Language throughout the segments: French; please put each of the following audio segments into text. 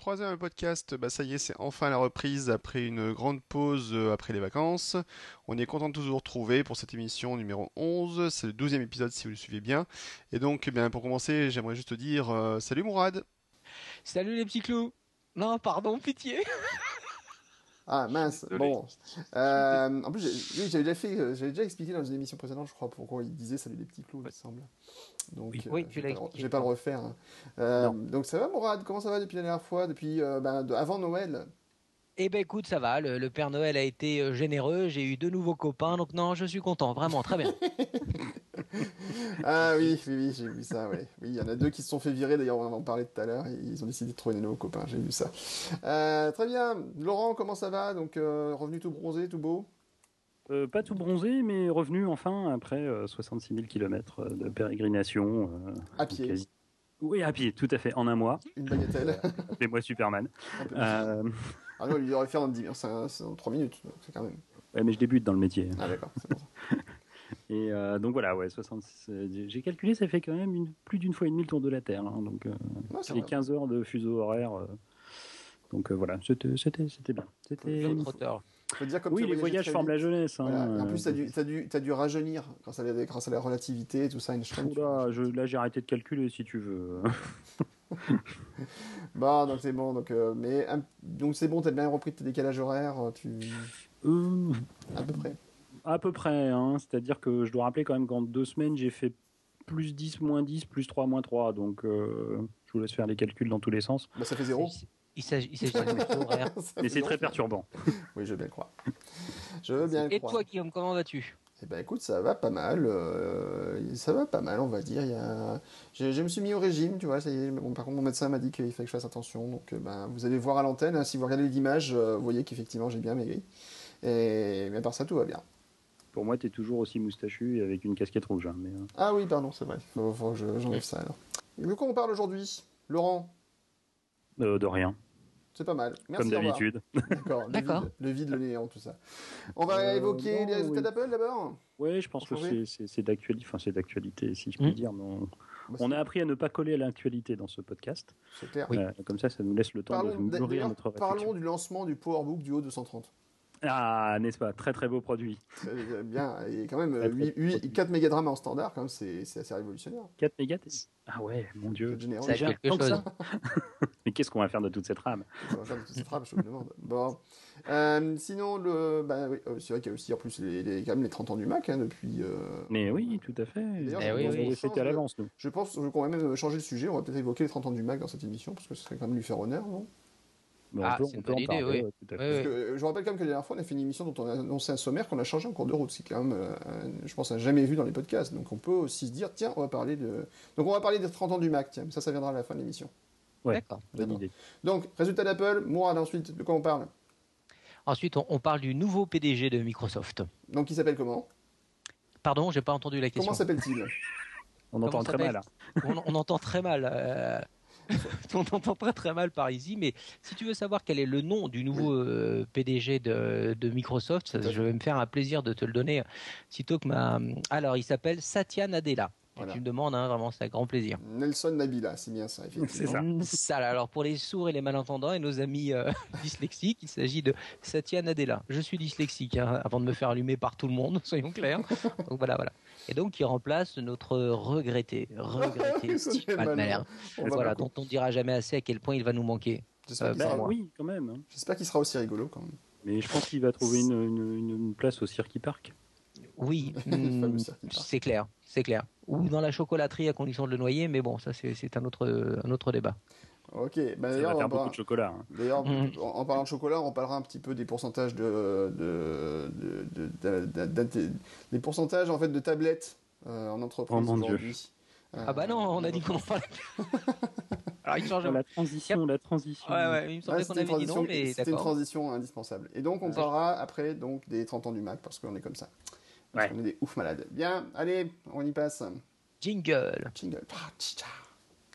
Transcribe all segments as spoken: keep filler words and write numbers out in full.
Troisième podcast, bah ça y est, c'est enfin la reprise après une grande pause euh, après les vacances. On est content de tous vous retrouver pour cette émission numéro onze, c'est le douzième épisode si vous le suivez bien. Et donc, eh bien, pour commencer, j'aimerais juste te dire euh, salut Mourad. Salut les petits clous. Non, pardon, pitié. Ah mince, bon. Euh, en plus, j'ai, oui, j'avais, déjà fait, j'avais déjà expliqué dans une émission précédente, je crois, pourquoi il disait salut les petits clous, il semble. Donc, oui, euh, oui, tu l'as expliqué. Je vais pas le refaire. Hein. Euh, donc, ça va, Mourad? Comment ça va depuis la dernière fois, depuis euh, ben, de, avant Noël? Eh ben, écoute, ça va. Le, le Père Noël a été généreux. J'ai eu deux nouveaux copains. Donc, non, je suis content. Vraiment, très bien. Ah oui, oui, oui, j'ai vu ça. Ouais. Oui, il y en a deux qui se sont fait virer. D'ailleurs, on en parlait tout à l'heure. Ils ont décidé de trouver des nouveaux copains. J'ai vu ça. Euh, très bien. Laurent, comment ça va? Donc, euh, revenu tout bronzé, tout beau? Euh, pas tout bronzé, mais revenu enfin après euh, soixante-six mille kilomètres de pérégrination. Euh, à pied quasi... Oui, à pied, tout à fait, en un mois. Une bagatelle. Appelez-moi Superman. Euh... Ah non, il aurait fait dans, dix... c'est, c'est dans trois minutes, c'est quand même. Ouais, mais je débute dans le métier. Ah d'accord, c'est bon. Et euh, donc voilà, ouais, soixante-six... j'ai calculé, ça fait quand même une... plus d'une fois et demie le tour de la Terre. Hein, donc euh, ah, c'est les quinze heures de fuseau horaire. Euh... Donc euh, voilà, c'était, c'était, c'était bien. C'était trop tard. Faut dire, comme oui, les voyages forment la jeunesse. Hein, voilà. En plus, t'as dû, t'as dû, t'as dû rajeunir grâce à, la, grâce à la relativité et tout ça. Einstein, là, je, là, j'ai arrêté de calculer si tu veux. Bon, donc c'est bon. Donc, euh, mais, donc c'est bon, t'as bien repris tes décalages horaires. Tu... Euh... À peu près. À peu près. Hein, c'est-à-dire que je dois rappeler quand même qu'en deux semaines, j'ai fait plus dix, moins dix, plus trois, moins trois. Donc euh, je vous laisse faire les calculs dans tous les sens. Bah, ça fait zéro. Il s'agit, il s'agit de horaire. Mais c'est très perturbant. Oui, je veux bien le croire. Je veux bien Et croire. Toi, Guillaume, comment vas-tu? Eh ben, écoute, ça va pas mal. Euh, ça va pas mal, on va dire. Il y a... je, je me suis mis au régime, tu vois. Ça y est. Bon, par contre, mon médecin m'a dit qu'il fallait que je fasse attention. Donc, ben, vous allez voir à l'antenne. Hein, si vous regardez l'image, euh, vous voyez qu'effectivement, j'ai bien maigri. Et mais à part ça, tout va bien. Pour moi, t'es toujours aussi moustachu et avec une casquette rouge. Hein, mais... Ah oui, pardon, c'est vrai. Faut, faut que je, j'enlève ça alors. De quoi on parle aujourd'hui, Laurent? euh, De rien. C'est pas mal. Merci. Comme d'habitude. D'accord. D'accord. Le, vide, le vide, le néant, tout ça. On va euh, évoquer non, les résultats oui. d'Apple d'abord. Oui, je pense que c'est, c'est, c'est, d'actualité, enfin, c'est d'actualité, si je puis mmh. dire. Mais on, bah, on a appris à ne pas coller à l'actualité dans ce podcast. C'est clair. Euh, oui. Comme ça, ça nous laisse le temps parlons, de nourrir notre réflexion. Parlons du lancement du PowerBook Duo deux cent trente. Ah, n'est-ce pas? Très très beau produit. Très bien. Et quand même, huit, huit, quatre mégadrames en standard, quand même, c'est, c'est assez révolutionnaire. quatre mégas? Ah ouais, mon Dieu. C'est déjà quelque chose. Ça. Mais qu'est-ce qu'on va faire de toute cette rame? On va faire de toute cette rame, je me demande. Bon. Euh, sinon, le, bah, oui, c'est vrai qu'il y a aussi en plus les, les, quand même les trente ans du Mac hein, depuis. Euh... Mais oui, tout à fait. D'ailleurs, eh oui, oui. C'était à l'avance, nous. Je pense qu'on va même changer le sujet. On va peut-être évoquer les trente ans du Mac dans cette émission, parce que ce serait quand même lui faire honneur, non? Mais ah, peut, c'est une bonne idée, oui. Ouais, tout à fait. Oui, oui. Que, je vous rappelle quand même que la dernière fois, on a fait une émission dont on a annoncé un sommaire qu'on a changé en cours de route. C'est quand même, euh, un, je pense, un jamais vu dans les podcasts. Donc on peut aussi se dire, tiens, on va parler de. Donc on va parler des trente ans du Mac, tiens, ça, ça viendra à la fin de l'émission. Ouais, d'accord. Bonne idée. Donc, résultat d'Apple, Mourad, ensuite, de quoi on parle? Ensuite, on, on parle du nouveau P D G de Microsoft. Donc il s'appelle comment? Pardon, j'ai pas entendu la question. Comment s'appelle-t-il? On entend très mal. on, on entend très mal. Euh... On n'entend pas très mal par ici, mais si tu veux savoir quel est le nom du nouveau oui. euh, P D G de, de Microsoft, ça, je vais me faire un plaisir de te le donner. Sitôt que ma... Alors, il s'appelle Satya Nadella. Voilà. Tu me demandes, hein, vraiment, c'est un grand plaisir. Nelson Nabila, c'est bien ça, effectivement. C'est ça. Ça alors, pour les sourds et les malentendants et nos amis euh, dyslexiques, il s'agit de Satya Nadella. Je suis dyslexique, hein, avant de me faire allumer par tout le monde, soyons clairs. Donc voilà, voilà. Et donc, il remplace notre regretté, regretté Steve Ballmer. Voilà, dont on ne dira jamais assez à quel point il va nous manquer. Euh, ben, sera... Oui, quand même. Hein. J'espère qu'il sera aussi rigolo, quand même. Mais je pense qu'il va trouver une, une, une place au Cirque Park. Oui, mm, c'est clair, c'est clair. Ou dans la chocolaterie à condition de le noyer, mais bon, ça c'est, c'est un autre un autre débat. Ok, bah, d'ailleurs, ça va faire beaucoup par... de chocolat. Hein. D'ailleurs, mmh. en, en parlant de chocolat, on parlera un petit peu des pourcentages de, de, de, de, de, de, de des pourcentages en fait de tablettes euh, en entreprise oh, aujourd'hui. Euh, ah bah non, on a dit qu'on en parlait. Alors, il change la transition, la transition. Ouais, ouais, il me semblait ah, qu'on avait dit non, mais c'était d'accord. Une transition indispensable. Et donc on ouais. parlera après donc des trente ans du Mac parce qu'on est comme ça. Ouais. On est des ouf malades. Bien, allez, on y passe. Jingle. Jingle.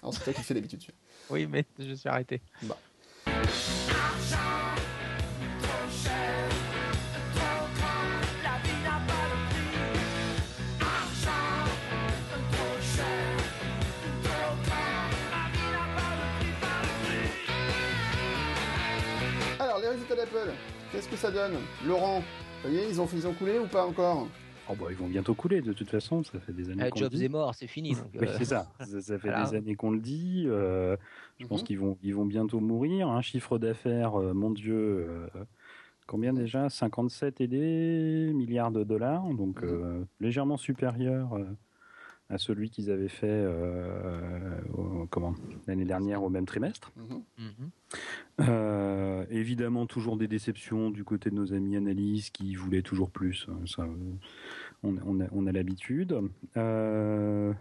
Alors, c'est toi qui le fais d'habitude. Tu. Oui, mais je suis arrêté. Bah. d'Apple. Qu'est-ce que ça donne, Laurent? Vous voyez, ils ont, ils ont coulé ou pas encore? Oh bah, ils vont bientôt couler, de toute façon, ça fait des années euh, qu'on Jobs le dit. Jobs est mort, c'est fini. Donc, euh... oui, c'est ça, ça, ça fait Alors... des années qu'on le dit, euh, je mm-hmm. pense qu'ils vont, ils vont bientôt mourir. Un chiffre d'affaires, euh, mon Dieu, euh, combien déjà? cinquante-sept et des milliards de dollars, donc mm-hmm. euh, légèrement supérieur euh, à celui qu'ils avaient fait euh, au, comment, l'année dernière au même trimestre. Mm-hmm. Mm-hmm. Euh, évidemment, toujours des déceptions du côté de nos amis analystes qui voulaient toujours plus. Ça, on, on, a, on a l'habitude. Euh,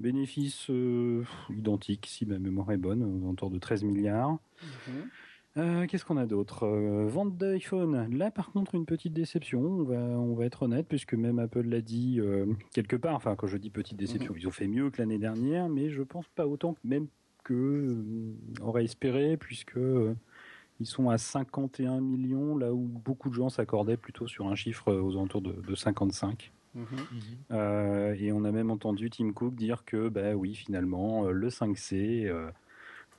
bénéfices euh, identiques, si ma mémoire est bonne, aux alentours de treize milliards. Mmh. Euh, qu'est-ce qu'on a d'autre? euh, Vente d'iPhone. Là, par contre, une petite déception. On va, on va être honnête, puisque même Apple l'a dit euh, quelque part. Enfin, quand je dis petite déception, mmh. ils ont fait mieux que l'année dernière, mais je pense pas autant que même. Que, euh, aurait espéré, puisque euh, ils sont à cinquante et un millions, là où beaucoup de gens s'accordaient plutôt sur un chiffre euh, aux alentours de, de cinquante-cinq. Mmh, mmh. Euh, et on a même entendu Tim Cook dire que, bah oui, finalement, euh, le cinq C, euh,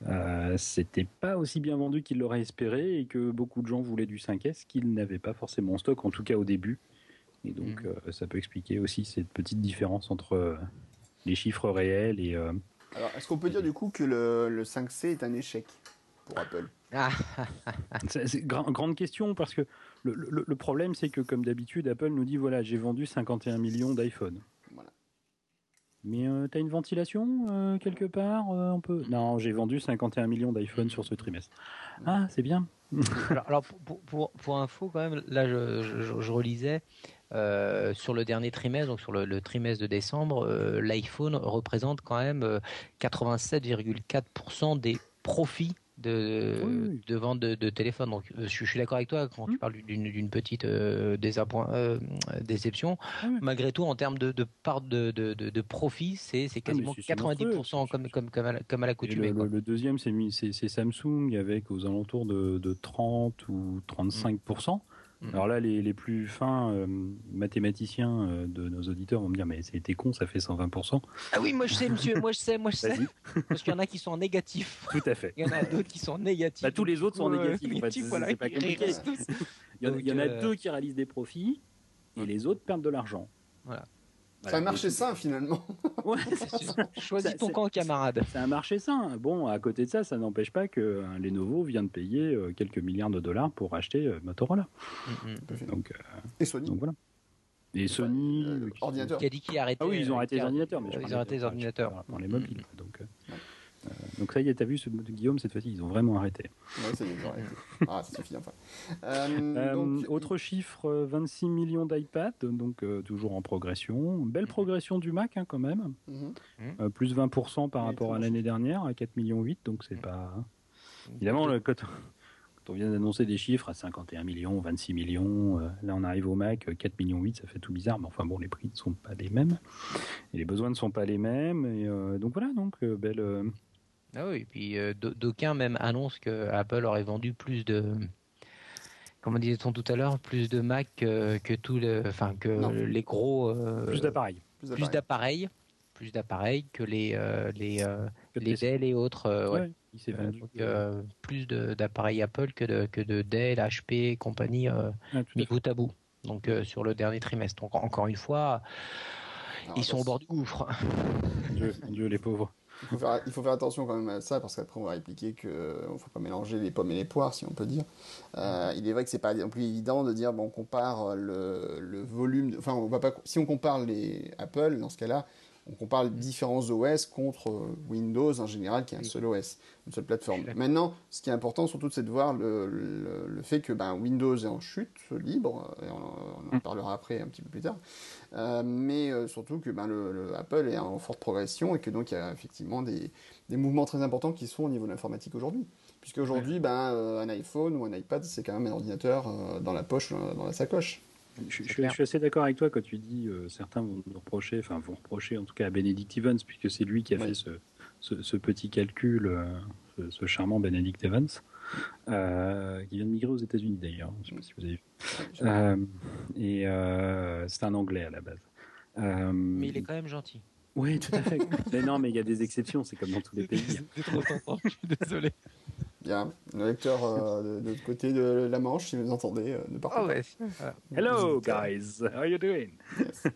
euh, c'était pas aussi bien vendu qu'il l'aurait espéré, et que beaucoup de gens voulaient du cinq S qu'ils n'avaient pas forcément en stock, en tout cas au début. Et donc, mmh. euh, ça peut expliquer aussi cette petite différence entre euh, les chiffres réels et... Euh, Alors, est-ce qu'on peut dire du coup que le, le cinq C est un échec pour Apple? C'est, c'est grand, grande question, parce que le, le, le problème, c'est que comme d'habitude, Apple nous dit, voilà, j'ai vendu cinquante et un millions d'iPhone. Voilà. Mais euh, t'as une ventilation euh, quelque part euh, on peut... Non, j'ai vendu cinquante et un millions d'iPhone sur ce trimestre. Ah, c'est bien. alors, alors pour, pour, pour info, quand même, là, je, je, je relisais... Euh, sur le dernier trimestre, donc sur le, le trimestre de décembre, euh, l'iPhone représente quand même euh, quatre-vingt-sept virgule quatre pour cent des profits de, oui. de vente de, de téléphone. Donc je, je suis d'accord avec toi quand mmh. tu parles d'une, d'une petite euh, désappoint, euh, déception. Ah oui. Malgré tout, en termes de, de part de, de, de, de profit, c'est, c'est quasiment ah, c'est quatre-vingt-dix pour cent comme, comme, comme à la, comme à l'accoutumée. Le, le deuxième, c'est, c'est, c'est Samsung avec aux alentours de, de trente ou trente-cinq pour cent. Mmh. Alors là, les, les plus fins euh, mathématiciens euh, de nos auditeurs vont me dire, mais c'était con, ça fait cent vingt pour cent. Ah oui, moi je sais, monsieur, moi je sais, moi je sais. Parce qu'il y en a qui sont en négatif. Tout à fait. Il y en a d'autres qui sont en négatif. Bah, tous les autres sont euh, en négatif. En fait. C'est, voilà, c'est pas compliqué. Il y en, Donc, il y en a euh... deux qui réalisent des profits et les autres perdent de l'argent. Voilà. Voilà, c'est un marché sain, finalement. Ouais, choisis ça, ton camp, camarade. C'est un marché sain. Bon, à côté de ça, ça n'empêche pas que hein, Lenovo vient de payer euh, quelques milliards de dollars pour acheter euh, Motorola. Mm-hmm. Donc, euh, et Sony. Donc, voilà. Et Sony. Euh, euh, ordinateur. Qui a dit qu'il a arrêté. Ah oui, ils ont arrêté les ordinateurs. Mais je ils ont arrêté les ordinateurs. Dans les mobiles. Mm-hmm. Donc, euh, ouais. euh, donc ça y est, t'as vu, ce, Guillaume, cette fois-ci, ils ont vraiment arrêté. Ouais, ça y est, ils ont arrêté. Ah, ça suffit, enfin. Euh, euh, donc... Autre chiffre, vingt-six millions d'iPad, donc euh, toujours en progression. Belle progression du Mac, hein, quand même. Mm-hmm. Euh, plus vingt pour cent par rapport à l'année dernière, à quatre virgule huit millions, donc c'est mm-hmm. pas... Évidemment, le, quand, quand on vient d'annoncer des chiffres à cinquante et un millions, vingt-six millions, euh, là on arrive au Mac, quatre virgule huit millions, ça fait tout bizarre, mais enfin bon, les prix ne sont pas les mêmes, et les besoins ne sont pas les mêmes, et euh, donc voilà, donc euh, belle... Euh, Ah oui, et puis euh, d'aucuns même annoncent que Apple aurait vendu plus de, comment disait-on tout à l'heure, plus de Mac que, que tout le, enfin que non. les gros, euh, plus d'appareils, plus d'appareils, plus d'appareils, plus d'appareils que les euh, les euh, les Dell et autres, euh, ouais. ouais. Il s'est vendu euh, donc, euh, plus de, d'appareils Apple que de que de Dell, H P, et compagnie, euh, ah, mis bout à bout. Donc euh, sur le dernier trimestre, donc, encore une fois, non, ils sont au bord du gouffre. Dieu, Dieu, les pauvres. Il faut, faire, il faut faire attention quand même à ça, parce qu'après on va répliquer qu'il ne faut pas mélanger les pommes et les poires, si on peut dire. Euh, il est vrai que c'est pas non plus évident de dire, bon, on compare le, le volume... De, enfin, on va pas, si on compare les Apple, dans ce cas-là, on compare les différents O S contre Windows, en général, qui est un seul O S, une seule plateforme. Maintenant, ce qui est important, surtout, c'est de voir le, le, le fait que ben, Windows est en chute libre, et on, on en parlera après, un petit peu plus tard. Euh, mais euh, surtout que ben, le, le Apple est en forte progression et que donc il y a effectivement des, des mouvements très importants qui se font au niveau de l'informatique aujourd'hui. Puisqu'aujourd'hui, ouais. ben, euh, un iPhone ou un iPad, c'est quand même un ordinateur euh, dans la poche, euh, dans la sacoche. Je, je, je suis assez d'accord avec toi quand tu dis euh, certains vont nous reprocher, enfin vont reprocher en tout cas à Benedict Evans, puisque c'est lui qui a ouais. fait ce, ce, ce petit calcul, euh, ce, ce charmant Benedict Evans. Euh, qui vient de migrer aux États-Unis d'ailleurs, je ne sais pas si vous avez vu. Euh, et euh, c'est un Anglais à la base. Euh, mais il est quand même gentil. Oui, tout à fait. Mais non, mais il y a des exceptions, c'est comme dans tous les pays. C'est trop tentant, je suis désolé. Bien, le lecteur euh, de, de l'autre côté de la Manche, si vous entendez, euh, ne partez pas. Oh, ouais. Hello guys, how are you doing? Yes.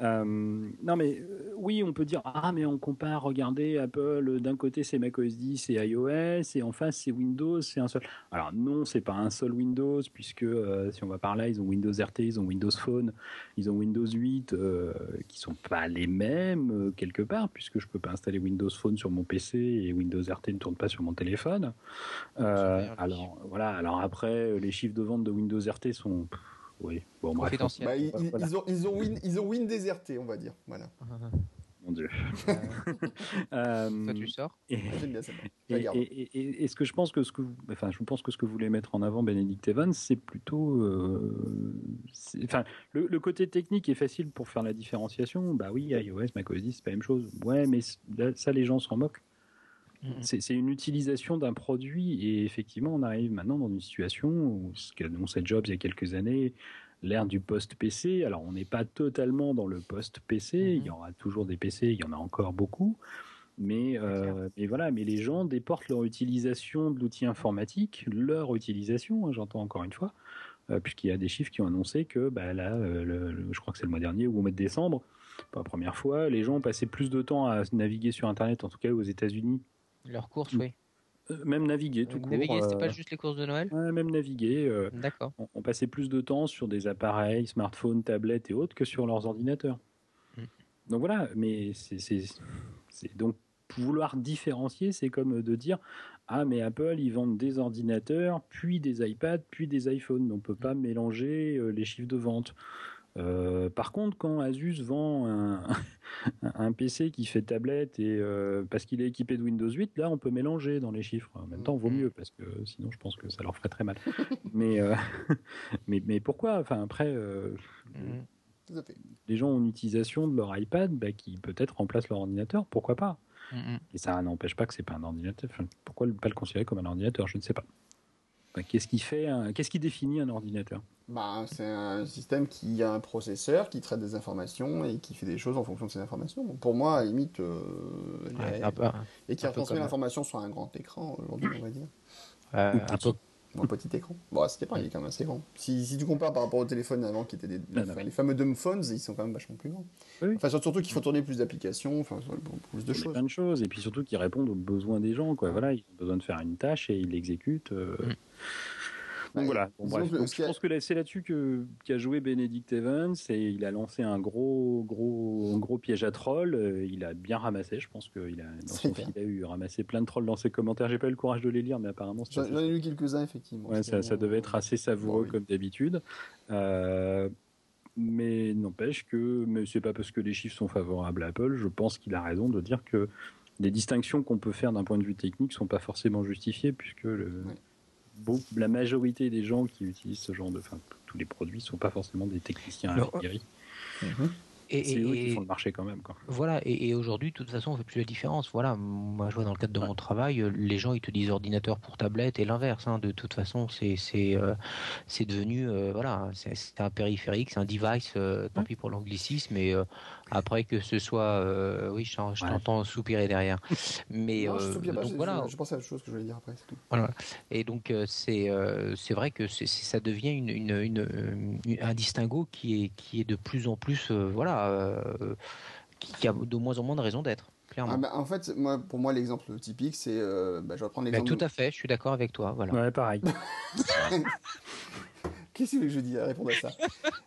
euh, non mais euh, oui, on peut dire ah mais on compare, regardez Apple, d'un côté c'est Mac O S dix et iOS et en face c'est Windows, c'est un seul. Alors non, c'est pas un seul Windows puisque euh, si on va par là, ils ont Windows R T, ils ont Windows Phone, ils ont Windows huit euh, qui sont pas les mêmes euh, quelque part puisque je peux pas installer Windows Phone sur mon P C et Windows R T ne tourne pas sur mon téléphone. Euh, alors voilà. Alors après, les chiffres de vente de Windows R T sont, pff, oui, bon, confidentiels. Bah, ils, voilà. ils ont ils ont Win, ils ont Windows R T, on va dire, voilà. Mon Dieu. euh, ça tu sors. Et, bien, ça et, et, et, et, et ce que je pense que ce que, vous, enfin, je pense que ce que vous voulez mettre en avant, Benedict Evans, c'est plutôt, euh, c'est, enfin, le, le côté technique est facile pour faire la différenciation. Bah oui, iOS, Mac O S dix, c'est pas la même chose. Ouais, mais là, ça, les gens s'en moquent. C'est, c'est une utilisation d'un produit et effectivement on arrive maintenant dans une situation où ce qu'a annoncé Jobs il y a quelques années, l'ère du post-P C. Alors on n'est pas totalement dans le post-P C, mm-hmm. Il y aura toujours des P C, il y en a encore beaucoup, mais, euh, mais voilà, mais les gens déportent leur utilisation de l'outil informatique, leur utilisation, hein, j'entends encore une fois, euh, puisqu'il y a des chiffres qui ont annoncé que bah, là, euh, le, le, je crois que c'est le mois dernier ou au mois de décembre, pour la première fois, les gens passaient plus de temps à naviguer sur Internet, en tout cas aux États-Unis. Leurs courses, oui. Euh, même naviguer, tout court. Naviguer, c'était euh... pas juste les courses de Noël ? Ouais, même naviguer. Euh, D'accord. On, on passait plus de temps sur des appareils, smartphones, tablettes et autres que sur leurs ordinateurs. Mmh. Donc voilà, mais c'est, c'est, c'est donc vouloir différencier, c'est comme de dire ah, mais Apple, ils vendent des ordinateurs, puis des iPads, puis des iPhones. On ne peut pas mmh. mélanger euh, les chiffres de vente. Euh, par contre, quand Asus vend un, un P C qui fait tablette et euh, parce qu'il est équipé de Windows huit, là, on peut mélanger dans les chiffres. En même temps, vaut mieux parce que sinon, je pense que ça leur ferait très mal. mais, euh, mais mais pourquoi ? Enfin, après, euh, mm-hmm. les gens ont une utilisation de leur iPad bah, qui peut-être remplace leur ordinateur. Pourquoi pas ? mm-hmm. Et ça n'empêche pas que c'est pas un ordinateur. Enfin, pourquoi pas le considérer comme un ordinateur ? Je ne sais pas. Qu'est-ce qui fait un... Qu'est-ce qui définit un ordinateur ? Bah, c'est un système qui a un processeur, qui traite des informations et qui fait des choses en fonction de ces informations. Donc, pour moi, à la limite, euh, ouais, a... peu, et qui retransmet l'information sur un grand écran aujourd'hui, on va dire. Euh, ou un, petit, peu. Ou un petit écran. Bon, c'était pas, il est quand même assez grand. Si, si tu compares par rapport au téléphone avant, qui étaient des, non, enfin, non. les fameux dumbphones, ils sont quand même vachement plus grands. Oui. Enfin, surtout qu'il faut tourner plus d'applications, enfin, plus de choses. Plein de choses, et puis surtout qu'ils répondent aux besoins des gens, quoi. Voilà, ils ont besoin de faire une tâche et ils l'exécutent. Euh... Mm. Donc ouais, voilà, bon, bref. Donc, je pense que là, c'est là-dessus que, qu'a joué Benedict Evans et il a lancé un gros, gros, un gros piège à trolls. Il a bien ramassé, je pense qu'il a, dans son fil, a eu ramassé plein de trolls dans ses commentaires. J'ai pas eu le courage de les lire, mais apparemment, j'en, assez... j'en ai lu quelques-uns effectivement. Ouais, ça, ça devait être assez savoureux, ouais, oui. comme d'habitude. Euh, mais n'empêche que, mais c'est pas parce que les chiffres sont favorables à Apple, je pense qu'il a raison de dire que les distinctions qu'on peut faire d'un point de vue technique sont pas forcément justifiées puisque le. Ouais. Bon, la majorité des gens qui utilisent ce genre de... Enfin, tous les produits ne sont pas forcément des techniciens aguerris. Mm-hmm. Et, c'est et, eux qui font le marché quand même. Quoi. Voilà, et, et aujourd'hui, de toute façon, on ne fait plus la différence. Voilà, moi, je vois dans le cadre de ouais. mon travail, les gens utilisent ordinateur pour tablette et l'inverse. Hein. De toute façon, c'est, c'est, euh, c'est devenu... Euh, voilà, c'est, c'est un périphérique, c'est un device, euh, tant ouais. pis pour l'anglicisme, mais euh, après que ce soit... Euh, oui, je, je ouais. t'entends soupirer derrière. mais, non, je ne euh, soupire pas, donc, je, voilà. je pensais à la chose que je voulais dire après, c'est tout. Voilà. Et donc, c'est, euh, c'est vrai que c'est, c'est, ça devient une, une, une, une, un distinguo qui est, qui est de plus en plus... Euh, voilà. Euh, qui a de moins en moins de raisons d'être, clairement. Ah bah en fait, moi, pour moi, l'exemple typique, c'est. Euh, bah, je vais prendre l'exemple. Bah, tout à fait, je suis d'accord avec toi. Voilà. Ouais, pareil. Qu'est-ce que je dis à répondre à ça ?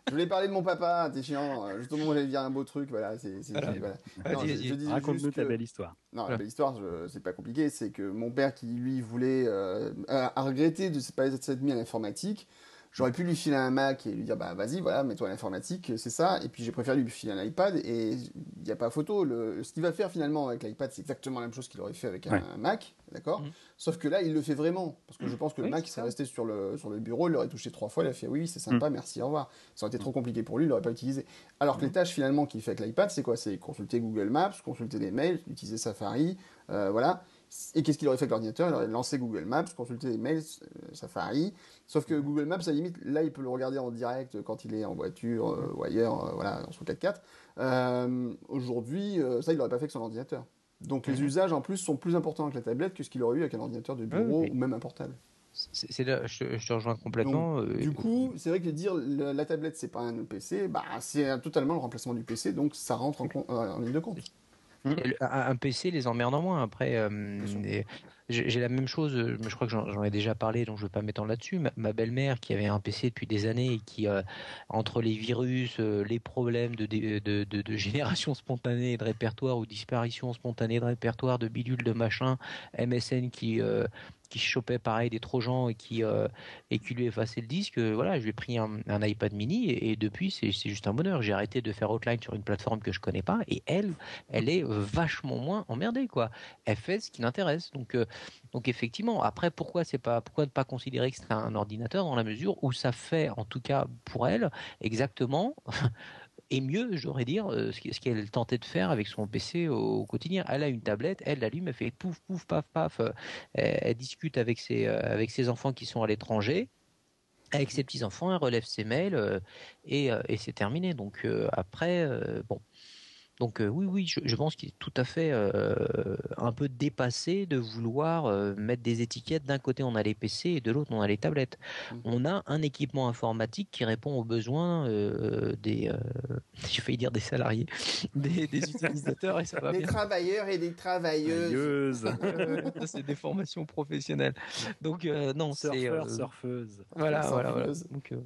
Je voulais parler de mon papa, t'es chiant. Juste au moment où j'allais dire un beau truc, voilà. C'est, c'est, voilà. voilà. Non, vas-y, je, je dis raconte-nous ta que... belle histoire. Non, voilà. La belle histoire, je... c'est pas compliqué. C'est que mon père, qui lui voulait, euh, a regretté de ne pas être admis à l'informatique. J'aurais pu lui filer un Mac et lui dire bah vas-y voilà mets-toi à l'informatique c'est ça et puis j'ai préféré lui filer un iPad et il y a pas photo le ce qu'il va faire finalement avec l'iPad c'est exactement la même chose qu'il aurait fait avec un, ouais. un Mac d'accord mm-hmm. sauf que là il le fait vraiment parce que je pense que oui, le Mac il serait resté sur le sur le bureau il l'aurait touché trois fois il a fait oui c'est sympa mm-hmm. merci au revoir ça aurait été trop compliqué pour lui il l'aurait pas utilisé alors que mm-hmm. les tâches finalement qu'il fait avec l'iPad c'est quoi c'est consulter Google Maps consulter des mails utiliser Safari euh, voilà. Et qu'est-ce qu'il aurait fait avec l'ordinateur ? Il aurait lancé Google Maps, consulté les mails, euh, Safari. Sauf que Google Maps, à la limite, là, il peut le regarder en direct quand il est en voiture euh, ou ailleurs, euh, voilà, dans son quatre-quatre. Euh, aujourd'hui, euh, ça, il l'aurait pas fait avec son ordinateur. Donc les usages en plus sont plus importants avec la tablette que ce qu'il aurait eu avec un ordinateur de bureau, oui, ou même un portable. C'est, c'est là, je, je te rejoins complètement. Donc, du coup, c'est vrai que dire la, la tablette c'est pas un P C, bah c'est totalement le remplacement du P C, donc ça rentre en, euh, en ligne de compte. Un P C les emmerde en moins. Après, euh, et, j'ai, j'ai la même chose. Je crois que j'en, j'en ai déjà parlé, donc je ne vais pas m'étendre là-dessus. Ma, ma belle-mère, qui avait un P C depuis des années et qui, euh, entre les virus, euh, les problèmes de, de, de, de, de génération spontanée de répertoire ou disparition spontanée de répertoire, de bidule, de machin, M S N qui euh, qui chopait pareil des trojans et qui euh, et qui lui effaçait le disque. Voilà, je lui ai pris un, un iPad mini et, et depuis c'est c'est juste un bonheur. J'ai arrêté de faire Outline sur une plateforme que je connais pas et elle elle est vachement moins emmerdée, quoi. Elle fait ce qui l'intéresse. Donc euh, donc effectivement, après pourquoi c'est pas pourquoi ne pas considérer que c'est un ordinateur dans la mesure où ça fait en tout cas pour elle exactement et mieux, j'aurais dire, ce qu'elle tentait de faire avec son P C au quotidien. Elle a une tablette, elle l'allume, elle fait pouf, pouf, paf, paf. Elle, elle discute avec ses, avec ses enfants qui sont à l'étranger, avec ses petits-enfants, elle relève ses mails et, et c'est terminé. Donc après, bon. Donc oui, oui, je, je pense qu'il est tout à fait euh, un peu dépassé de vouloir euh, mettre des étiquettes. D'un côté, on a les P C et de l'autre, on a les tablettes. Mmh. On a un équipement informatique qui répond aux besoins euh, des, euh, j'ai failli dire des salariés, des, des utilisateurs. Et ça va des bien. Travailleurs et des travailleuses. Ça, c'est des formations professionnelles. Donc euh, non, surfeurs, c'est euh, surfeuses. Voilà, voilà, voilà. Donc euh,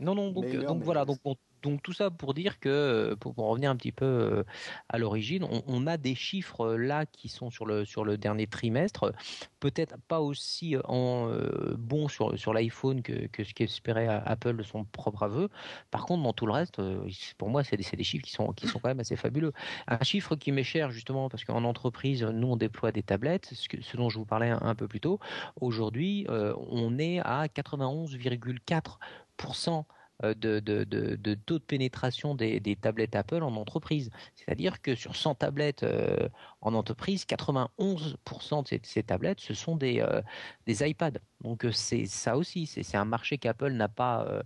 non, non. Donc, meilleur, donc meilleur. Voilà. Donc on, Donc tout ça pour dire que, pour, pour revenir un petit peu à l'origine, on, on a des chiffres là qui sont sur le sur le dernier trimestre, peut-être pas aussi en euh, bon sur sur l'iPhone que que ce qu'espérait Apple de son propre aveu. Par contre, dans tout le reste, pour moi, c'est des c'est des chiffres qui sont qui sont quand même assez fabuleux. Un chiffre qui m'est cher justement parce qu'en entreprise, nous on déploie des tablettes, ce, que, ce dont je vous parlais un, un peu plus tôt. Aujourd'hui, euh, on est à quatre-vingt-onze virgule quatre pour cent. De, de, de, de taux de pénétration des, des tablettes Apple en entreprise. C'est-à-dire que sur cent tablettes euh, en entreprise, quatre-vingt-onze pour cent de ces, ces tablettes, ce sont des, euh, des iPads. Donc c'est ça aussi, c'est, c'est un marché qu'Apple n'a pas euh,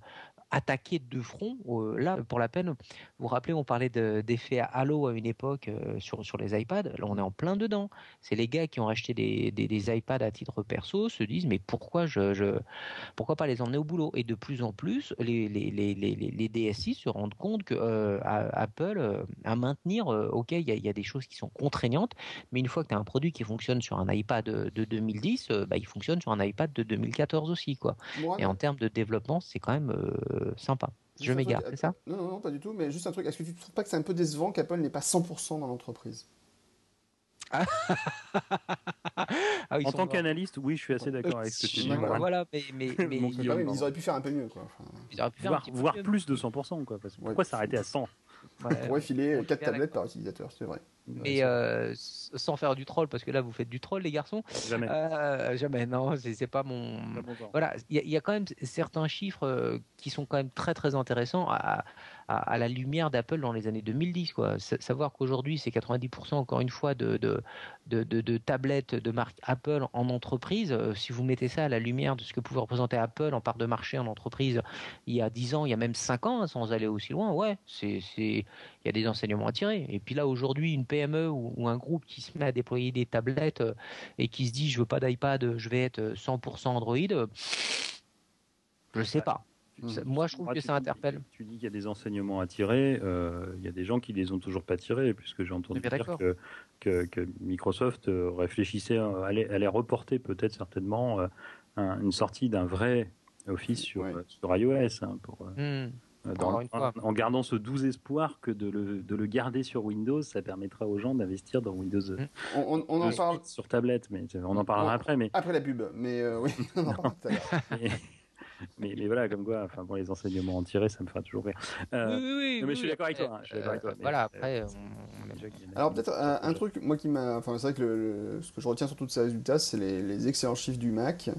attaqué de front. Euh, là, pour la peine, vous vous rappelez, on parlait de, d'effet Halo à une époque euh, sur, sur les iPads. Là, on est en plein dedans. C'est les gars qui ont acheté des, des, des iPads à titre perso se disent mais pourquoi je, je pourquoi pas les emmener au boulot? Et de plus en plus, les, les, les, les, les D S I se rendent compte que euh, à, Apple euh, à maintenir, euh, ok, il y a, y a des choses qui sont contraignantes, mais une fois que tu as un produit qui fonctionne sur un iPad de, de deux mille dix, euh, bah, il fonctionne sur un iPad de deux mille quatorze aussi, quoi. Bon, et en termes de développement, c'est quand même euh, sympa. Juste je m'égare, truc, c'est ça? Non, non, non, pas du tout, mais juste un truc. Est-ce que tu ne trouves pas que c'est un peu décevant qu'Apple n'est pas cent pour cent dans l'entreprise? Ah, ah, en tant qu'analyste, oui, je suis assez d'accord euh, avec ce que tu dis. Voilà, voilà, mais, mais, mais, bon, mais ils auraient pu faire un peu mieux, quoi. Enfin, voire, voire mieux. Plus de cent pour cent, quoi. Parce que ouais, pourquoi s'arrêter à cent? On ouais, pourrait filer quatre tablettes par utilisateur, c'est vrai. Mais euh, sans faire du troll, parce que là vous faites du troll, les garçons. Jamais. Euh, jamais, non, c'est, c'est pas mon. C'est bon, voilà, il y, y a quand même certains chiffres qui sont quand même très très intéressants à, à, à la lumière d'Apple dans les années deux mille dix, quoi. Savoir qu'aujourd'hui c'est quatre-vingt-dix pour cent encore une fois de de, de, de de tablettes de marque Apple en entreprise. Si vous mettez ça à la lumière de ce que pouvait représenter Apple en part de marché en entreprise il y a dix ans, il y a même cinq ans, hein, sans aller aussi loin, ouais, c'est c'est il y a des enseignements à tirer. Et puis là aujourd'hui une P M E ou, ou un groupe qui se met à déployer des tablettes euh, et qui se dit je veux pas d'iPad, je vais être cent pour cent Android, euh, je sais pas. Ça, moi je trouve ah, que ça dis, interpelle. Tu dis qu'il y a des enseignements à tirer, euh, il y a des gens qui les ont toujours pas tirés, puisque j'ai entendu dire que, que, que Microsoft réfléchissait, allait, allait reporter peut-être certainement euh, un, une sortie d'un vrai Office sur, ouais. sur iOS, hein, pour... Euh, mm. Dans, en, en gardant ce doux espoir que de le, de le garder sur Windows, ça permettra aux gens d'investir dans Windows on, on, on en parle... sur tablette, mais on en parlera on, après. Mais... Après la pub, mais euh, oui, on en parlera tout à l'heure. Mais, mais voilà, comme quoi, enfin, bon, les enseignements en tirés, ça me fera toujours rire. Euh, oui, oui, mais oui, je suis d'accord avec toi. Hein, je suis d'accord avec toi euh, mais, voilà, après, euh, on a déjà... Alors, peut-être un, un truc, moi qui m'a. Enfin, c'est vrai que le, le, ce que je retiens sur tous ces résultats, c'est les, les excellents chiffres du Mac.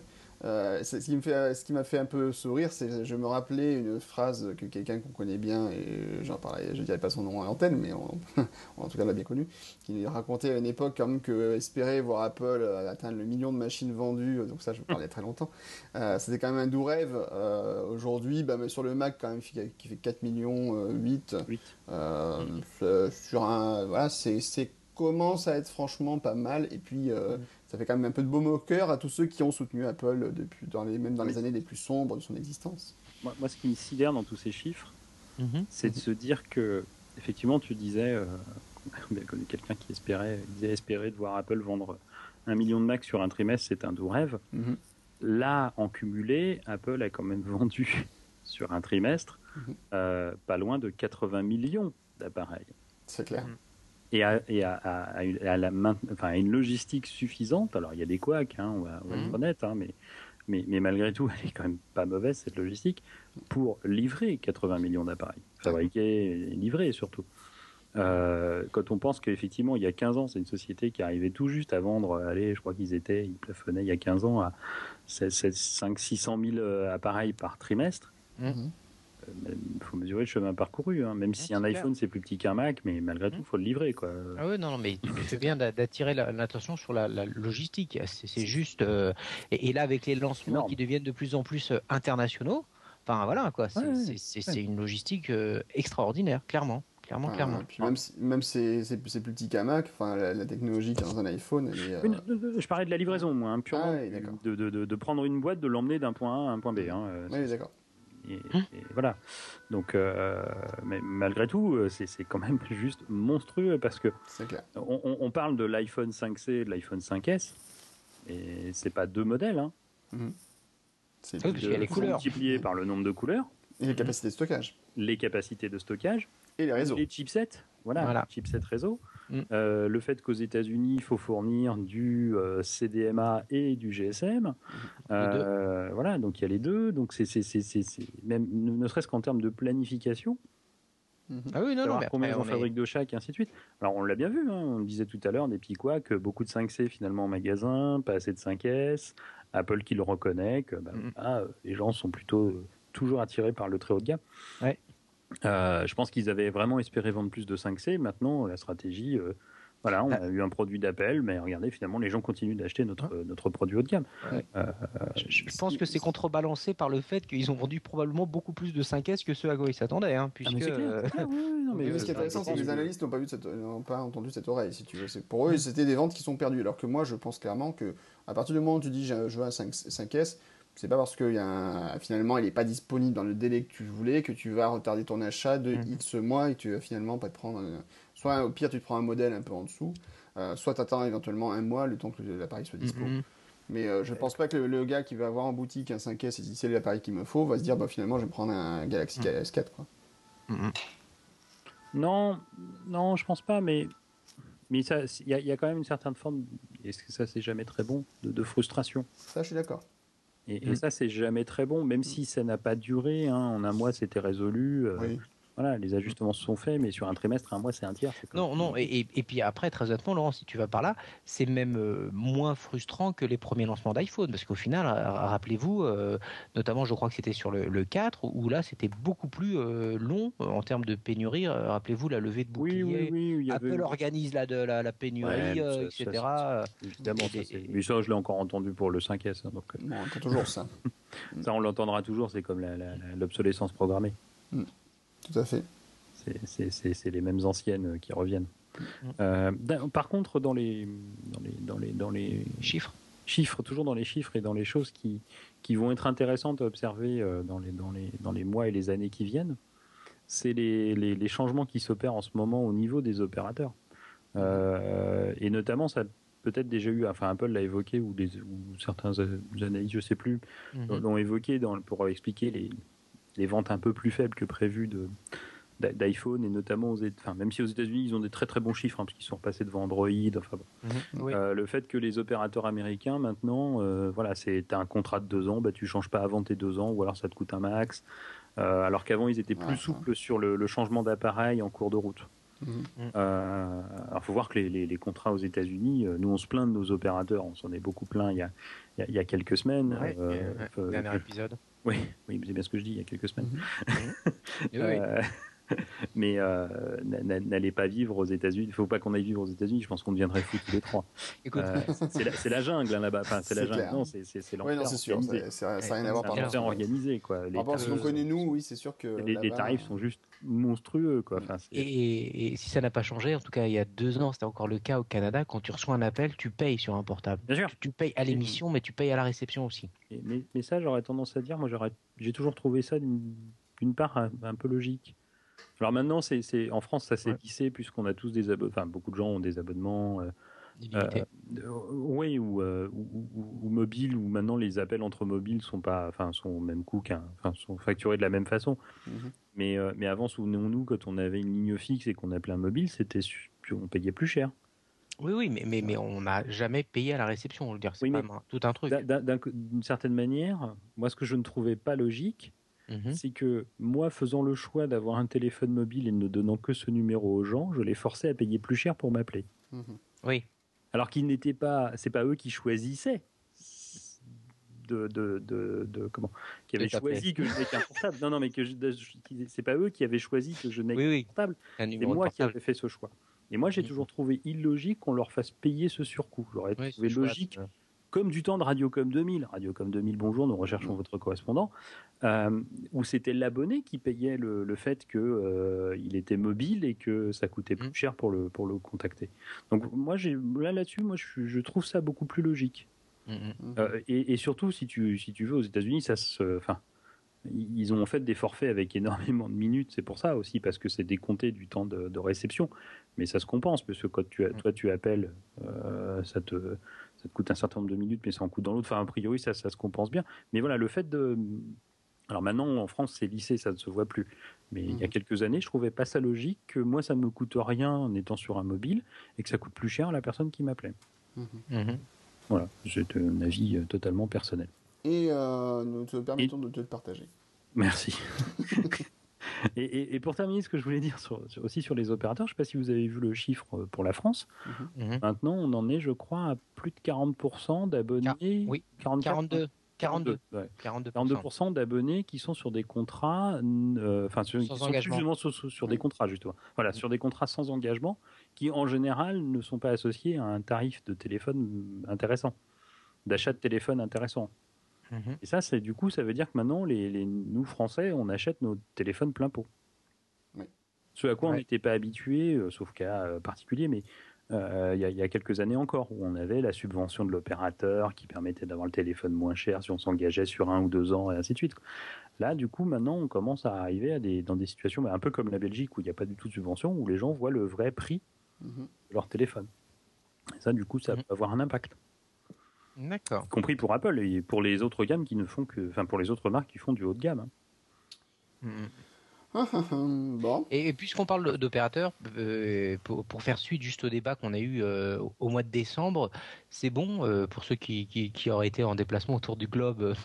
Euh, c'est, ce, qui me fait, ce qui m'a fait un peu sourire, c'est je me rappelais une phrase que quelqu'un qu'on connaît bien, et j'en parlais, je ne dirais pas son nom à l'antenne, mais on, on, en tout cas on l'a bien connu, qui racontait à une époque quand même qu'espérer voir Apple atteindre le million de machines vendues, donc ça je vous parlais il y a très longtemps, euh, c'était quand même un doux rêve. Euh, aujourd'hui, bah, mais sur le Mac quand même qui fait quatre millions, euh, huit, huit. Euh, sur un, voilà, c'est, c'est commence à être franchement pas mal. Et puis, euh, mmh. ça fait quand même un peu de baume au cœur à tous ceux qui ont soutenu Apple, depuis, dans les, même dans les années les plus sombres de son existence. Moi, moi ce qui me sidère dans tous ces chiffres, mmh. c'est mmh. de se dire que, effectivement, tu disais, euh, on connaît quelqu'un qui espérait, disait espérer de voir Apple vendre un million de Mac sur un trimestre, c'est un doux rêve. Mmh. Là, en cumulé, Apple a quand même vendu sur un trimestre mmh. euh, pas loin de quatre-vingts millions d'appareils. C'est clair. Mmh. Et, à, et à, à, à, la main, enfin, à une logistique suffisante. Alors, il y a des couacs, hein, on va, on va mmh. être honnête, hein, mais, mais, mais malgré tout, elle est quand même pas mauvaise, cette logistique, pour livrer quatre-vingts millions d'appareils, fabriquer et livrer surtout. Euh, quand on pense qu'effectivement, il y a quinze ans, c'est une société qui arrivait tout juste à vendre, allez, je crois qu'ils étaient, ils plafonnaient il y a quinze ans à cinq cents six cent mille appareils par trimestre. Mmh. Il faut mesurer le chemin parcouru, hein. Même ouais, si un clair. iPhone c'est plus petit qu'un Mac, mais malgré tout il faut le livrer, quoi. Ah oui, non, non, mais tu fais bien d'attirer l'attention sur la, la logistique, c'est, c'est juste euh, et, et là avec les lancements énorme. qui deviennent de plus en plus internationaux, enfin voilà quoi, c'est, ouais, c'est, c'est, ouais. c'est une logistique euh, extraordinaire, clairement. Clairement, enfin, clairement. Puis même si, même c'est, c'est, c'est plus petit qu'un Mac, enfin, la, la technologie qui est dans un iPhone. Elle est, euh... oui, je parlais de la livraison, moi, hein, purement. Ah, oui, de, de, de, de prendre une boîte, de l'emmener d'un point A à un point B. Hein, oui, d'accord. Et, et voilà. Donc, euh, mais malgré tout, c'est, c'est quand même juste monstrueux parce que c'est clair. On, on, on parle de l'iPhone cinq C et de l'iPhone cinq S, et c'est pas deux modèles. Hein. Mm-hmm. C'est oui, de, les couleurs. Multiplié par le nombre de couleurs. Et les capacités de stockage. Les capacités de stockage. Et les réseaux. Les chipsets, voilà, voilà. Les chipsets réseau. Mm. Euh, le fait qu'aux États-Unis il faut fournir du euh, C D M A et du G S M. Euh, voilà, donc il y a les deux. Donc c'est, c'est, c'est, c'est, c'est même ne serait-ce qu'en termes de planification. Mm-hmm. Ah oui, non, non, mais combien on fabrique est... de chaque, et ainsi de suite. Alors on l'a bien vu, hein, on le disait tout à l'heure, des petits couacs, beaucoup de cinq C finalement en magasin, pas assez de cinq S. Apple qui le reconnaît, que bah, mm. ah, les gens sont plutôt euh, toujours attirés par le très haut de gamme. Ouais. Euh, je pense qu'ils avaient vraiment espéré vendre plus de cinq C. Maintenant, la stratégie, euh, voilà, on ah. a eu un produit d'Apple, mais regardez, finalement, les gens continuent d'acheter notre, ah. notre produit haut de gamme. Ouais. Euh, je, je, je pense que c'est contrebalancé par le fait qu'ils ont vendu probablement beaucoup plus de cinq S que ceux à quoi ils s'attendaient. Hein, puisque... ah, mais c'est clair. Ah, oui, non, mais, mais ce qui est intéressant, c'est que les analystes n'ont pas, vu cette, n'ont pas entendu cette oreille, si tu veux. C'est, pour eux, c'était des ventes qui sont perdues. Alors que moi, je pense clairement qu'à partir du moment où tu dis je veux un cinq S, c'est pas parce que y a un... finalement il n'est pas disponible dans le délai que tu voulais que tu vas retarder ton achat de mmh. X mois et que tu vas finalement pas te prendre. Un... Soit au pire tu te prends un modèle un peu en dessous, euh, soit tu attends éventuellement un mois le temps que l'appareil soit dispo. Mmh. Mais euh, je pense pas que le, le gars qui va avoir en boutique un cinq S et si c'est l'appareil qu'il me faut va se dire bah finalement je vais prendre un Galaxy mmh. S quatre quoi. Mmh. Non, non je pense pas, mais mais ça il y, y a quand même une certaine forme. Est-ce que ça c'est jamais très bon de, de frustration. Ça je suis d'accord. Et, et mmh. ça, c'est jamais très bon, même si ça n'a pas duré. Hein, en un mois, c'était résolu. Euh, oui. Voilà, les ajustements se sont faits, mais sur un trimestre, un mois, c'est un tiers. C'est non, non. Et, et puis après, très honnêtement, Laurent, si tu vas par là, c'est même euh, moins frustrant que les premiers lancements d'iPhone, parce qu'au final, rappelez-vous, euh, notamment, je crois que c'était sur le, le quatre, où là, c'était beaucoup plus euh, long euh, en termes de pénurie. Euh, rappelez-vous la levée de bouclier. Oui, oui, oui, Apple avait... organise la, la, la, la pénurie, ouais, euh, ça, et cetera. Ça, ça, évidemment, et, ça, c'est... Et... mais ça, je l'ai encore entendu pour le cinq S. Hein, donc... bon, on entend toujours ça. Ça, on l'entendra toujours. C'est comme la, la, la, l'obsolescence programmée. Mm. Tout à fait. C'est, c'est, c'est, c'est les mêmes anciennes qui reviennent. Euh, par contre, dans les, dans les, dans les, dans les chiffres. chiffres, toujours dans les chiffres et dans les choses qui, qui vont être intéressantes à observer dans les, dans les, dans les mois et les années qui viennent, c'est les, les, les changements qui s'opèrent en ce moment au niveau des opérateurs. Euh, et notamment, ça a peut-être déjà eu, enfin Apple l'a évoqué, ou, des, ou certains analystes, je ne sais plus, mm-hmm. l'ont évoqué dans, pour expliquer les... les ventes un peu plus faibles que prévues de, d'iPhone, et notamment aux États-Unis, enfin, même si aux États-Unis ils ont des très très bons chiffres, hein, parce qu'ils sont repassés devant Android. Enfin, bon. Mmh, oui. euh, le fait que les opérateurs américains maintenant, euh, voilà, c'est, t'as un contrat de deux ans, bah, tu changes pas avant tes deux ans, ou alors ça te coûte un max. Euh, alors qu'avant ils étaient plus ouais, souples ouais. sur le, le changement d'appareil en cours de route. Mmh. Euh, alors faut voir que les, les, les contrats aux États-Unis, euh, nous on se plaint de nos opérateurs, on s'en est beaucoup plaint il y a, il y a, il y a quelques semaines. Ouais, euh, euh, dernier euh, épisode. Oui, oui, c'est bien ce que je dis, il y a quelques semaines. Mmh. euh, oui. mais euh, n'allez pas vivre aux États-Unis. Il ne faut pas qu'on aille vivre aux États-Unis. Je pense qu'on deviendrait fous tous les trois. Écoute, euh, c'est, la, c'est la jungle hein, là-bas. Enfin, c'est, c'est la jungle. Clair. Non, c'est c'est, c'est l'enfer. Oui, non, c'est sûr. C'est, c'est, ça n'a rien à voir par rapport à organisé, quoi. Les par rapport à ce qu'on connaît nous, oui, c'est sûr que les, les tarifs sont juste monstrueux, quoi. Enfin, c'est... Et, et, et si ça n'a pas changé, en tout cas, il y a deux ans, c'était encore le cas au Canada. Quand tu reçois un appel, tu payes sur un portable. Bien sûr. Tu, tu payes à l'émission, mais tu payes à la réception aussi. Et, mais, mais ça, j'aurais tendance à dire, moi, j'aurais, j'ai toujours trouvé ça d'une, d'une part un, un peu logique. Alors maintenant, c'est, c'est, en France, ça s'est lissé, ouais. puisqu'on a tous des abonnements, enfin, beaucoup de gens ont des abonnements, euh, euh, oui, ou, euh, ou, ou, ou mobiles, où maintenant les appels entre mobiles sont pas, enfin, sont au même coût qu'un, enfin, sont facturés de la même façon. Mm-hmm. Mais, euh, mais avant, souvenons-nous, quand on avait une ligne fixe et qu'on appelait un mobile, c'était, on payait plus cher. Oui, oui, mais, mais, mais on n'a jamais payé à la réception, on veut dire, c'est oui, pas un, tout un truc. D'un, d'un, d'une certaine manière, moi, ce que je ne trouvais pas logique, mmh. c'est que moi, faisant le choix d'avoir un téléphone mobile et ne donnant que ce numéro aux gens, je les forçais à payer plus cher pour m'appeler. Mmh. Oui. Alors qu'ils n'étaient pas, c'est pas eux qui choisissaient de, de, de, de comment, qui avaient choisi que je n'ai qu'un portable. Non, non, mais que je, c'est pas eux qui avaient choisi que je n'ai oui, qu'un oui. portable. Un c'est moi portable. Qui avais fait ce choix. Et moi, j'ai mmh. toujours trouvé illogique qu'on leur fasse payer ce surcoût. J'aurais oui, trouvé logique. Chouette. Comme du temps de Radiocom deux mille. Radiocom deux mille, bonjour, nous recherchons votre correspondant. Euh, où c'était l'abonné qui payait le, le fait qu'il euh, était mobile et que ça coûtait plus cher pour le, pour le contacter. Donc, moi, j'ai, là, là-dessus, moi, je, je trouve ça beaucoup plus logique. Mm-hmm. Euh, et, et surtout, si tu, si tu veux, aux États-Unis, ça se, enfin, ils ont en fait des forfaits avec énormément de minutes. C'est pour ça aussi, parce que c'est décompté du temps de, de réception. Mais ça se compense, parce que quand tu, toi, tu appelles, euh, ça te. Ça te coûte un certain nombre de minutes, mais ça en coûte dans l'autre. Enfin, a priori, ça, ça se compense bien. Mais voilà, le fait de... Alors maintenant, en France, c'est lissé, ça ne se voit plus. Mais mmh. il y a quelques années, je ne trouvais pas ça logique que moi, ça ne me coûte rien en étant sur un mobile et que ça coûte plus cher à la personne qui m'appelait. Mmh. Mmh. Voilà, c'est un avis totalement personnel. Et euh, nous te permettons et... de te le partager. Merci. Et, et, et pour terminer, ce que je voulais dire sur, sur, aussi sur les opérateurs, je ne sais pas si vous avez vu le chiffre pour la France. Mmh. Maintenant, on en est, je crois, à plus de quarante pour cent d'abonnés. Oui, quarante-deux. quarante-deux. Ouais. quarante-deux pour cent d'abonnés qui sont sur des contrats, euh, enfin, sur, qui sont justement sur, sur mmh. des contrats, justement. Voilà, mmh. sur des contrats sans engagement, qui en général ne sont pas associés à un tarif de téléphone intéressant, d'achat de téléphone intéressant. Et ça, c'est, du coup, ça veut dire que maintenant, les, les, nous, Français, on achète nos téléphones plein pot. Oui. Ce à quoi ouais. on n'était pas habitué, euh, sauf cas euh, particulier, mais il euh, y, y a quelques années encore, où on avait la subvention de l'opérateur qui permettait d'avoir le téléphone moins cher si on s'engageait sur un ou deux ans, et ainsi de suite. Là, du coup, maintenant, on commence à arriver à des, dans des situations bah, un peu comme la Belgique, où il n'y a pas du tout de subvention, où les gens voient le vrai prix mm-hmm. de leur téléphone. Et ça, du coup, ça mm-hmm. peut avoir un impact. D'accord. Y compris pour Apple et pour les autres gammes qui ne font que, enfin pour les autres marques qui font du haut de gamme. Hein. Mmh. Bon. Et, et puisqu'on parle d'opérateurs, euh, pour, pour faire suite juste au débat qu'on a eu euh, au mois de décembre, c'est bon euh, pour ceux qui, qui, qui auraient été en déplacement autour du globe euh,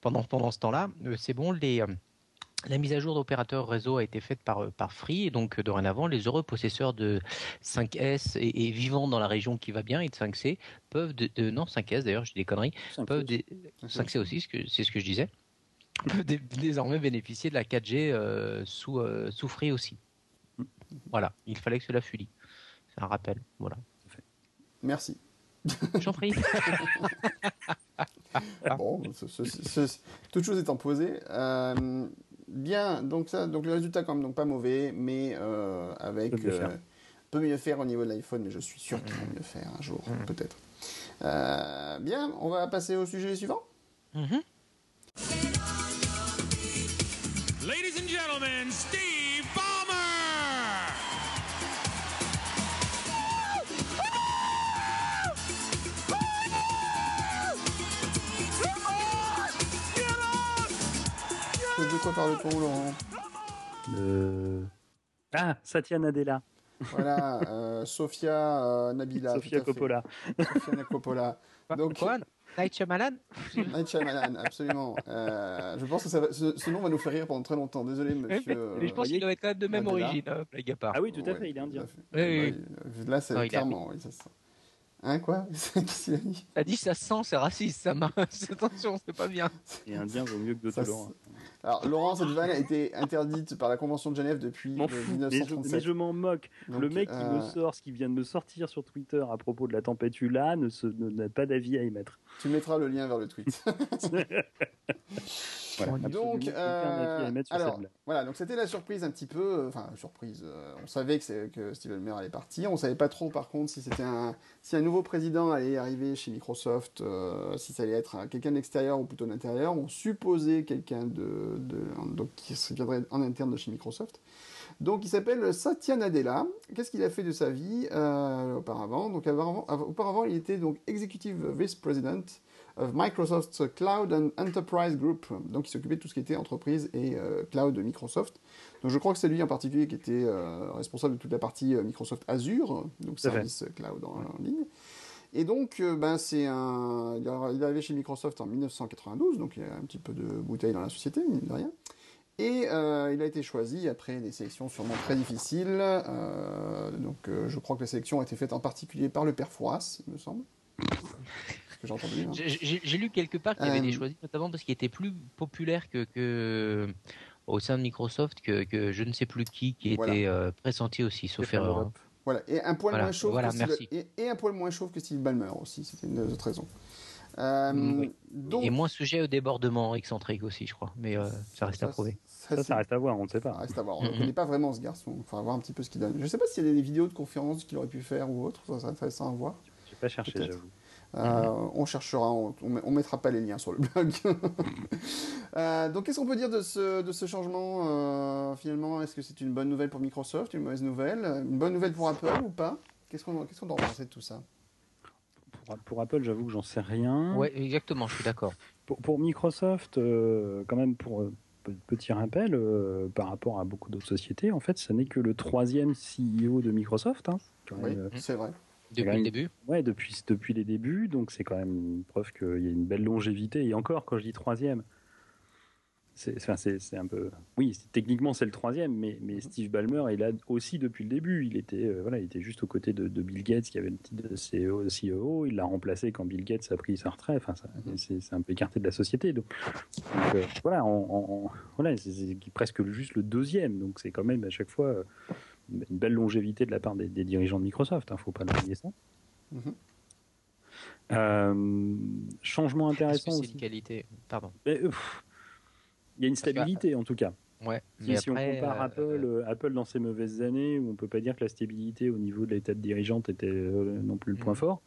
pendant pendant ce temps-là, euh, c'est bon les euh, la mise à jour d'opérateurs réseau a été faite par, par Free, et donc dorénavant, les heureux possesseurs de cinq S et, et vivant dans la région qui va bien et de cinq C peuvent, de, de, non cinq S d'ailleurs, je dis des conneries, peuvent des, cinq C aussi, ce que, c'est ce que je disais, peuvent d- désormais bénéficier de la quatre G euh, sous, euh, sous Free aussi. Voilà, il fallait que cela fût dit. C'est un rappel, voilà. Merci. J'en prie. Bon, ce, ce, ce, ce, toute chose étant posée. Euh, Bien, donc ça, donc le résultat quand même donc pas mauvais, mais euh, avec peut mieux, euh, peut mieux faire au niveau de l'iPhone, mais je suis sûr qu'il va mieux faire un jour, mmh. peut-être. Euh, bien, on va passer au sujet suivant. Mmh. Ladies and gentlemen, Steve Ballmer. De quoi parle-t-on, Laurent ? euh... Ah, Satya Nadella. Voilà, euh, Sofia euh, Nabila. Sofia Coppola. Sofia Coppola. Donc, quoi ? Night Shyamalan ? Night Shyamalan, absolument. Euh, je pense que ça va, ce, ce nom va nous faire rire pendant très longtemps. Désolé, monsieur. Euh, mais je pense qu'il doit être quand même de même Nadella. Origine, blague à part. Ah oui, tout à fait, ouais, il est indien. Oui, oui. Là, c'est non, clairement. Oui, ça, ça. Hein, quoi ? T'as dit ça sent, c'est raciste, ça marche. Attention, c'est pas bien. Et indien vaut mieux que d'autres, Laurent. Alors, Laurent, cette vanne a été interdite par la Convention de Genève depuis mille neuf cent trente-sept. Mais je, je m'en moque. Donc, le mec euh... qui me sort ce qui vient de me sortir sur Twitter à propos de la tempête Ulla ne se, ne, n'a pas d'avis à émettre. Tu mettras le lien vers le tweet. Voilà. Donc, euh, alors, voilà, donc c'était la surprise un petit peu, enfin euh, surprise, euh, on savait que, c'est, que Steve Ballmer allait partir, on savait pas trop par contre si c'était un, si un nouveau président allait arriver chez Microsoft, euh, si ça allait être euh, quelqu'un de l'extérieur ou plutôt de l'intérieur, on supposait quelqu'un de, de, donc, qui viendrait en interne de chez Microsoft. Donc il s'appelle Satya Nadella. Qu'est-ce qu'il a fait de sa vie euh, auparavant, donc, avant, avant, auparavant il était donc Executive Vice President of Microsoft's Cloud and Enterprise Group. Donc il s'occupait de tout ce qui était entreprise et euh, cloud de Microsoft. Donc je crois que c'est lui en particulier qui était euh, responsable de toute la partie euh, Microsoft Azure, donc service ouais. cloud en, en ligne. Et donc euh, ben c'est un il est arrivé chez Microsoft en mille neuf cent quatre-vingt-douze, donc il y a un petit peu de bouteille dans la société, mine de rien. Et euh, il a été choisi après des sélections sûrement très difficiles. Euh, donc euh, je crois que la sélection a été faite en particulier par le père Fouras, il me semble. Que j'ai, entendu, hein. j'ai, j'ai, j'ai lu quelque part qu'il y avait euh... des choisis, notamment parce qu'il était plus populaire que, que au sein de Microsoft que, que je ne sais plus qui, qui voilà. était euh, pressenti aussi, sauf erreur. Hein. Voilà, et un poil voilà. moins chauve voilà, que Steve, et, et un poil moins chauve que Steve Ballmer aussi, c'était une autre raison. Euh, oui. donc... Et moins sujet au débordement excentrique aussi, je crois, mais euh, ça reste ça, à prouver. Ça, ça, ça reste à voir, on ne sait pas. Ça reste à voir, on ne connaît pas vraiment ce garçon, il faudra voir un petit peu ce qu'il donne. Je ne sais pas s'il y a des vidéos de conférences qu'il aurait pu faire ou autre, ça serait intéressant à voir. Je n'ai pas cherché, peut-être. J'avoue. Euh, mmh. On cherchera, on, on mettra pas les liens sur le blog. euh, donc, qu'est-ce qu'on peut dire de ce, de ce changement euh, finalement? Est-ce que c'est une bonne nouvelle pour Microsoft, une mauvaise nouvelle, une bonne nouvelle pour Apple ou pas? Qu'est-ce qu'on, qu'est-ce qu'on doit penser de tout ça? Pour, pour Apple, j'avoue que j'en sais rien. Ouais, exactement, je suis d'accord. Pour, pour Microsoft, euh, quand même, pour euh, petit rappel, euh, par rapport à beaucoup d'autres sociétés, en fait, ça n'est que le troisième C E O de Microsoft. Hein, quand même, oui, euh, c'est vrai. Depuis même, le début ouais, depuis, depuis les débuts, donc c'est quand même une preuve qu'il y a une belle longévité. Et encore, quand je dis troisième, c'est, c'est, c'est un peu... Oui, c'est, techniquement, c'est le troisième, mais, mais Steve Ballmer est là aussi depuis le début. Il était, euh, voilà, il était juste aux côtés de, de Bill Gates, qui avait le titre de C E O. Il l'a remplacé quand Bill Gates a pris sa retraite. Enfin, ça, c'est, c'est un peu écarté de la société. Donc, donc euh, voilà, on, on, voilà c'est, c'est presque juste le deuxième. Donc c'est quand même, à chaque fois... Euh, une belle longévité de la part des, des dirigeants de Microsoft, hein, faut pas l'oublier ça. Mm-hmm. Euh, changement intéressant. Est-ce que c'est une qualité. Pardon. Mais, pff, il y a une stabilité que, en tout cas. Ouais. Si, mais si après, on compare euh, Apple, euh, Apple dans ses mauvaises années, où on peut pas dire que la stabilité au niveau de l'état de dirigeante était euh, non plus le point mm-hmm. fort.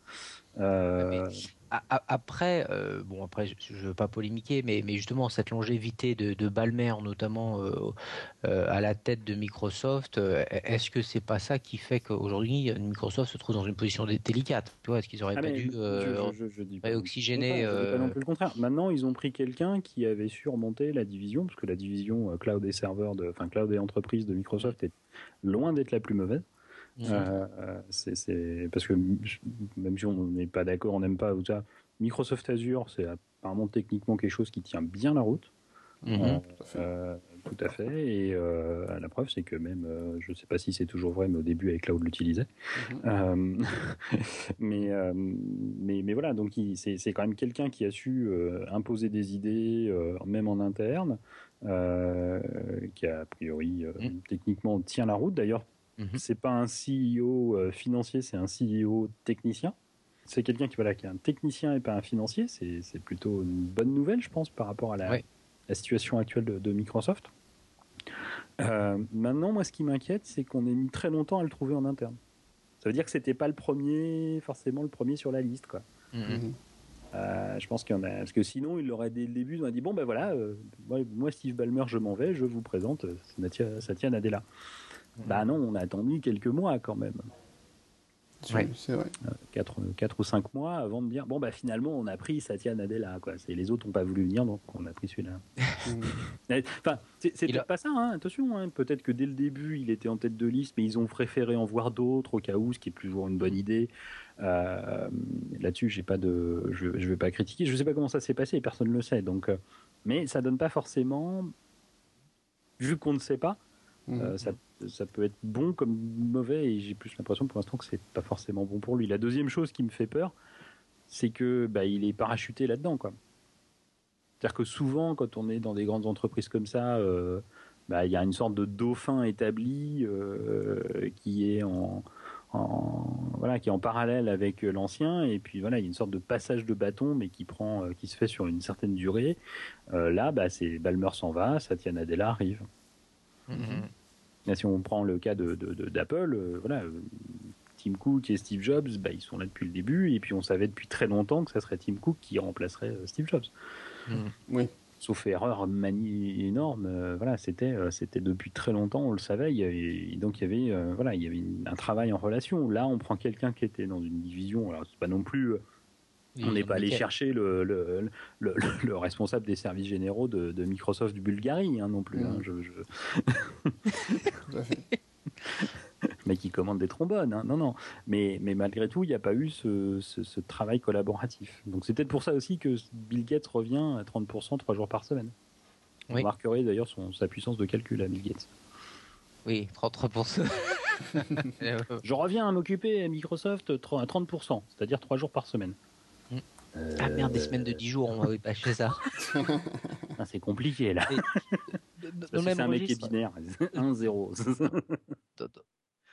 Euh, mais, a, a, après, euh, bon après, je, je veux pas polémiquer, mais, mais justement cette longévité de, de Ballmer, notamment euh, euh, à la tête de Microsoft, euh, est-ce que c'est pas ça qui fait qu'aujourd'hui Microsoft se trouve dans une position délicate? Tu vois, est-ce qu'ils auraient ah pas dû euh, je, je, je dis pas oxygéner pas, je dis pas non plus le contraire. Maintenant, ils ont pris quelqu'un qui avait surmonté la division, parce que la division cloud et serveurs, enfin cloud et entreprise de Microsoft est loin d'être la plus mauvaise. Euh, c'est, c'est parce que même si on n'est pas d'accord, on n'aime pas ou ça, Microsoft Azure, c'est apparemment techniquement quelque chose qui tient bien la route. Mmh, euh, tout à fait. Euh, tout à fait. Et euh, la preuve, c'est que même, euh, je ne sais pas si c'est toujours vrai, mais au début, avec Cloud l'utilisait. Mmh. Euh, mais, euh, mais, mais voilà, donc il, c'est, c'est quand même quelqu'un qui a su euh, imposer des idées, euh, même en interne, euh, qui a, a priori, euh, mmh. techniquement, tient la route. D'ailleurs, c'est pas un C E O euh, financier, c'est un C E O technicien. C'est quelqu'un qui, voilà, qui est un technicien et pas un financier. C'est, c'est plutôt une bonne nouvelle, je pense, par rapport à la, ouais. la situation actuelle de, de Microsoft. Euh, maintenant, moi, ce qui m'inquiète, c'est qu'on ait mis très longtemps à le trouver en interne. Ça veut dire que c'était pas le premier, forcément le premier sur la liste, quoi. Mmh. Mmh. Euh, je pense qu'il y en a, parce que sinon il l'aurait dès le début, il aurait dit bon ben voilà, euh, moi, moi Steve Ballmer, je m'en vais, je vous présente euh, Satya Nadella. Bah non, on a attendu quelques mois quand même. Oui, c'est vrai. quatre ou cinq mois avant de dire bon, bah finalement, on a pris Satya Nadella, quoi. C'est, les autres n'ont pas voulu venir, donc on a pris celui-là. Enfin, c'est, c'est peut-être a... pas ça, hein, attention. Hein. Peut-être que dès le début, il était en tête de liste, mais ils ont préféré en voir d'autres au cas où, ce qui est toujours une bonne idée. Euh, là-dessus, j'ai pas de, je ne vais pas critiquer. Je ne sais pas comment ça s'est passé, personne ne le sait. Donc, mais ça ne donne pas forcément, vu qu'on ne sait pas. Mmh. Euh, ça, ça peut être bon comme mauvais, et j'ai plus l'impression pour l'instant que c'est pas forcément bon pour lui. La deuxième chose qui me fait peur, c'est que bah, il est parachuté là-dedans, quoi. C'est-à-dire que souvent, quand on est dans des grandes entreprises comme ça, euh, bah, y a une sorte de dauphin établi euh, qui est en, en voilà, qui est en parallèle avec l'ancien, et puis voilà, il y a une sorte de passage de bâton, mais qui prend, euh, qui se fait sur une certaine durée. Euh, là, bah, c'est Ballmer s'en va, Satya Nadella arrive. Mm-hmm. Là, si on prend le cas de, de, de d'Apple, euh, voilà. Euh, Tim Cook et Steve Jobs, bah, ils sont là depuis le début, et puis on savait depuis très longtemps que ça serait Tim Cook qui remplacerait Steve Jobs. Mmh. Oui. Sauf erreur manie énorme, euh, voilà, c'était, euh, c'était depuis très longtemps, on le savait, et, et donc il y avait, euh, voilà, il y avait une, un travail en relation. Là, on prend quelqu'un qui était dans une division, alors c'est pas non plus... Euh, on n'est pas allé chercher le, le, le, le, le responsable des services généraux de, de Microsoft de Bulgarie, hein, non plus. Mmh. Hein, je... je... mais qui commande des trombones, hein. non, non. Mais, mais malgré tout, il n'y a pas eu ce, ce, ce travail collaboratif. Donc c'est peut-être pour ça aussi que Bill Gates revient à trente pour cent trois jours par semaine. Oui. On remarquerait d'ailleurs son, sa puissance de calcul à Bill Gates. Oui, trente-trois pour cent. Je reviens à m'occuper à Microsoft à trente pour cent, c'est-à-dire trois jours par semaine. Mm. Euh... Ah merde, des semaines de dix jours, on va pas chez ça. Ah, c'est compliqué là. Parce que c'est un mec qui est binaire, un zéro.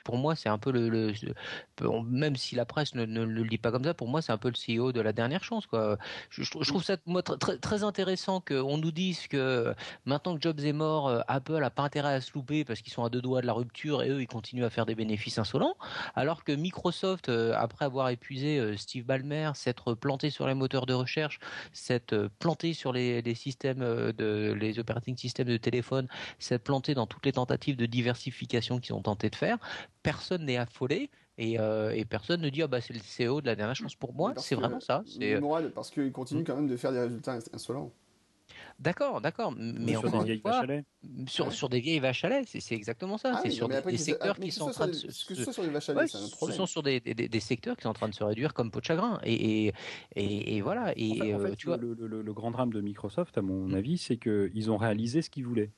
Pour moi, c'est un peu le, le, le même si la presse ne, ne, ne le dit pas comme ça, pour moi, c'est un peu le C E O de la dernière chance, quoi. Je, je, je trouve ça moi, très, très intéressant qu'on nous dise que maintenant que Jobs est mort, Apple a pas intérêt à se louper parce qu'ils sont à deux doigts de la rupture et eux, ils continuent à faire des bénéfices insolents, alors que Microsoft, après avoir épuisé Steve Ballmer, s'être planté sur les moteurs de recherche, s'être planté sur les, les systèmes de, les operating systems de téléphone, s'être planté dans toutes les tentatives de diversification qu'ils ont tenté de faire. Personne n'est affolé et, euh, et personne ne dit ah bah c'est le C E O de la dernière chance pour moi, parce c'est vraiment ça. C'est Mourad, parce qu'il continue quand même de faire des résultats insolents. D'accord, d'accord, mais sur des vieilles vaches à lait. Sur, ouais. sur des vieilles vaches à lait, c'est, c'est exactement ça. Ah c'est oui, sur des, après, des secteurs ah, qui sont en train de se. Ce sont sur des, des, des secteurs qui sont en train de se réduire comme peau de chagrin. Et, et, et, et voilà. Et, en fait, en fait, tu vois, le, le, le grand drame de Microsoft, à mon mmh. avis, c'est qu'ils ont réalisé ce qu'ils voulaient.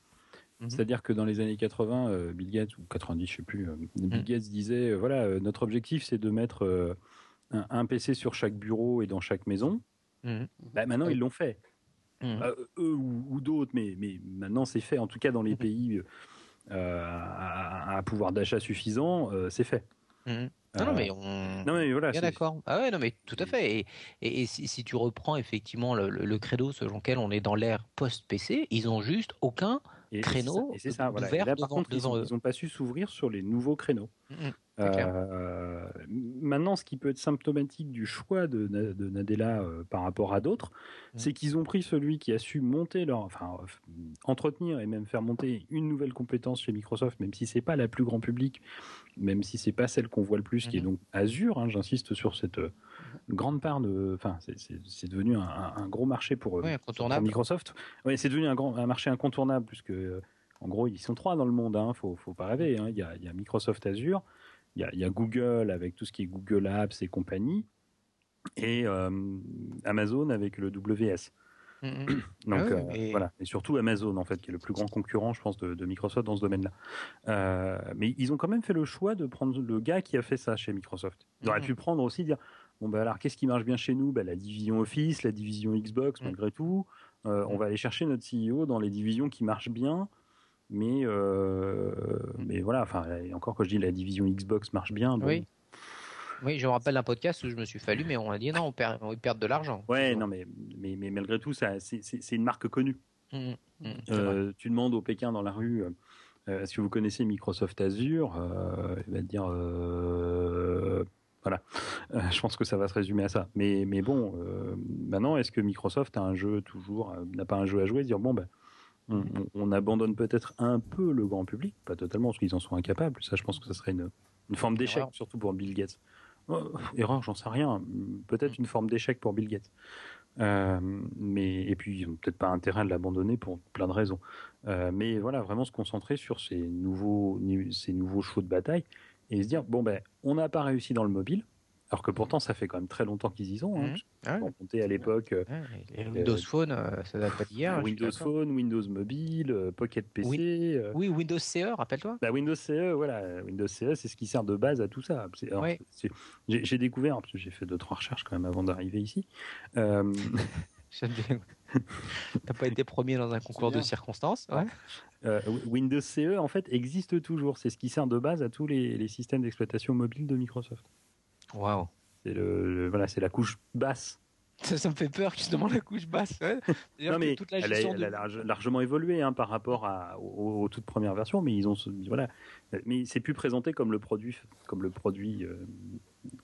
C'est-à-dire que dans les années quatre-vingts, euh, Bill Gates, ou quatre-vingt-dix, je ne sais plus, euh, Bill Gates disait, euh, voilà, euh, notre objectif, c'est de mettre euh, un, un P C sur chaque bureau et dans chaque maison. Mm-hmm. Bah, maintenant, ils l'ont fait. Mm-hmm. Euh, eux ou, ou d'autres, mais, mais maintenant, c'est fait. En tout cas, dans les mm-hmm. pays euh, à, à pouvoir d'achat suffisant, euh, c'est fait. Mm-hmm. Non, non, mais on. Non, mais voilà. Bien d'accord. Ah ouais, non, mais tout à fait. Et, et, et si, si tu reprends effectivement le, le, le credo selon lequel on est dans l'ère post-P C, ils n'ont juste aucun et créneau. C'est ça, et c'est ça voilà. Et là, par contre, ils n'ont pas su s'ouvrir sur les nouveaux créneaux. Mmh, euh, maintenant, ce qui peut être symptomatique du choix de, de Nadella euh, par rapport à d'autres, mmh. c'est qu'ils ont pris celui qui a su monter leur. Enfin, entretenir et même faire monter une nouvelle compétence chez Microsoft, même si ce n'est pas la plus grand public, même si ce n'est pas celle qu'on voit le plus. Qui est donc Azure, hein, j'insiste sur cette euh, grande part de... Enfin, c'est, c'est, c'est devenu un, un gros marché pour, euh, oui, pour Microsoft. Oui, c'est devenu un, grand, un marché incontournable, puisque, euh, en gros, ils sont trois dans le monde, il hein, ne faut, faut pas rêver. Hein. Il y a, il y a Microsoft Azure, il y a, il y a Google avec tout ce qui est Google Apps et compagnie, et euh, Amazon avec le W S. Mmh. Donc ah oui, euh, et... voilà, et surtout Amazon en fait qui est le plus grand concurrent, je pense, de, de Microsoft dans ce domaine-là. Euh, mais ils ont quand même fait le choix de prendre le gars qui a fait ça chez Microsoft. Ils auraient mmh. pu prendre aussi dire bon ben alors qu'est-ce qui marche bien chez nous, ben la division Office, la division Xbox mmh. malgré tout. Euh, mmh. On va aller chercher notre C E O dans les divisions qui marchent bien. Mais euh, mmh. mais voilà, enfin encore quand je dis la division Xbox marche bien. Bon, oui. Oui, je me rappelle un podcast où je me suis fallu, mais on a dit non, on perd, on perd de l'argent. Ouais, non, mais, mais, mais malgré tout, ça, c'est, c'est, c'est une marque connue. Mmh, mmh, euh, tu demandes aux Pékins dans la rue, euh, si vous connaissez Microsoft Azure, euh, il va te dire, euh, voilà, euh, je pense que ça va se résumer à ça. Mais, mais bon, euh, maintenant, est-ce que Microsoft a un jeu toujours, euh, n'a pas un jeu à jouer, dire bon ben. On, on abandonne peut-être un peu le grand public, pas totalement, parce qu'ils en sont incapables. Ça, je pense que ça serait une, une forme d'échec, surtout pour Bill Gates. Oh, erreur, j'en sais rien. Peut-être une forme d'échec pour Bill Gates. Euh, mais, et puis, ils n'ont peut-être pas intérêt de l'abandonner pour plein de raisons. Euh, mais voilà, vraiment se concentrer sur ces nouveaux, ces nouveaux chevaux de bataille et se dire, bon, ben, on n'a pas réussi dans le mobile. Alors que pourtant, ça fait quand même très longtemps qu'ils y sont. Hein, mmh. ouais. Compter à l'époque. Ouais. Et euh, Windows Phone, euh, ça date pas d'hier. Windows Phone, Windows Mobile, Pocket P C. Oui, euh... oui Windows C E, rappelle-toi. Bah, Windows C E, voilà. Windows C E, c'est ce qui sert de base à tout ça. Alors, ouais. c'est... J'ai, j'ai découvert, parce que j'ai fait deux, trois recherches quand même avant d'arriver ici. Euh... J'aime bien. T'as pas été premier dans un concours de circonstances. Ouais. Euh, Windows C E, en fait, existe toujours. C'est ce qui sert de base à tous les, les systèmes d'exploitation mobile de Microsoft. Waouh. C'est le, le voilà, c'est la couche basse. Ça, ça me fait peur justement la couche basse. Ouais. Non mais toute la elle, a, de... elle a large, largement évolué hein, par rapport à, aux, aux toutes premières versions, mais ils ont voilà, mais c'est plus présenté comme le produit, comme le produit euh,